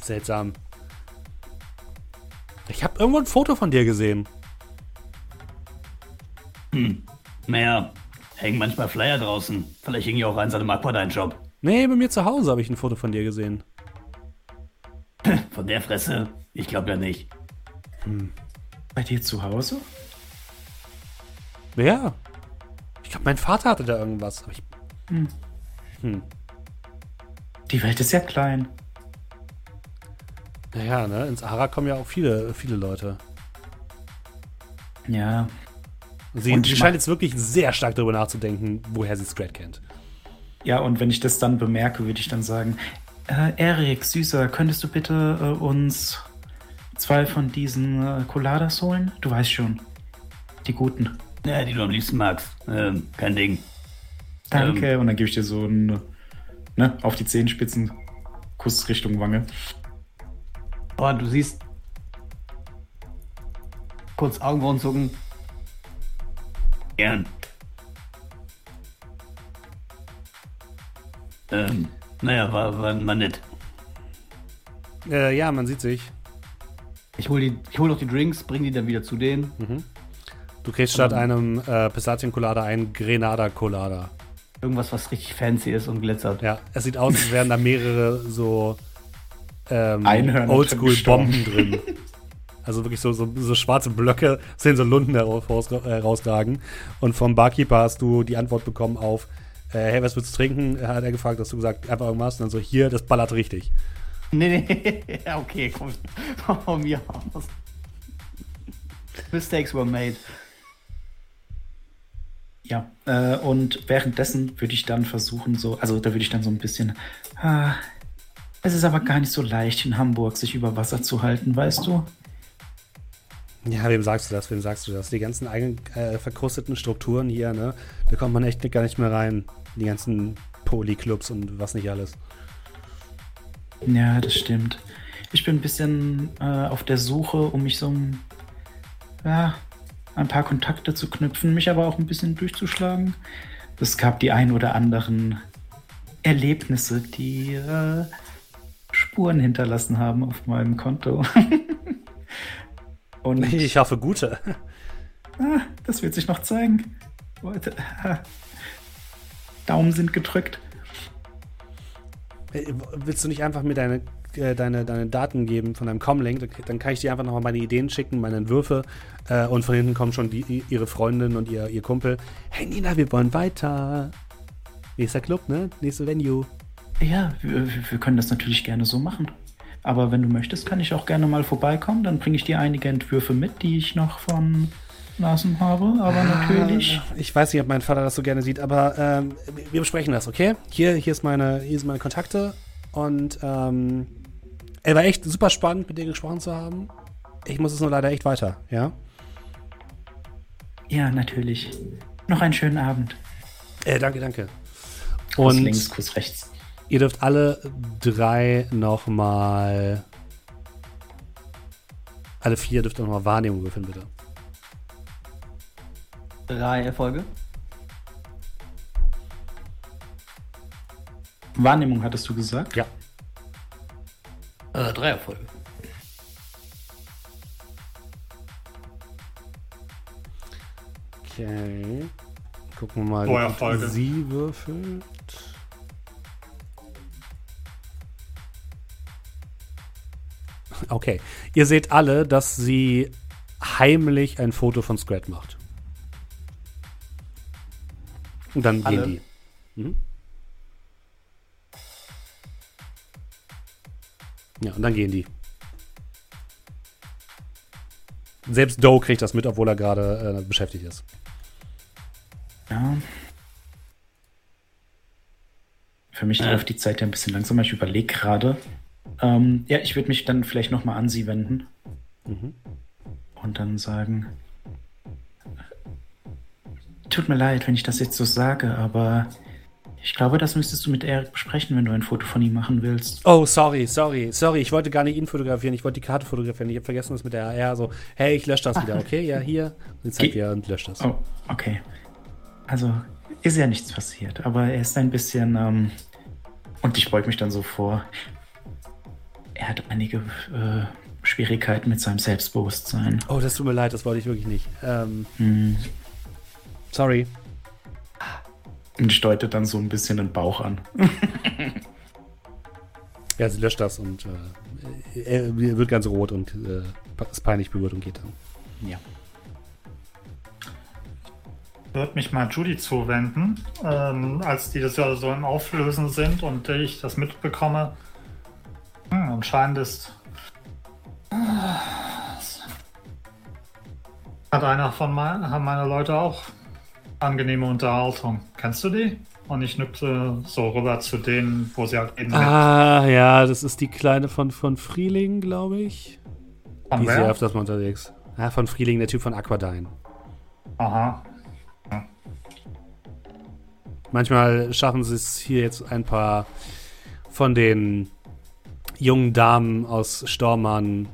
Seltsam. Ich hab irgendwo ein Foto von dir gesehen. Naja, hängen manchmal Flyer draußen. Vielleicht hing ja auch eins an einem Aquadine-Shop. Nee, bei mir zu Hause habe ich ein Foto von dir gesehen. Von der Fresse? Ich glaub ja nicht. Bei dir zu Hause? Ja. Ich glaube, mein Vater hatte da irgendwas. Aber die Welt ist ja klein. Naja, ne? Ins Ara kommen ja auch viele, viele Leute. Ja. Sie scheint jetzt wirklich sehr stark darüber nachzudenken, woher sie Scrat kennt. Ja, und wenn ich das dann bemerke, würde ich dann sagen, Erik, Süßer, könntest du bitte uns 2 von diesen Coladas holen? Du weißt schon. Die guten. Ja, die du am liebsten magst. Kein Ding. Danke. Und dann gebe ich dir so einen, ne, auf die Zehenspitzen Kuss Richtung Wange. Oh, du siehst kurz Augenbrauen zucken. Gern. Naja, war nett. Ja, man sieht sich. Ich hol noch die Drinks, bring die dann wieder zu denen. Mhm. Du kriegst statt einem Pistazien-Colada einen Grenada-Colada. Irgendwas, was richtig fancy ist und glitzert. Ja, es sieht aus, als wären da mehrere so Oldschool-Bomben drin. Also wirklich so schwarze Blöcke, sehen so Lunden herausragen. Und vom Barkeeper hast du die Antwort bekommen auf, hey, was willst du trinken? Hat er gefragt, hast du gesagt, einfach irgendwas. Und dann so, hier, das ballert richtig. Nee, okay, komm von mir aus. Mistakes were made. Ja, und währenddessen würde ich dann versuchen, so ein bisschen, es ist aber gar nicht so leicht in Hamburg, sich über Wasser zu halten, weißt du? Ja, wem sagst du das? Die ganzen verkrusteten Strukturen hier, ne? Da kommt man echt gar nicht mehr rein. Die ganzen Polyclubs und was nicht alles. Ja, das stimmt. Ich bin ein bisschen auf der Suche, um mich ein paar Kontakte zu knüpfen, mich aber auch ein bisschen durchzuschlagen. Es gab die ein oder anderen Erlebnisse, die Spuren hinterlassen haben auf meinem Konto. Und ich hoffe, gute. Das wird sich noch zeigen. Leute, Daumen sind gedrückt. Willst du nicht einfach mir deine Daten geben von deinem Comlink? Dann kann ich dir einfach nochmal meine Ideen schicken, meine Entwürfe. Und von hinten kommen schon ihre Freundin und ihr Kumpel. Hey Nina, wir wollen weiter. Nächster Club, ne? Nächstes Venue. Ja, wir können das natürlich gerne so machen. Aber wenn du möchtest, kann ich auch gerne mal vorbeikommen. Dann bringe ich dir einige Entwürfe mit, die ich noch von Larsen habe. Aber natürlich... Ich weiß nicht, ob mein Vater das so gerne sieht, aber wir besprechen das, okay? Hier sind meine Kontakte. Und es war echt super spannend, mit dir gesprochen zu haben. Ich muss es nur leider echt weiter, ja? Ja, natürlich. Noch einen schönen Abend. Danke. Kuss links, Kuss rechts. Ihr dürft alle drei nochmal. Alle vier dürft nochmal Wahrnehmung würfeln, bitte. 3 Erfolge. Wahrnehmung hattest du gesagt? Ja. 3 Erfolge. Okay. Gucken wir mal, wie sie würfelt. Okay. Ihr seht alle, dass sie heimlich ein Foto von Scrat macht. Und dann alle. Gehen die. Mhm. Ja, und dann gehen die. Selbst Doe kriegt das mit, obwohl er gerade beschäftigt ist. Ja. Für mich läuft die Zeit ja ein bisschen langsamer. Ich überlege gerade. Ich würde mich dann vielleicht nochmal an sie wenden. Mhm. Und dann sagen, tut mir leid, wenn ich das jetzt so sage, aber ich glaube, das müsstest du mit Eric besprechen, wenn du ein Foto von ihm machen willst. Oh, sorry. Ich wollte gar nicht ihn fotografieren, ich wollte die Karte fotografieren. Ich habe vergessen, was mit der AR so, hey, ich lösche das wieder, okay? Ja, hier. Und zeig ihr und löscht das. Oh, okay. Also, ist ja nichts passiert, aber er ist ein bisschen, und ich beug mich dann so vor. Er hat einige Schwierigkeiten mit seinem Selbstbewusstsein. Oh, das tut mir leid, das wollte ich wirklich nicht. Sorry. Und steuert dann so ein bisschen den Bauch an. Ja, sie löscht das und er wird ganz rot und ist peinlich berührt und geht dann. Ja. Ich würde mich mal Judy zuwenden, als die das ja so im Auflösen sind und ich das mitbekomme. Anscheinend ist. Hat einer von meiner Leute auch angenehme Unterhaltung. Kennst du die? Und ich nippte so rüber zu denen, wo sie halt eben. Ah, mit. Ja, das ist die Kleine von Frieling, glaube ich. Von die wer? Ist ja öfters mal unterwegs. Ah, von Frieling, der Typ von Aquadine. Aha. Ja. Manchmal schaffen sie es hier jetzt ein paar von den jungen Damen aus Stormarn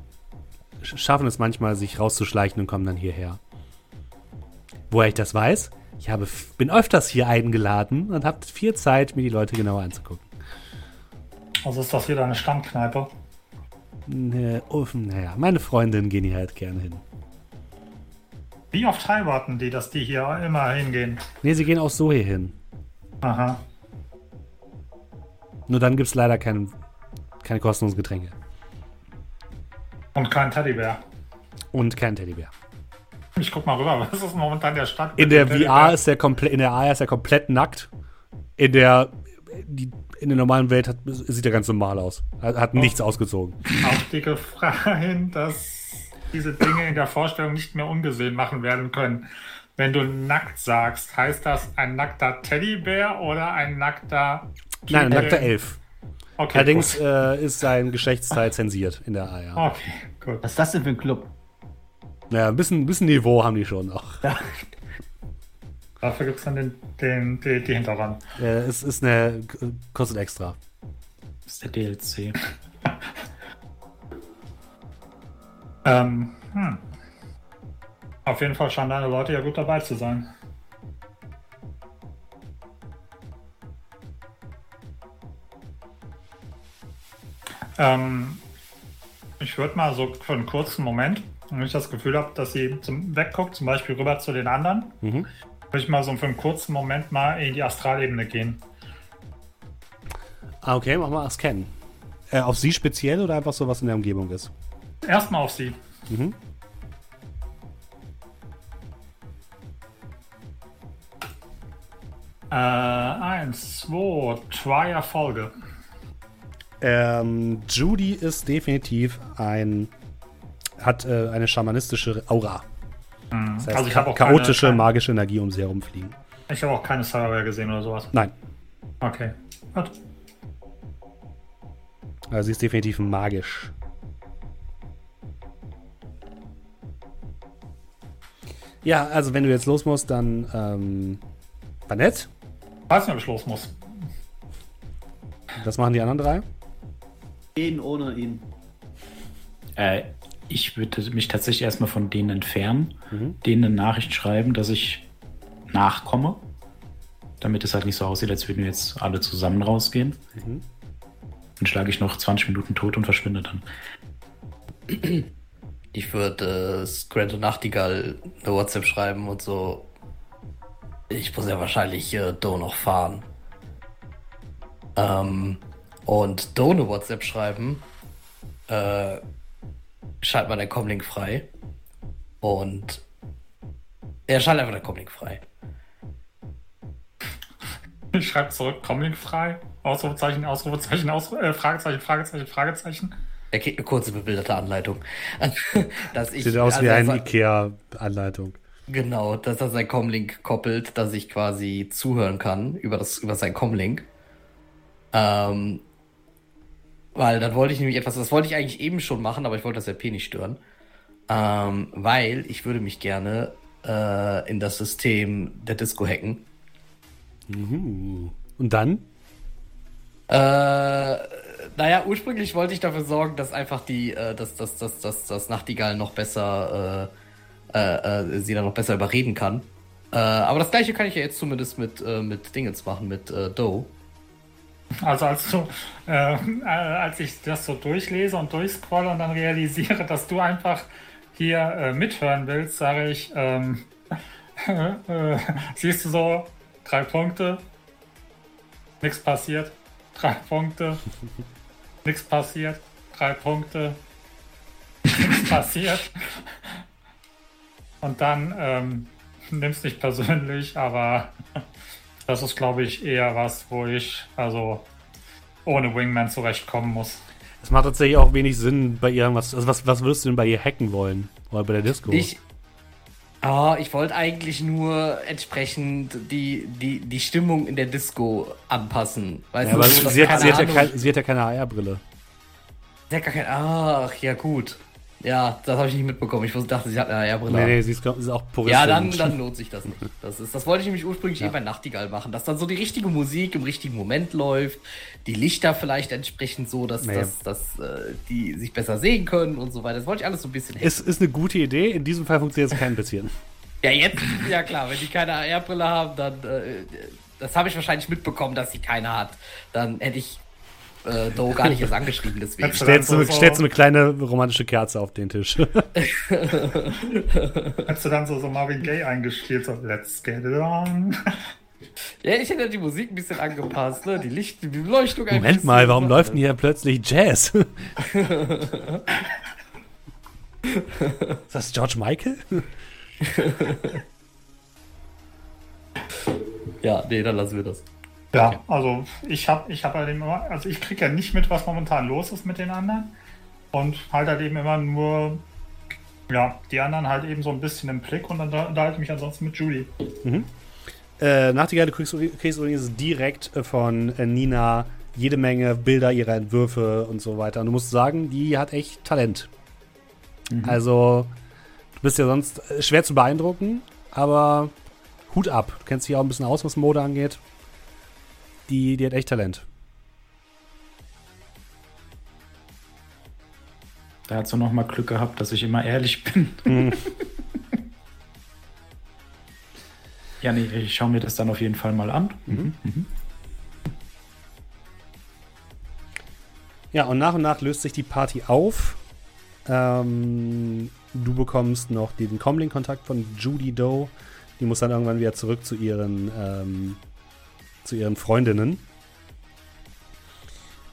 schaffen es manchmal, sich rauszuschleichen und kommen dann hierher. Woher ich das weiß? Ich bin öfters hier eingeladen und habe viel Zeit, mir die Leute genauer anzugucken. Also ist das wieder eine Stammkneipe? Naja, meine Freundinnen gehen hier halt gerne hin. Wie oft heiraten die, dass die hier immer hingehen? Nee, sie gehen auch so hier hin. Aha. Nur dann gibt's leider keine kostenlosen Getränke. Und kein Teddybär. Ich guck mal rüber, was ist momentan der Stadt? In der VR ist er komplett nackt. In der normalen Welt sieht er ganz normal aus. Hat nichts ausgezogen. Auch die Gefahr hin, dass diese Dinge in der Vorstellung nicht mehr ungesehen machen werden können. Wenn du nackt sagst, heißt das ein nackter Teddybär oder ein nackter... Nein, ein nackter Elf. Okay, allerdings ist sein Geschlechtsteil zensiert in der AR. Okay, gut. Was ist das denn für ein Club? Naja, ein bisschen Niveau haben die schon noch. Ja. Dafür gibt's dann die Hinterwand. Es ist kostet extra. Das ist der DLC. Auf jeden Fall scheinen deine Leute ja gut dabei zu sein. Ich würde mal so für einen kurzen Moment, wenn ich das Gefühl habe, dass sie wegguckt, zum Beispiel rüber zu den anderen, würde ich mal so für einen kurzen Moment mal in die Astralebene gehen. Ah, okay, mach mal Scan. Auf sie speziell oder einfach so, was in der Umgebung ist? Erstmal auf sie. Mhm. Eins, zwei, drei Erfolge. Judy ist definitiv hat eine schamanistische Aura. Das heißt, also ich habe auch chaotische, magische Energie um sie herumfliegen. Ich habe auch keine Cyberware gesehen oder sowas. Nein. Okay. Gut. Also sie ist definitiv magisch. Ja, also wenn du jetzt los musst, dann war nett. Ich weiß nicht, ob ich los muss. Was machen die anderen drei? Gehen ohne ihn. Ich würde mich tatsächlich erstmal von denen entfernen, denen eine Nachricht schreiben, dass ich nachkomme, damit es halt nicht so aussieht, als würden wir jetzt alle zusammen rausgehen. Dann schlage ich noch 20 Minuten tot und verschwinde dann. Ich würde Scrat und Nachtigall eine WhatsApp schreiben und so. Ich muss ja wahrscheinlich Doe noch fahren. Und Doe eine WhatsApp schreiben, schalt mal den Comlink frei und schalt einfach den Comlink frei. Ich schreibe zurück, Comlink frei, Ausrufezeichen, Ausrufezeichen, Fragezeichen, Fragezeichen, Fragezeichen. Er kriegt eine kurze bebilderte Anleitung. Sieht aus wie eine IKEA-Anleitung. Genau, dass er sein Comlink koppelt, dass ich quasi zuhören kann über sein Comlink. Weil dann wollte ich nämlich das wollte ich eigentlich eben schon machen, aber ich wollte das RP nicht stören. Weil ich würde mich gerne in das System der Disco hacken. Und dann? Naja, ursprünglich wollte ich dafür sorgen, dass einfach dass Nachtigall noch besser sie dann noch besser überreden kann. Aber das gleiche kann ich ja jetzt zumindest mit Dingens machen, mit Doe. Also als ich das so durchlese und durchscrolle und dann realisiere, dass du einfach hier mithören willst, sage ich, siehst du so, 3 Punkte, nichts passiert, 3 Punkte, nichts passiert, 3 Punkte, nichts passiert. Und dann, nimm's nicht persönlich, aber... Das ist, glaube ich, eher was, wo ich ohne Wingman zurechtkommen muss. Es macht tatsächlich auch wenig Sinn bei ihr. Was würdest du denn bei ihr hacken wollen? Oder bei der Disco? Ich wollte eigentlich nur entsprechend die Stimmung in der Disco anpassen. Weißt du, aber sie hat ja keine AR-Brille. Sie hat gar keine... Ach, ja gut. Ja, das habe ich nicht mitbekommen. Ich dachte, sie hat eine AR-Brille. Nee, sie ist auch puristisch. Ja, dann lohnt sich das nicht. Das wollte ich nämlich ursprünglich eben bei Nachtigall machen, dass dann so die richtige Musik im richtigen Moment läuft, die Lichter vielleicht entsprechend so, dass die sich besser sehen können und so weiter. Das wollte ich alles so ein bisschen helfen. Es ist eine gute Idee. In diesem Fall funktioniert es kein bisschen. Ja, jetzt, ja klar, wenn die keine AR-Brille haben, dann das habe ich wahrscheinlich mitbekommen, dass sie keine hat. Dann hätte ich Doe gar nicht erst angeschrieben, deswegen. Stellst du eine kleine romantische Kerze auf den Tisch. Hast du dann so Marvin Gaye eingespielt, so let's get it on. Ja, ich hätte die Musik ein bisschen angepasst, ne? Die Beleuchtung ein bisschen. Moment mal, warum läuft denn hier plötzlich Jazz? Ist das George Michael? Ja, nee, dann lassen wir das. Ja, okay. Also ich hab halt eben immer, also ich krieg ja nicht mit, was momentan los ist mit den anderen und halt eben immer nur, ja, die anderen halt eben so ein bisschen im Blick und dann unterhalte mich ansonsten mit Judy. Mhm. Nachtigall, du kriegst übrigens direkt von Nina jede Menge Bilder ihrer Entwürfe und so weiter. Und du musst sagen, die hat echt Talent. Mhm. Also, du bist ja sonst schwer zu beeindrucken, aber Hut ab. Du kennst dich auch ein bisschen aus, was Mode angeht. Die hat echt Talent. Da hat sie noch mal Glück gehabt, dass ich immer ehrlich bin. Mhm. Ja, nee, ich schaue mir das dann auf jeden Fall mal an. Mhm. Mhm. Ja, und nach löst sich die Party auf. Du bekommst noch den Comlink-Kontakt von Judy Doe. Die muss dann irgendwann wieder zurück zu ihren Freundinnen.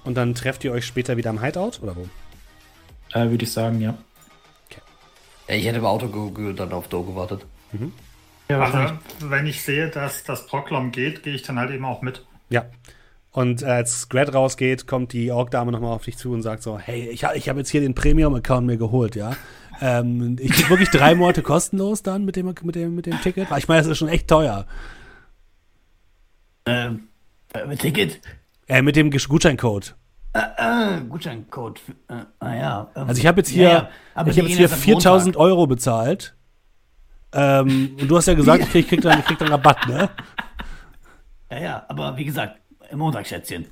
Und dann trefft ihr euch später wieder am Hideout, oder wo? Würde ich sagen, ja. Okay. Ich hätte im Auto dann auf Doe gewartet. Mhm. Ja, also, wenn ich sehe, dass das Brocklom geht, gehe ich dann halt eben auch mit. Ja. Und als Scrat rausgeht, kommt die Ork-Dame nochmal auf dich zu und sagt so, hey, ich habe jetzt hier den Premium-Account mir geholt, ja. Ich krieg wirklich 3 Monate kostenlos dann mit dem Ticket? Weil ich meine, das ist schon echt teuer. Mit Ticket? Mit dem Gutscheincode. Gutscheincode. Ja. Also ich habe jetzt hier, ja, ja. Ich hab jetzt hier 4.000 Euro bezahlt. Und du hast ja gesagt, okay, ich krieg dann Rabatt, ne? Ja, ja, aber wie gesagt, Montag, Schätzchen.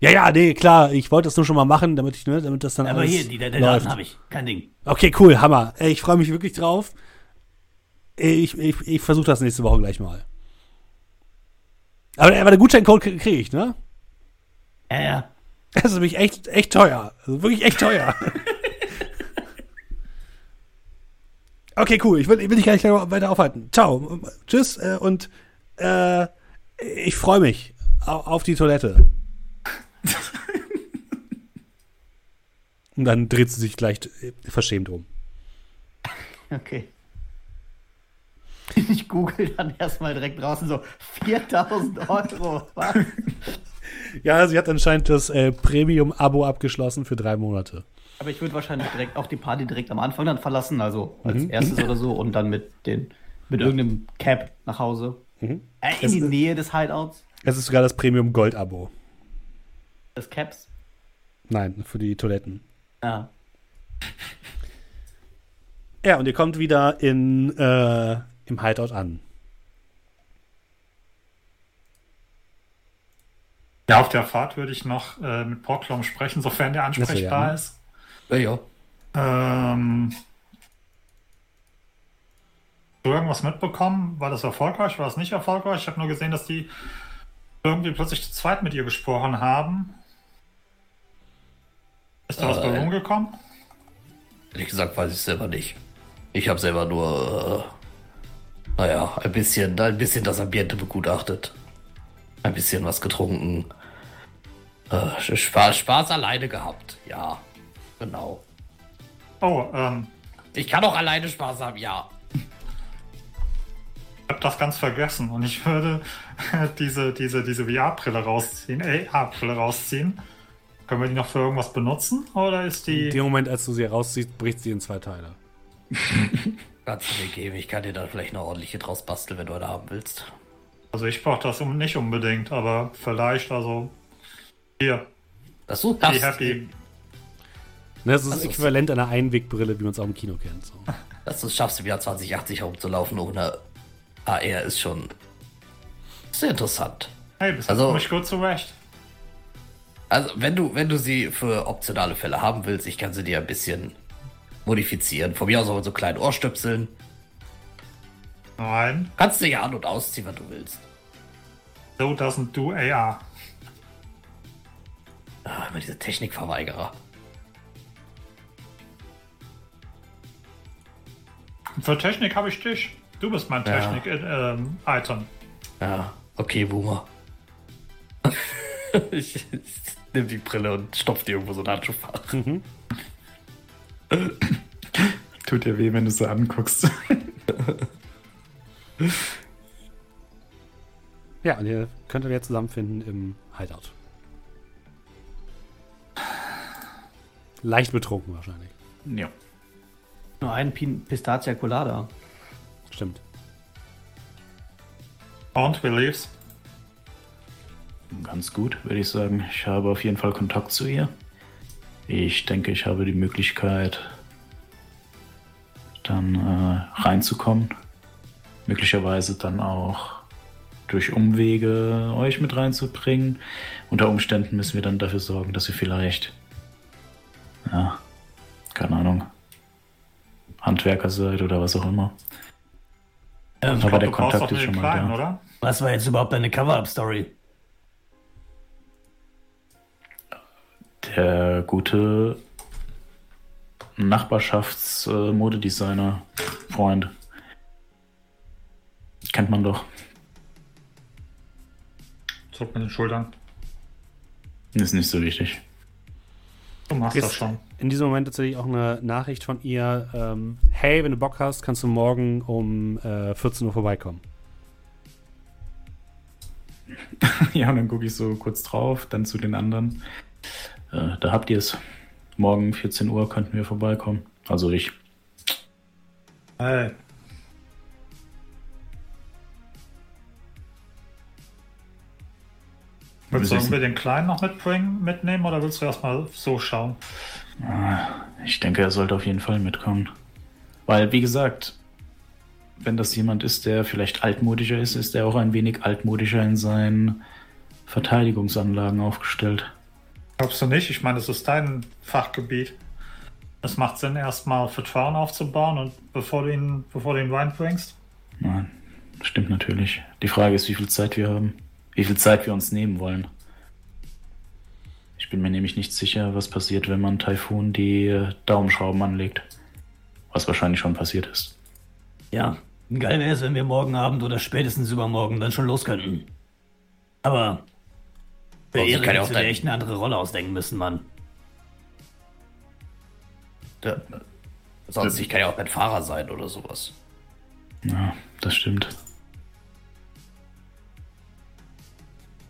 Ja, ja, nee, klar, ich wollte das nur schon mal machen, damit das dann aber alles. Aber hier, die Daten habe ich, kein Ding. Okay, cool, Hammer. Ich freue mich wirklich drauf. Ich versuche das nächste Woche gleich mal. Aber den Gutscheincode kriege ich, ne? Ja, ja. Das ist nämlich echt teuer. Also wirklich echt teuer. Okay, cool. Ich will dich gar nicht weiter aufhalten. Ciao. Tschüss. Und ich freue mich auf die Toilette. Und dann dreht sie sich leicht verschämt um. Okay. Ich google dann erstmal direkt draußen so 4.000 Euro. Was? Ja, sie hat anscheinend das Premium-Abo abgeschlossen für 3 Monate. Aber ich würde wahrscheinlich direkt auch die Party direkt am Anfang dann verlassen, also als erstes oder so und dann mit irgendeinem Cap nach Hause. Mhm. In die Nähe des Hideouts. Es ist sogar das Premium-Gold-Abo. Des Caps? Nein, für die Toiletten. Ja. Ja, und ihr kommt wieder im Hideout an. Ja, auf der Fahrt würde ich noch mit Brocklom sprechen, sofern der ansprechbar ist. Ja. Hast du irgendwas mitbekommen? War das erfolgreich? War das nicht erfolgreich? Ich habe nur gesehen, dass die irgendwie plötzlich zu zweit mit ihr gesprochen haben. Ist da was bei rumgekommen? Ehrlich gesagt weiß ich es selber nicht. Ich habe selber nur, ein bisschen das Ambiente begutachtet. Ein bisschen was getrunken. Spaß alleine gehabt, ja. Genau. Oh, ich kann auch alleine Spaß haben, ja. Ich hab das ganz vergessen und ich würde diese VR-Brille rausziehen, AR-Brille rausziehen. Können wir die noch für irgendwas benutzen? Oder ist die. In dem Moment, als du sie rausziehst, bricht sie in 2 Teile. Kannst du mir geben, ich kann dir da vielleicht noch ordentliche draus basteln, wenn du eine haben willst. Also ich brauche das nicht unbedingt, aber vielleicht, also. Hier. Das so passt. Das ist das äquivalent einer Einwegbrille, wie man es auch im Kino kennt. So. Das schaffst du im Jahr 2080 herumzulaufen ohne AR, ist schon sehr interessant. Hey, bist du mich gut zurecht? Also, wenn du sie für optionale Fälle haben willst, ich kann sie dir ein bisschen modifizieren. Von mir aus auch mit so kleinen Ohrstöpseln. Nein. Kannst du ja an- und ausziehen, was du willst. So doesn't do AR. Immer diese Technikverweigerer. Für Technik habe ich dich. Du bist mein Technik-Item. Ja, okay, Boomer. Ich nehme die Brille und stopfe die irgendwo so in den Handschuhfach. Mhm. Tut dir weh, wenn du so anguckst. Ja, und ihr könnt ihr wieder zusammenfinden im Hideout. Leicht betrunken wahrscheinlich. Ja. Nur einen Pistazia Colada. Stimmt. Und, wie lief's? Ganz gut, würde ich sagen. Ich habe auf jeden Fall Kontakt zu ihr. Ich denke, ich habe die Möglichkeit, dann reinzukommen. Möglicherweise dann auch durch Umwege euch mit reinzubringen. Unter Umständen müssen wir dann dafür sorgen, dass wir vielleicht, ja, keine Ahnung, Handwerker seid oder was auch immer. Aber der Kontakt ist schon mal da. Oder? Was war jetzt überhaupt deine Cover-Up-Story? Der gute Nachbarschafts-Modedesigner Freund. Kennt man doch. Zuckt mit den Schultern. Ist nicht so wichtig. Du machst das schon. In diesem Moment tatsächlich auch eine Nachricht von ihr. Hey, wenn du Bock hast, kannst du morgen um 14 Uhr vorbeikommen. Ja, und dann gucke ich so kurz drauf, dann zu den anderen. Da habt ihr es. Morgen 14 Uhr könnten wir vorbeikommen. Also ich. Hey. Sollen wir den Kleinen noch mitnehmen oder willst du erstmal so schauen? Ich denke, er sollte auf jeden Fall mitkommen. Weil, wie gesagt, wenn das jemand ist, der vielleicht altmodischer ist, ist er auch ein wenig altmodischer in seinen Verteidigungsanlagen aufgestellt. Glaubst du nicht? Ich meine, das ist dein Fachgebiet. Es macht Sinn, erstmal Vertrauen aufzubauen, und bevor du ihn reinbringst? Nein, stimmt natürlich. Die Frage ist, wie viel Zeit wir haben. Wie viel Zeit wir uns nehmen wollen. Ich bin mir nämlich nicht sicher, was passiert, wenn man Taifun die Daumenschrauben anlegt. Was wahrscheinlich schon passiert ist. Ja, geil wäre es, wenn wir morgen Abend oder spätestens übermorgen dann schon los könnten. Aber für Erik hättest du dir echt eine andere Rolle ausdenken müssen, Mann. Sonst, ich kann ja auch dein Fahrer sein oder sowas. Ja, das stimmt.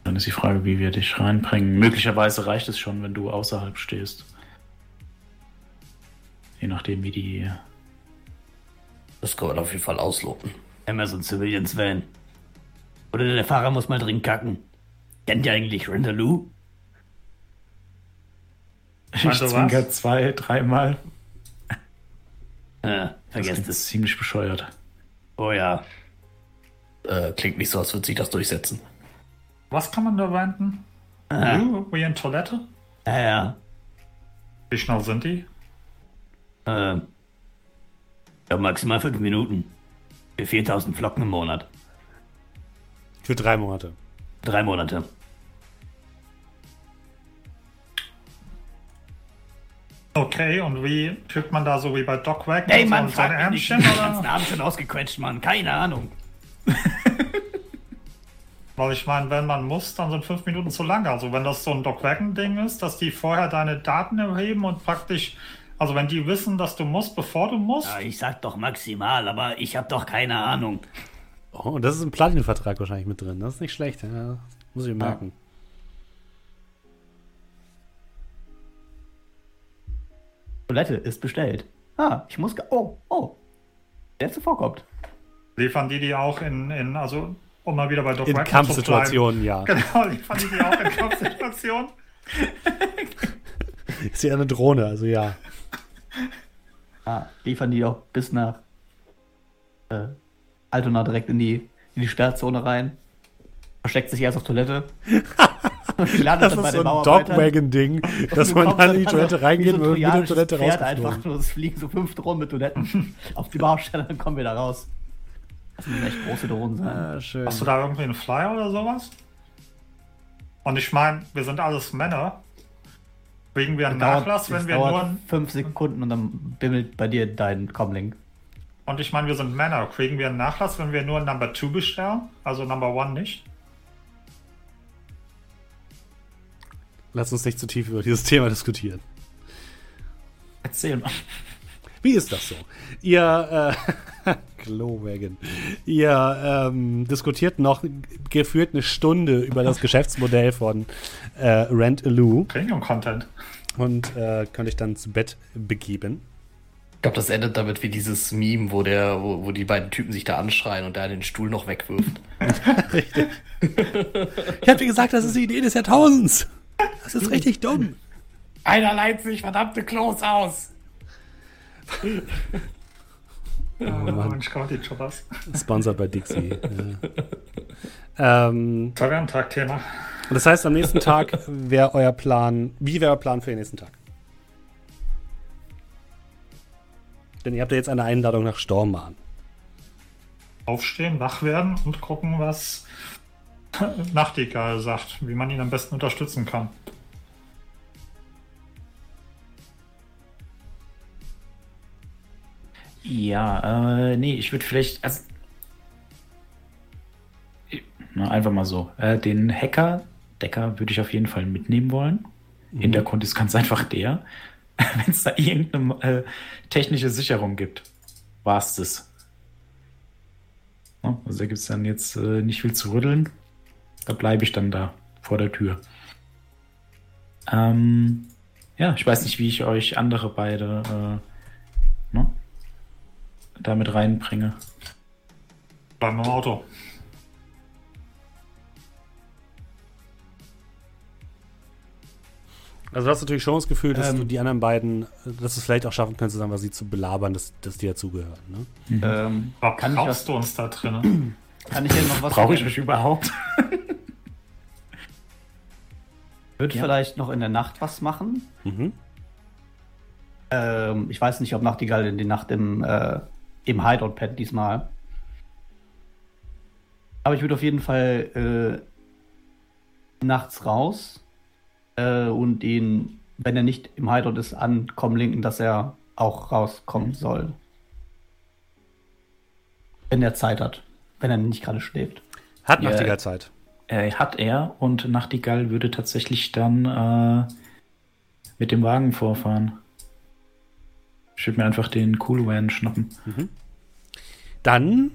Dann ist die Frage, wie wir dich reinbringen. Möglicherweise reicht es schon, wenn du außerhalb stehst. Je nachdem, wie die... Das kann man auf jeden Fall ausloten. Amazon Civilians Van. Oder der Fahrer muss mal drin kacken. Kennt ihr eigentlich Rent-A-Loo? Ich zwinker 2-3 Mal. Vergesst es. Ziemlich bescheuert. Oh ja. Klingt nicht so, als würde sich das durchsetzen. Was kann man da wenden? Wie in Toilette? Ja. Wie schnell sind die? Ja, maximal 5 Minuten. Für 4.000 Flocken im Monat. Für 3 Monate. 3 Monate. Okay, und wie tut man da so wie bei Doc weg? Ey, Mann, so frag mich nicht. Den ganzen Abend schon ausgequetscht, Mann. Keine Ahnung. Weil ich meine, wenn man muss, dann sind 5 Minuten zu lang. Also wenn das so ein Doc-Wacken-Ding ist, dass die vorher deine Daten erheben und praktisch, also wenn die wissen, dass du musst, bevor du musst. Ja, ich sag doch maximal, aber ich hab doch keine Ahnung. Oh, und das ist ein Platin-Vertrag wahrscheinlich mit drin. Das ist nicht schlecht. Ja, muss ich merken. Toilette ist bestellt. Ich muss... Der zuvorkommt. Liefern die auch in also... Um mal wieder bei Doc in Kampfsituationen, ja. Genau, die fand ich auch in Kampfsituationen. Ist ja eine Drohne, also ja. Liefern die auch bis nach Altona direkt in die Sperrzone rein. Versteckt sich erst auf Toilette. Das ist so ein Dogwagon-Ding, dass man dann in die Toilette reingehen und wieder in die Toilette rausfährt. Einfach nur, es fliegen so 5 Drohnen mit Toiletten auf die Baustelle, dann kommen wir da raus. Das sind echt große Drohnen sein. Schön. Hast du da irgendwie einen Flyer oder sowas? Und ich meine, wir sind alles Männer. Kriegen wir einen Nachlass, wenn wir nur 5 Sekunden und dann bimmelt bei dir dein Comlink. Und ich meine, wir sind Männer. Kriegen wir einen Nachlass, wenn wir nur Number 2 bestellen? Also Number 1 nicht? Lass uns nicht zu tief über dieses Thema diskutieren. Erzähl mal. Wie ist das so? Ihr, Klowagen, ihr diskutiert noch gefühlt eine Stunde über das Geschäftsmodell von Rent-A-Loo. Premium-Content. Und könnt euch dann zu Bett begeben. Ich glaube, das endet damit wie dieses Meme, wo die beiden Typen sich da anschreien und da den Stuhl noch wegwirft. Richtig. Ich hab dir gesagt, das ist die Idee des Jahrtausends. Das ist richtig dumm. Einer leiht sich verdammte Klos aus. Oh Mann, ich kaufe den Choppers. Sponsored bei Dixie. Ja. Tag am Tag Thema. Und das heißt, am nächsten Tag wäre euer Plan. Wie wäre euer Plan für den nächsten Tag? Denn ihr habt ja jetzt eine Einladung nach Stormarn. Aufstehen, wach werden und gucken, was Nachtigall sagt, wie man ihn am besten unterstützen kann. Ja, nee, ich würde vielleicht einfach mal so. Den Decker würde ich auf jeden Fall mitnehmen wollen. Mhm. Hintergrund ist ganz einfach der, wenn es da irgendeine technische Sicherung gibt, war es das. Also da gibt es dann jetzt nicht viel zu rütteln. Da bleibe ich dann da vor der Tür. Ja, ich weiß nicht, wie ich euch andere beide damit reinbringe. Bleib im Auto. Also du hast natürlich schon das Gefühl, dass du die anderen beiden, dass du es vielleicht auch schaffen kannst, zusammen was sie zu belabern, dass die dazugehören. Ne? Mhm. Brauchst du uns da drin? Kann ich denn noch was? Brauche ich mich überhaupt? Wird vielleicht noch in der Nacht was machen. Mhm. Ich weiß nicht, ob Nachtigall in die Nacht im Hideout-Pad diesmal. Aber ich würde auf jeden Fall nachts raus und ihn, wenn er nicht im Hideout ist, ankommen linken, dass er auch rauskommen soll. Wenn er Zeit hat. Wenn er nicht gerade schläft. Hat Nachtigall Zeit? Hat er und Nachtigall würde tatsächlich dann mit dem Wagen vorfahren. Ich würde mir einfach den Coolwan schnappen. Mhm. Dann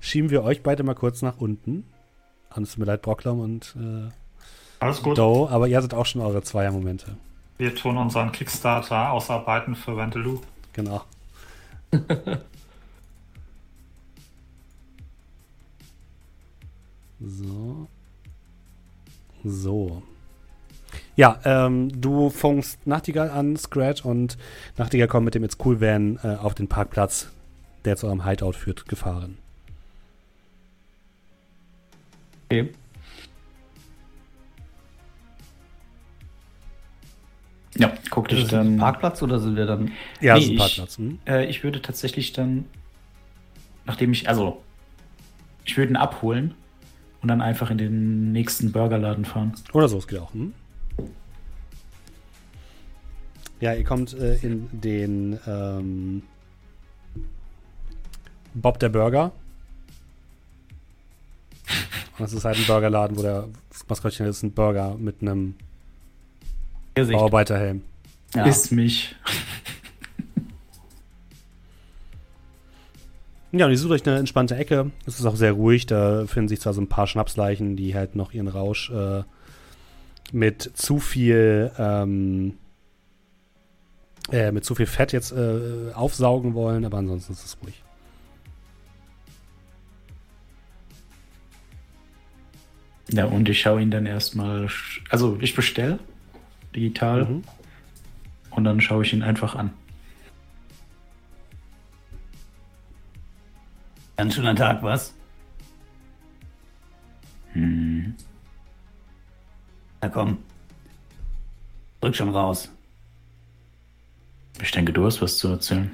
schieben wir euch beide mal kurz nach unten. Es tut mir leid, Brocklom und alles gut. Doe, aber ihr hattet auch schon eure Zweiermomente. Wir tun unseren Kickstarter ausarbeiten für Rent-A-Loo. Genau. So. Ja, du funkst Nachtigall an, Scratch, und Nachtigall kommt mit dem It's Cool Van auf den Parkplatz, der zu eurem Hideout führt, gefahren. Okay. Ja, guck dich dann. Ist das Parkplatz oder sind wir dann? Ja, nee, ist ein Parkplatz. Ich würde tatsächlich dann, nachdem ich würde ihn abholen und dann einfach in den nächsten Burgerladen fahren. Oder so, es geht auch. Hm? Ja, ihr kommt in den Bob der Burger. Das ist halt ein Burgerladen, wo das Maskottchen ist ein Burger mit einem Bauarbeiterhelm. Ja. Isst mich. Ja, und ihr sucht euch eine entspannte Ecke. Es ist auch sehr ruhig. Da finden sich zwar so ein paar Schnapsleichen, die halt noch ihren Rausch mit zu viel Fett jetzt aufsaugen wollen, aber ansonsten ist es ruhig. Ja, und ich schaue ihn dann erstmal, ich bestelle digital und dann schaue ich ihn einfach an. Ganz schöner Tag, was? Na komm, drück schon raus. Ich denke, du hast was zu erzählen.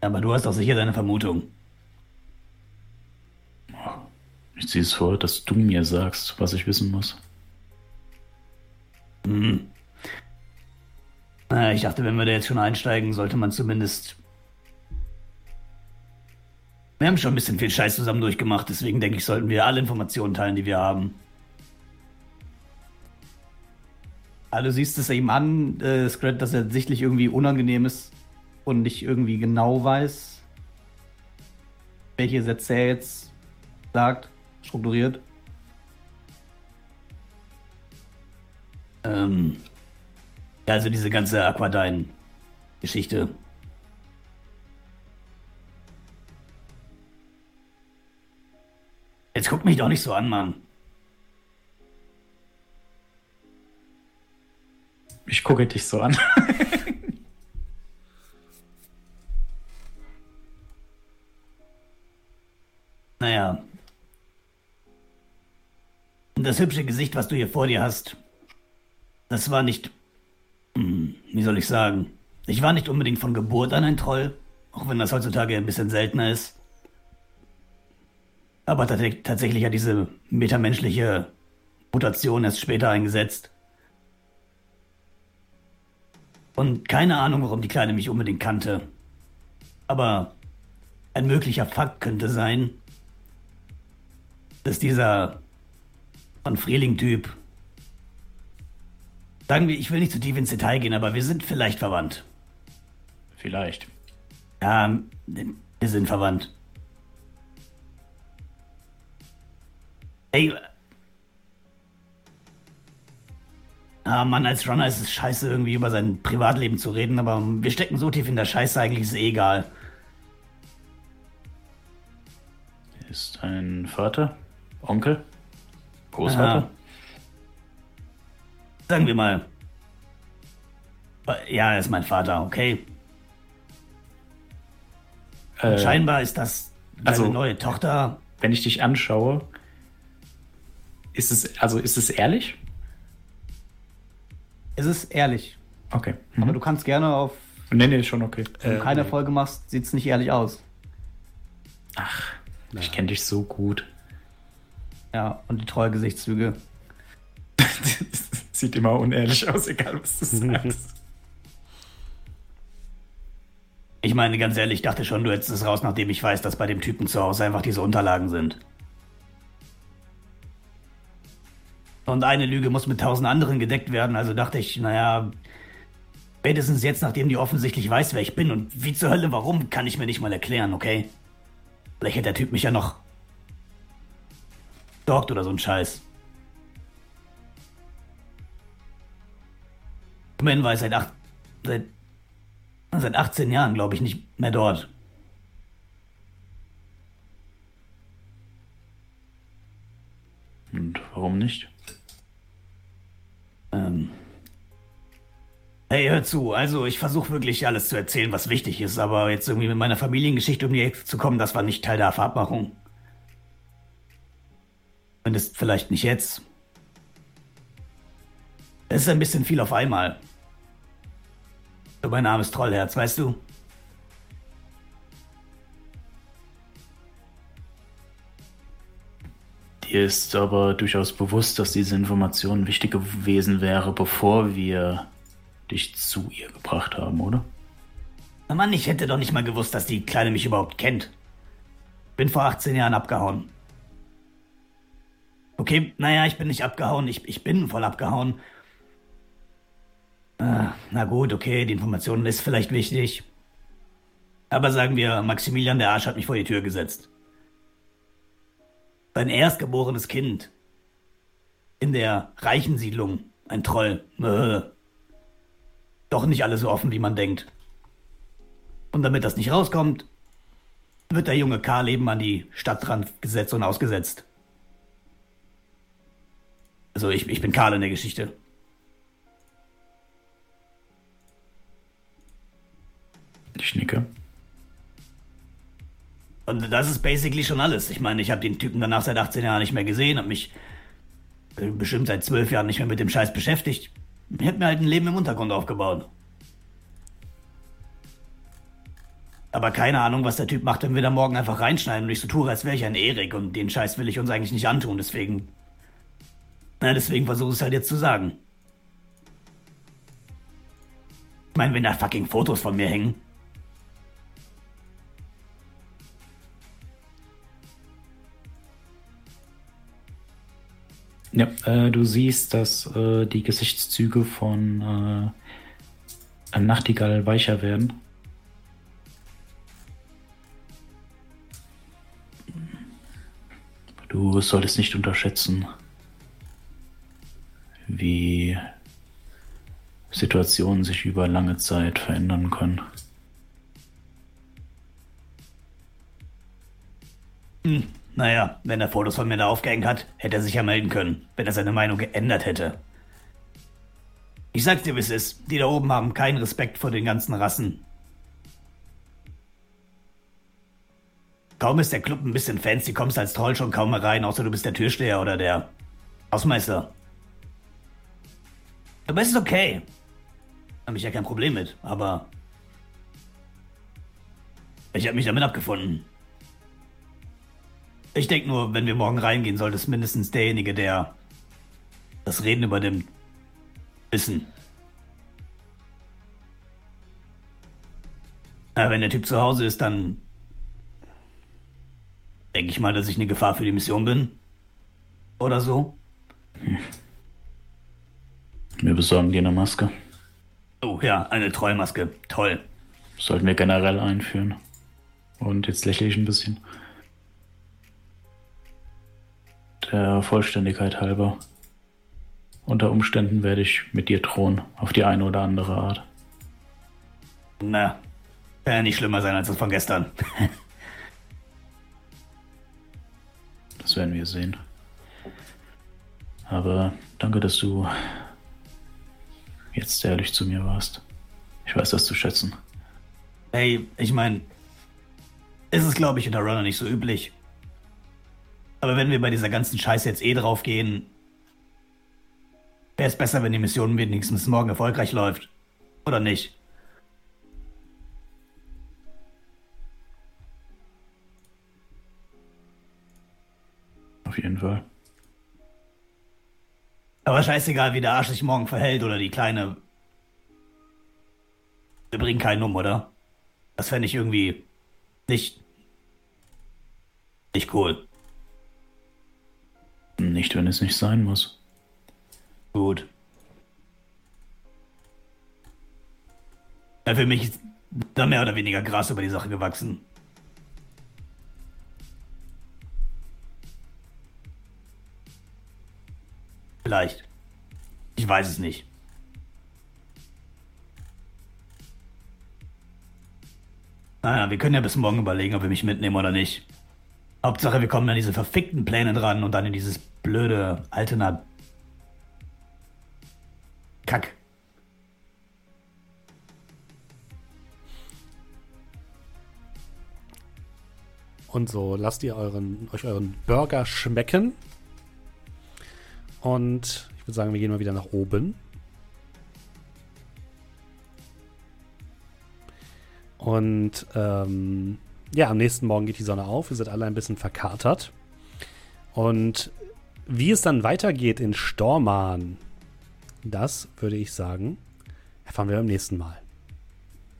Aber du hast doch sicher deine Vermutung. Ich ziehe es vor, dass du mir sagst, was ich wissen muss. Naja, ich dachte, wenn wir da jetzt schon einsteigen, sollte man zumindest... Wir haben schon ein bisschen viel Scheiß zusammen durchgemacht, deswegen denke ich, sollten wir alle Informationen teilen, die wir haben. Ah, du siehst es ihm an, Scrat, dass er sichtlich irgendwie unangenehm ist und nicht irgendwie genau weiß, welche Sätze er jetzt sagt, strukturiert. Also diese ganze Aquadine-Geschichte. Jetzt guck mich doch nicht so an, Mann. Ich gucke dich so an. Naja. Das hübsche Gesicht, was du hier vor dir hast, das war nicht... Wie soll ich sagen? Ich war nicht unbedingt von Geburt an ein Troll, auch wenn das heutzutage ein bisschen seltener ist. Aber tatsächlich hat diese metamenschliche Mutation erst später eingesetzt. Und keine Ahnung, warum die Kleine mich unbedingt kannte. Aber ein möglicher Fakt könnte sein, dass dieser von Frieling-Typ... Sagen wir, ich will nicht zu tief ins Detail gehen, aber wir sind vielleicht verwandt. Vielleicht. Ja, wir sind verwandt. Ey. Ah, Mann, als Runner ist es scheiße, irgendwie über sein Privatleben zu reden, aber wir stecken so tief in der Scheiße, eigentlich ist es eh egal. Ist ein Vater? Onkel? Großvater? Ja. Sagen wir mal. Ja, er ist mein Vater, okay. Scheinbar ist das seine neue Tochter. Wenn ich dich anschaue, ist es ehrlich? Es ist ehrlich. Okay. Mhm. Aber du kannst gerne auf... Nee, schon okay. Wenn du keine Folge machst, sieht es nicht ehrlich aus. Ach, ja. Ich kenne dich so gut. Ja, und die treue Gesichtszüge. Sieht immer unehrlich aus, egal was du sagst. Ich meine, ganz ehrlich, ich dachte schon, du hättest es raus, nachdem ich weiß, dass bei dem Typen zu Hause einfach diese Unterlagen sind. Und eine Lüge muss mit 1000 anderen gedeckt werden, also dachte ich, naja, spätestens jetzt, nachdem die offensichtlich weiß, wer ich bin und wie zur Hölle warum, kann ich mir nicht mal erklären, okay? Vielleicht hätte der Typ mich ja noch stalkt oder so ein Scheiß. Moment war ich seit 18 Jahren, glaube ich, nicht mehr dort. Und warum nicht? Hey, hör zu. Also, ich versuche wirklich alles zu erzählen, was wichtig ist, aber jetzt irgendwie mit meiner Familiengeschichte um die Ecke zu kommen, das war nicht Teil der Verabmachung. Zumindest vielleicht nicht jetzt. Es ist ein bisschen viel auf einmal. Mein Name ist Trollherz, weißt du? Dir ist aber durchaus bewusst, dass diese Information wichtig gewesen wäre, bevor wir dich zu ihr gebracht haben, oder? Na Mann, ich hätte doch nicht mal gewusst, dass die Kleine mich überhaupt kennt. Bin vor 18 Jahren abgehauen. Okay, naja, ich bin nicht abgehauen, ich bin voll abgehauen. Na gut, okay, die Information ist vielleicht wichtig. Aber sagen wir, Maximilian der Arsch hat mich vor die Tür gesetzt. Sein erstgeborenes Kind. In der reichen Siedlung. Ein Troll. Doch nicht alles so offen, wie man denkt. Und damit das nicht rauskommt, wird der junge Karl eben an die Stadt dran gesetzt und ausgesetzt. Also ich bin Karl in der Geschichte. Ich nicke. Und das ist basically schon alles. Ich meine, ich habe den Typen danach seit 18 Jahren nicht mehr gesehen, habe mich bestimmt seit 12 Jahren nicht mehr mit dem Scheiß beschäftigt. Ich habe mir halt ein Leben im Untergrund aufgebaut. Aber keine Ahnung, was der Typ macht, wenn wir da morgen einfach reinschneiden und ich so tue, als wäre ich ein Erik. Und den Scheiß will ich uns eigentlich nicht antun, deswegen... Na, deswegen versuche ich es halt jetzt zu sagen. Ich meine, wenn da fucking Fotos von mir hängen. Ja, du siehst, dass die Gesichtszüge von Nachtigall weicher werden. Du solltest nicht unterschätzen, wie Situationen sich über lange Zeit verändern können. Naja, wenn er Fotos von mir da aufgehängt hat, hätte er sich ja melden können, wenn er seine Meinung geändert hätte. Ich sag's dir, wie es ist. Die da oben haben keinen Respekt vor den ganzen Rassen. Kaum ist der Club ein bisschen fancy, kommst als Troll schon kaum mehr rein, außer du bist der Türsteher oder der Hausmeister. Aber es ist okay. Habe ich ja kein Problem mit, aber ich habe mich damit abgefunden. Ich denke nur, wenn wir morgen reingehen, sollte es mindestens derjenige, der das Reden übernimmt, wissen. Aber wenn der Typ zu Hause ist, dann denke ich mal, dass ich eine Gefahr für die Mission bin. Oder so. Wir besorgen dir eine Maske. Oh ja, eine Trollmaske. Toll. Sollten wir generell einführen. Und jetzt lächle ich ein bisschen. Der Vollständigkeit halber. Unter Umständen werde ich mit dir drohen. Auf die eine oder andere Art. Na, kann ja nicht schlimmer sein als das von gestern. Das werden wir sehen. Aber danke, dass du jetzt ehrlich zu mir warst. Ich weiß das zu schätzen. Hey, ich meine, ist es, glaube ich, unter Runner nicht so üblich. Aber wenn wir bei dieser ganzen Scheiße jetzt drauf gehen, wäre es besser, wenn die Mission wenigstens morgen erfolgreich läuft. Oder nicht? Auf jeden Fall. Aber scheißegal, wie der Arsch sich morgen verhält oder die Kleine. Wir bringen keinen um, oder? Das fände ich irgendwie nicht cool. Nicht, wenn es nicht sein muss. Gut. Ja, für mich ist da mehr oder weniger Gras über die Sache gewachsen. Vielleicht. Ich weiß es nicht. Naja, wir können ja bis morgen überlegen, ob wir mich mitnehmen oder nicht. Hauptsache, wir kommen an diese verfickten Pläne dran und dann in dieses blöde Alternat. Kack. Und so lasst ihr euren Burger schmecken. Und ich würde sagen, wir gehen mal wieder nach oben. Und ja, am nächsten Morgen geht die Sonne auf. Wir sind alle ein bisschen verkatert. Und wie es dann weitergeht in Stormarn, das würde ich sagen, erfahren wir beim nächsten Mal.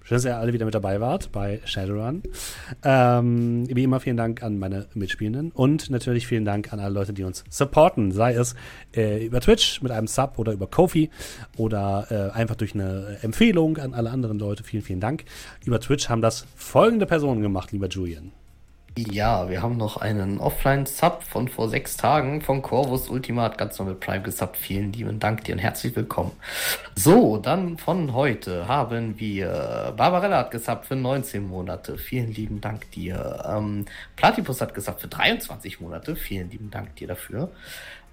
Schön, dass ihr alle wieder mit dabei wart bei Shadowrun. Wie immer vielen Dank an meine Mitspielenden und natürlich vielen Dank an alle Leute, die uns supporten. Sei es über Twitch mit einem Sub oder über Ko-Fi oder einfach durch eine Empfehlung an alle anderen Leute. Vielen, vielen Dank. Über Twitch haben das folgende Personen gemacht, lieber Julian. Ja, wir haben noch einen Offline-Sub von vor 6 Tagen von Corvus Ultimat, ganz normal mit Prime gesubbt. Vielen lieben Dank dir und herzlich willkommen. So, dann von heute haben wir Barbarella hat gesubbt für 19 Monate. Vielen lieben Dank dir. Platypus hat gesubbt für 23 Monate. Vielen lieben Dank dir dafür.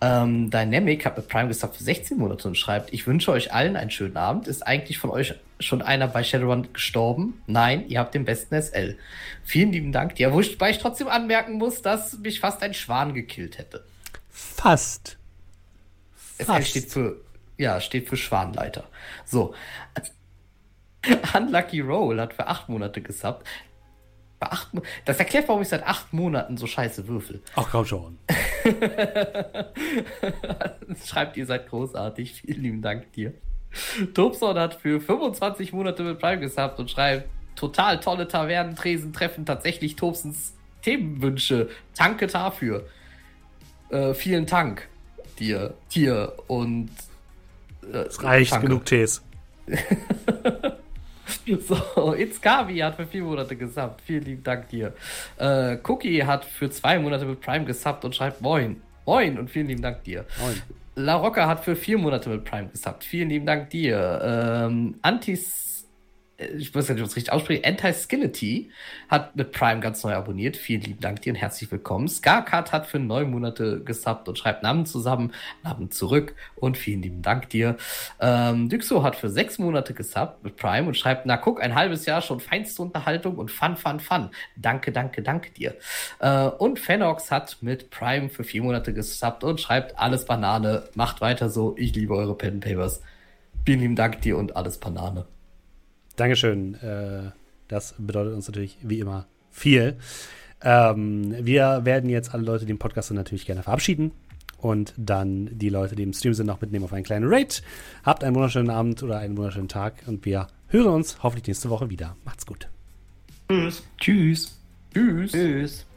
Dynamic hat mit Prime gesubbt für 16 Monate und schreibt, ich wünsche euch allen einen schönen Abend. Ist eigentlich von euch schon einer bei Shadowrun gestorben? Nein, ihr habt den besten SL. Vielen lieben Dank dir. Wobei ich trotzdem anmerken muss, dass mich fast ein Schwan gekillt hätte. Fast. SL steht für Schwanleiter. So. Unlucky Roll hat für 8 Monate gesubbt. Das erklärt, warum ich seit 8 Monaten so scheiße würfel. Ach, komm schon. Schreibt, ihr seid großartig. Vielen lieben Dank dir. Tobson hat für 25 Monate mit Prime gesubbt und schreibt, total tolle Tavernentresen treffen tatsächlich Tobsons Themenwünsche. Danke dafür. Vielen Dank dir, und es reicht, danke. Genug Tees. So, Itzkavi hat für 4 Monate gesubbt. Vielen lieben Dank dir. Cookie hat für 2 Monate mit Prime gesubbt und schreibt Moin. Moin und vielen lieben Dank dir. Moin. La Rocca hat für 4 Monate mit Prime gesubbt. Vielen lieben Dank dir. Ich weiß nicht, ob ich es richtig ausspreche. Anti-Skillety hat mit Prime ganz neu abonniert. Vielen lieben Dank dir und herzlich willkommen. Skarkat hat für 9 Monate gesubbt und schreibt Namen zusammen, Namen zurück und vielen lieben Dank dir. Dyxo hat für 6 Monate gesubbt mit Prime und schreibt, na guck, ein halbes Jahr schon feinste Unterhaltung und Fun. Danke, danke dir. Und Fenox hat mit Prime für 4 Monate gesubbt und schreibt alles Banane, macht weiter so, ich liebe eure Pen and Papers. Vielen lieben Dank dir und alles Banane. Dankeschön. Das bedeutet uns natürlich wie immer viel. Wir werden jetzt alle Leute, die im Podcast sind, natürlich gerne verabschieden und dann die Leute, die im Stream sind, noch mitnehmen auf einen kleinen Raid. Habt einen wunderschönen Abend oder einen wunderschönen Tag und wir hören uns hoffentlich nächste Woche wieder. Macht's gut. Tschüss. Tschüss.